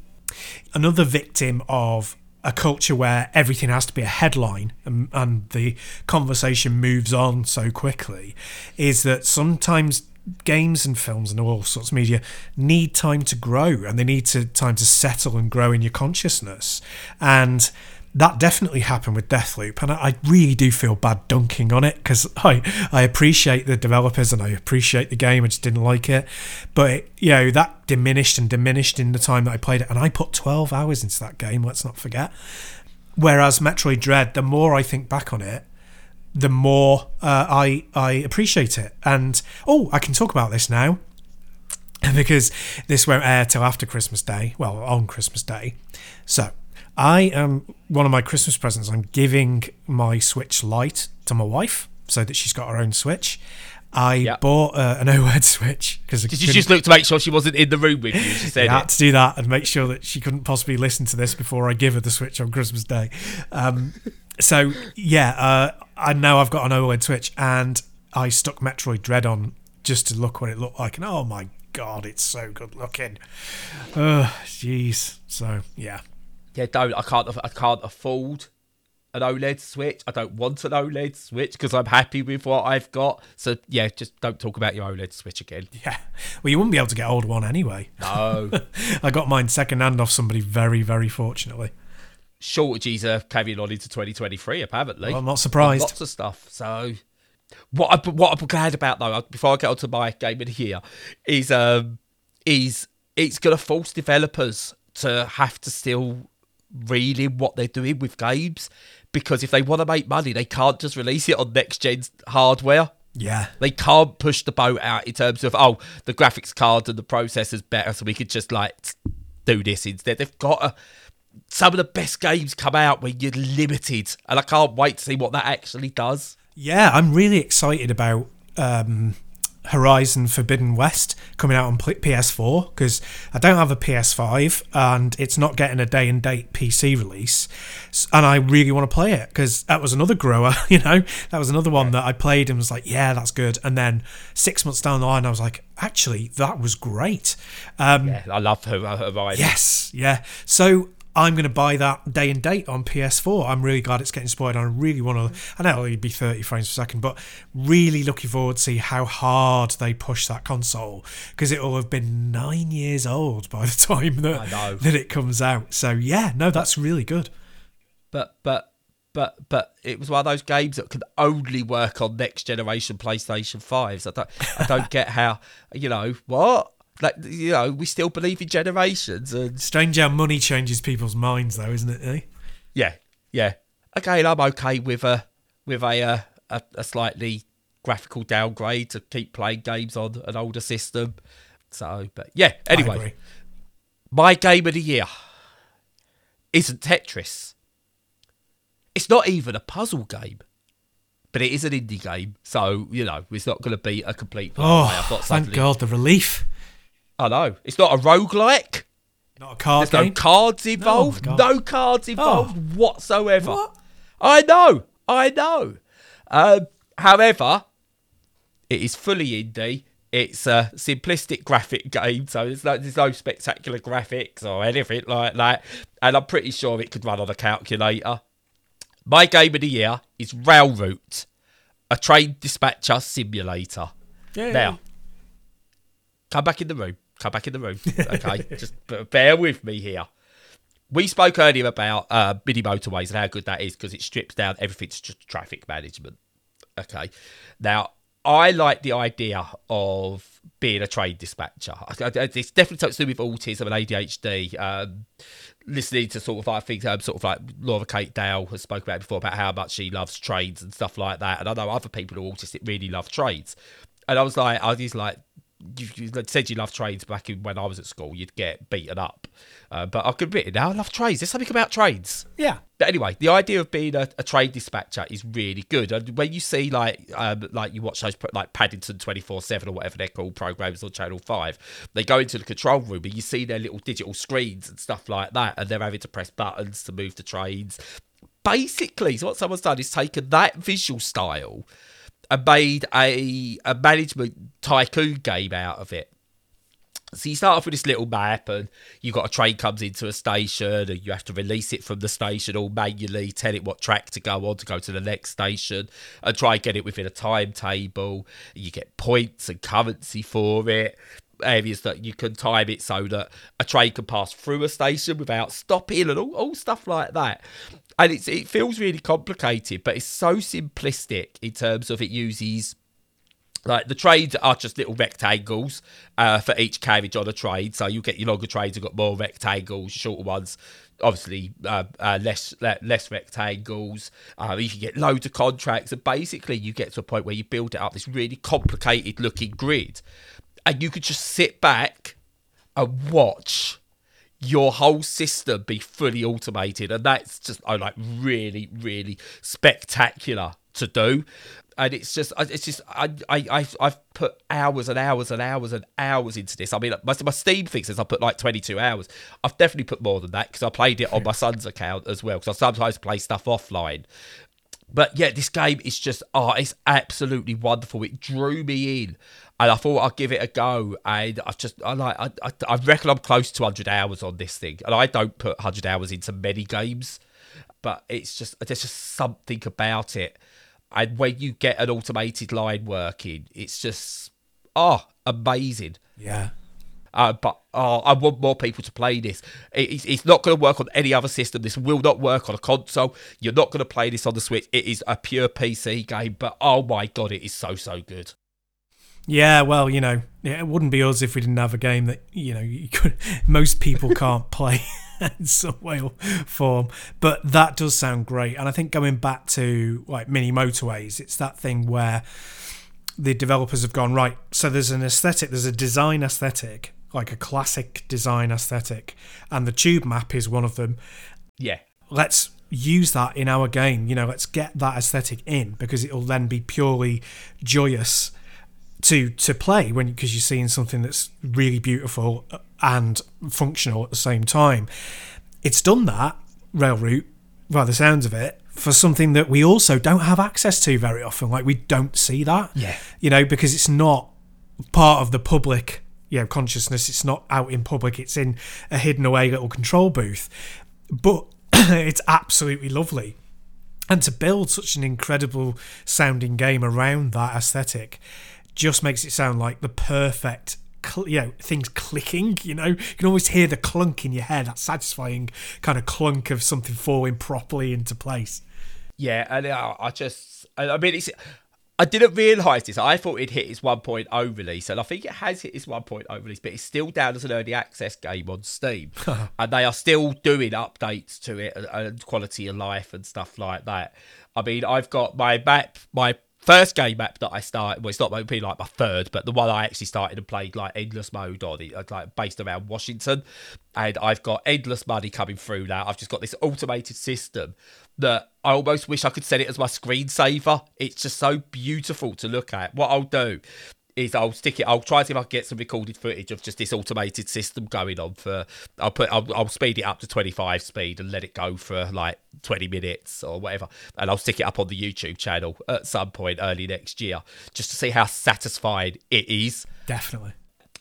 another victim of a culture where everything has to be a headline and, and the conversation moves on so quickly is that sometimes games and films and all sorts of media need time to grow, and they need to time to settle and grow in your consciousness. And that definitely happened with Deathloop, and I, I really do feel bad dunking on it, because I, I appreciate the developers and I appreciate the game. I just didn't like it. But, it, you know, that diminished and diminished in the time that I played it, and I put twelve hours into that game, let's not forget. Whereas Metroid Dread, the more I think back on it, the more uh, I I appreciate it. And, oh, I can talk about this now, because this won't air till after Christmas Day, well, on Christmas Day. So, I am, um, one of my Christmas presents, I'm giving my Switch Lite to my wife so that she's got her own Switch. I yep. bought uh, an OLED Switch. Cause Did you just look to make sure she wasn't in the room with you? She said yeah, I had to do that and make sure that she couldn't possibly listen to this before I give her the Switch on Christmas Day. Um, so, yeah, uh, I now I've got an OLED Switch, and I stuck Metroid Dread on just to look what it looked like. And oh my God, it's so good looking. Oh, jeez. So, yeah. Yeah, don't. I can't. I can't afford an OLED Switch. I don't want an OLED Switch because I'm happy with what I've got. So yeah, just don't talk about your OLED Switch again. Yeah. Well, you wouldn't be able to get an old one anyway. No. I got mine secondhand off somebody very, very fortunately. Shortages are carrying on into twenty twenty-three. Apparently, well, I'm not surprised. Lots of stuff. So what? I, what I'm glad about though, before I get onto my game in here, is um, is it's going to force developers to have to still. Really what they're doing with games, because if they want to make money, they can't just release it on next gen hardware. Yeah, they can't push the boat out in terms of, oh, the graphics card and the processor's better, so we could just like do this instead. They've got a, some of the best games come out when you're limited, and I can't wait to see what that actually does. Yeah, I'm really excited about um Horizon Forbidden West coming out on P S four, because I don't have a P S five and it's not getting a day and date P C release, and I really want to play it, because that was another grower, you know, that was another one that I played and was like, yeah, that's good, and then six months down the line I was like, actually that was great. Um, yeah, I love Horizon. Yes, yeah, so I'm going to buy that day and date on P S four. I'm really glad it's getting spoiled. I really want to, I know it'd be thirty frames per second, but really looking forward to see how hard they push that console, because it'll have been nine years old by the time that, that it comes out. So yeah, no, that's really good. But, but, but, but it was one of those games that could only work on next generation PlayStation fives. I don't, I don't get how, you know, what? Like, you know, we still believe in generations. And strange how money changes people's minds, though, isn't it? Eh? Yeah, yeah. Again, I'm okay with a with a, a a slightly graphical downgrade to keep playing games on an older system. So, but yeah. Anyway, my game of the year isn't Tetris. It's not even a puzzle game. But it is an indie game, so you know it's not going to be a complete. Oh, I've got thank God, the relief. I know. It's not a roguelike. Not a card There's game. There's no cards involved. No, no cards involved oh. whatsoever. What? I know. I know. Um, however, It is fully indie. It's a simplistic graphic game, so there's no, there's no spectacular graphics or anything like that. And I'm pretty sure it could run on a calculator. My game of the year is Railroute, a train dispatcher simulator. Yeah. Now, come back in the room. Come back in the room. Okay, just bear with me here. We spoke earlier about uh, Mini Motorways and how good that is because it strips down everything to just traffic management. Okay, now, I like the idea of being a train dispatcher. It's definitely something to do with autism and A D H D. Um, listening to sort of, I think, um, sort of like Laura Kate Dale has spoken about before about how much she loves trains and stuff like that. And I know other people who are autistic really love trains. And I was like, I was like, you, you said you love trains back in when I was at school. You'd get beaten up. Uh, but I could admit it now, I love trains. There's something about trains. Yeah. But anyway, the idea of being a, a train dispatcher is really good. And when you see, like, um, like you watch those, like, Paddington twenty-four seven or whatever they're called, programs on Channel five, they go into the control room and you see their little digital screens and stuff like that, and they're having to press buttons to move the trains. Basically, so what someone's done is taken that visual style and made a, a management tycoon game out of it. So you start off with this little map and you've got a train comes into a station and you have to release it from the station all manually, tell it what track to go on to go to the next station and try and get it within a timetable. You get points and currency for it. Areas that you can time it so that a train can pass through a station without stopping and all, all stuff like that. And it's, it feels really complicated, but it's so simplistic in terms of it uses... Like, the trains are just little rectangles uh, for each carriage on a train. So you get your longer trains have got more rectangles, shorter ones, obviously uh, uh, less less rectangles. Uh, you can get loads of contracts. And basically, you get to a point where you build it up, this really complicated-looking grid. And you could just sit back and watch your whole system be fully automated. And that's just, oh, like, really, really spectacular to do. And it's just, it's just, I, I, I've put hours and hours and hours and hours into this. I mean, my, my Steam thing says I put like twenty-two hours. I've definitely put more than that because I played it on my son's account as well. Because I sometimes play stuff offline. But yeah, this game is just, oh, it's absolutely wonderful. It drew me in, and I thought I'd give it a go. And I just, I like, I, I, I reckon I'm close to one hundred hours on this thing, and I don't put one hundred hours into many games. But it's just, there's just something about it. And when you get an automated line working, it's just, oh, amazing. Yeah. Uh, but oh, I want more people to play this. It, it's, it's not going to work on any other system. This will not work on a console. You're not going to play this on the Switch. It is a pure P C game, but oh my God, it is so, so good. Yeah, well, you know, it wouldn't be us if we didn't have a game that, you know, you could, most people can't play in some way or form. But that does sound great. And I think going back to, like, Mini Motorways, it's that thing where the developers have gone, right, so there's an aesthetic, there's a design aesthetic, like a classic design aesthetic, and the tube map is one of them. Yeah. Let's use that in our game. You know, let's get that aesthetic in, because it'll then be purely joyous to to play when, because you're seeing something that's really beautiful and functional at the same time. It's done that, Railroute, by the sounds of it, for something that we also don't have access to very often. Like, we don't see that. Yeah. You know, because it's not part of the public, you know, consciousness. It's not out in public. It's in a hidden away little control booth. But it's absolutely lovely. And to build such an incredible sounding game around that aesthetic just makes it sound like the perfect, you know, things clicking, you know. You can always hear the clunk in your head, that satisfying kind of clunk of something falling properly into place. Yeah, and I just, I mean, it's, I didn't realise this. I thought it hit its one point oh release, and I think it has hit its one point oh release, but it's still down as an early access game on Steam. And they are still doing updates to it and, and quality of life and stuff like that. I mean, I've got my map, my first game map that I started, well, it's not maybe like my third, but the one I actually started and played like endless mode on, it, like based around Washington, and I've got endless money coming through now. I've just got this automated system that I almost wish I could set it as my screensaver. It's just so beautiful to look at. What I'll do is I'll stick it. I'll try to see if I can get some recorded footage of just this automated system going on for. I'll put. I'll, I'll speed it up to twenty-five speed and let it go for like twenty minutes or whatever, and I'll stick it up on the YouTube channel at some point early next year just to see how satisfying it is. Definitely.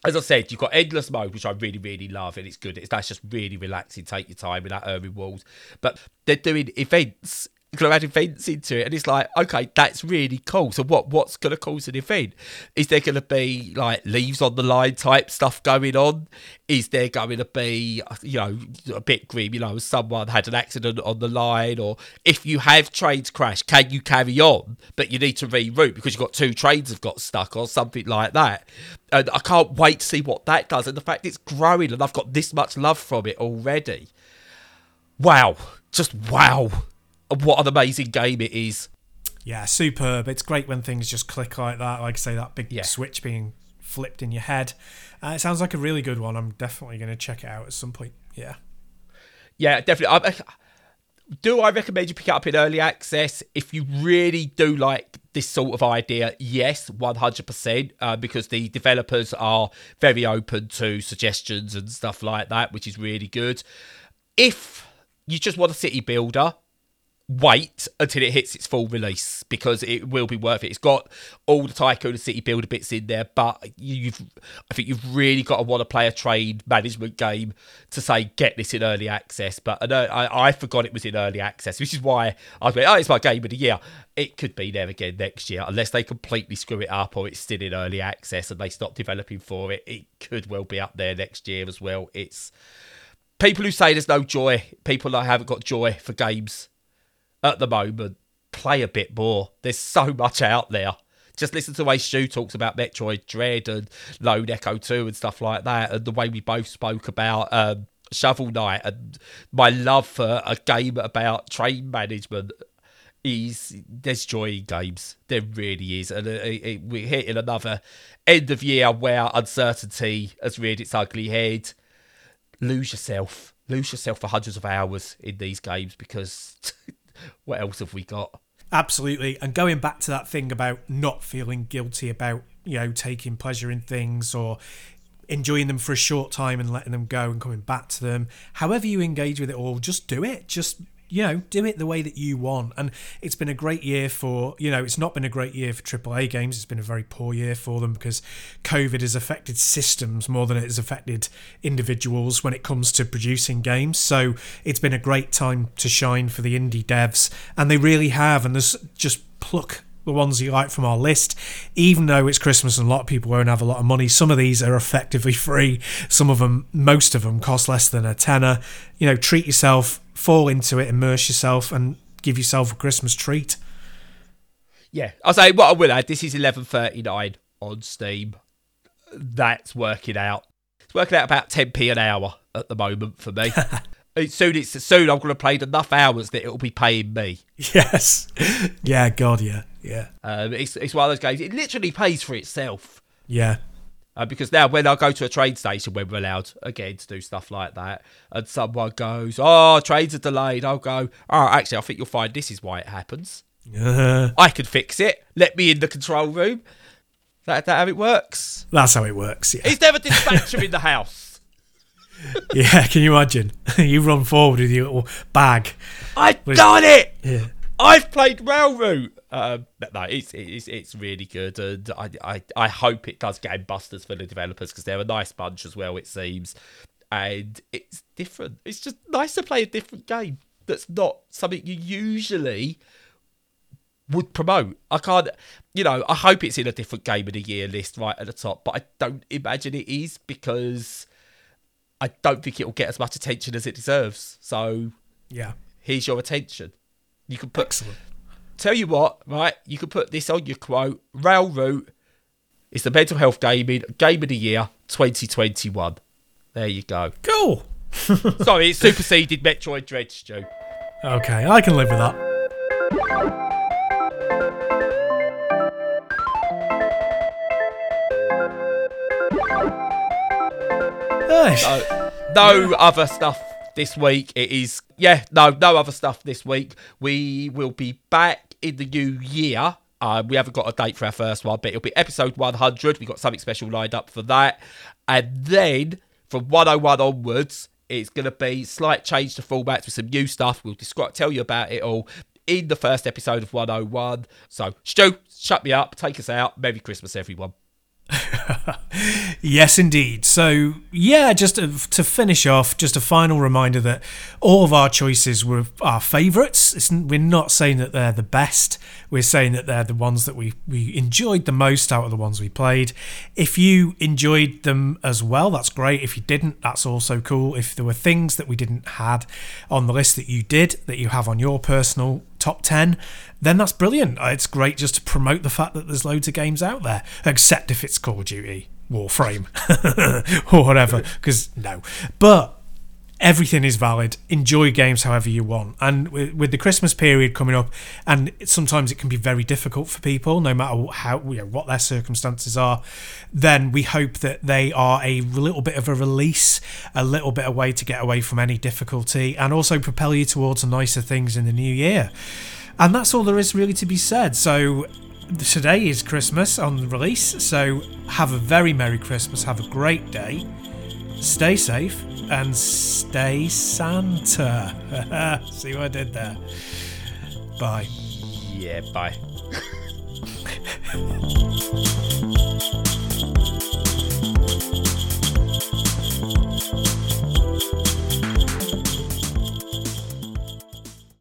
As I said, you've got endless mode, which I really, really love, and it's good. It's that's just really relaxing. Take your time without earning walls, but they're doing events. You can add events into it, and it's like, okay, that's really cool. So what what's going to cause an event? Is there going to be like leaves on the line type stuff going on? Is there going to be, you know, a bit grim, you know, someone had an accident on the line, or if you have trains crash, can you carry on but you need to reroute because you've got two trains have got stuck or something like that? And I can't wait to see what that does, and the fact it's growing and I've got this much love from it already. Wow, just wow. What an amazing game it is. Yeah, superb. It's great when things just click like that. Like I say, that big yeah. switch being flipped in your head. Uh, it sounds like a really good one. I'm definitely going to check it out at some point. Yeah. Yeah, definitely. I, do I recommend you pick it up in early access? If you really do like this sort of idea, yes, one hundred percent, uh, because the developers are very open to suggestions and stuff like that, which is really good. If you just want a city builder, wait until it hits its full release because it will be worth it. It's got all the Tycoon and City Builder bits in there, but you've, I think you've really got to want to play a trade management game to say, get this in early access. But I know I, I forgot it was in early access, which is why I went, oh, it's my game of the year. It could be there again next year, unless they completely screw it up or it's still in early access and they stop developing for it. It could well be up there next year as well. It's people who say there's no joy, people that haven't got joy for games at the moment, play a bit more. There's so much out there. Just listen to the way Stu talks about Metroid Dread and Lone Echo two and stuff like that, and the way we both spoke about um, Shovel Knight, and my love for a game about train management. Is there's joy in games. There really is. And it, it, we're hitting another end of year where uncertainty has reared its ugly head. Lose yourself. Lose yourself for hundreds of hours in these games because... what else have we got? Absolutely. And going back to that thing about not feeling guilty about, you know, taking pleasure in things or enjoying them for a short time and letting them go and coming back to them. However you engage with it all, just do it. Just, you know, do it the way that you want. And it's been a great year for, you know, it's not been a great year for triple A games. It's been a very poor year for them because COVID has affected systems more than it has affected individuals when it comes to producing games. So it's been a great time to shine for the indie devs. And they really have. And there's just pluck the ones you like from our list. Even though it's Christmas and a lot of people won't have a lot of money, some of these are effectively free. Some of them, most of them, cost less than a tenner. You know, treat yourself, fall into it, immerse yourself, and give yourself a Christmas treat. Yeah, I'll say what I will add. This is eleven thirty-nine on Steam. That's working out. It's working out about ten p an hour at the moment for me. Soon, it's soon I'm going to play enough hours that it'll be paying me. Yes. Yeah, God, yeah, yeah. Um, it's it's one of those games. It literally pays for itself. Yeah. Uh, because now when I go to a train station, when we're allowed, again, to do stuff like that, and someone goes, oh, trains are delayed, I'll go, oh, actually, I think you'll find this is why it happens. Uh-huh. I can fix it. Let me in the control room. That that how it works? That's how it works, yeah. Is there a dispatcher in the house? Yeah, can you imagine? You run forward with your little bag. I've with, done it! Yeah. I've played Railroute! Um, no, it's, it's it's really good, and I, I, I hope it does gangbusters for the developers because they're a nice bunch as well, it seems. And it's different. It's just nice to play a different game that's not something you usually would promote. I can't, you know, I hope it's in a different game of the year list right at the top, but I don't imagine it is because I don't think it will get as much attention as it deserves. So, yeah, here's your attention. You can put. Excellent. Tell you what, right? You can put this on your quote. Railroute is the mental health gaming game of the year twenty twenty-one. There you go. Cool. Sorry, it superseded Metroid Dread, Stu. Okay, I can live with that. No, no other stuff this week. It is, yeah, no, no other stuff this week. We will be back in the new year Uh, we haven't got a date for our first one, but it'll be episode one hundred. We've got something special lined up for that. And then from one oh one onwards, it's going to be slight change to formats with some new stuff. We'll describe, tell you about it all in the first episode of one oh one. So, Stu, shut me up. Take us out. Merry Christmas, everyone. Yes, indeed. So, yeah, just to, to finish off, just a final reminder that all of our choices were our favourites. It's, we're not saying that they're the best. We're saying that they're the ones that we, we enjoyed the most out of the ones we played. If you enjoyed them as well, that's great. If you didn't, that's also cool. If there were things that we didn't had on the list that you did, that you have on your personal top ten, then that's brilliant. It's great just to promote the fact that there's loads of games out there, except if it's Call of Duty, Warframe, or whatever, because no. But everything is valid. Enjoy games however you want. And with, with the Christmas period coming up, and sometimes it can be very difficult for people, no matter how, you know, what their circumstances are, then we hope that they are a little bit of a release, a little bit of way to get away from any difficulty, and also propel you towards nicer things in the new year. And that's all there is really to be said. So today is Christmas on the release, so have a very Merry Christmas, have a great day, stay safe, and stay Santa. See what I did there? Bye. Yeah, bye.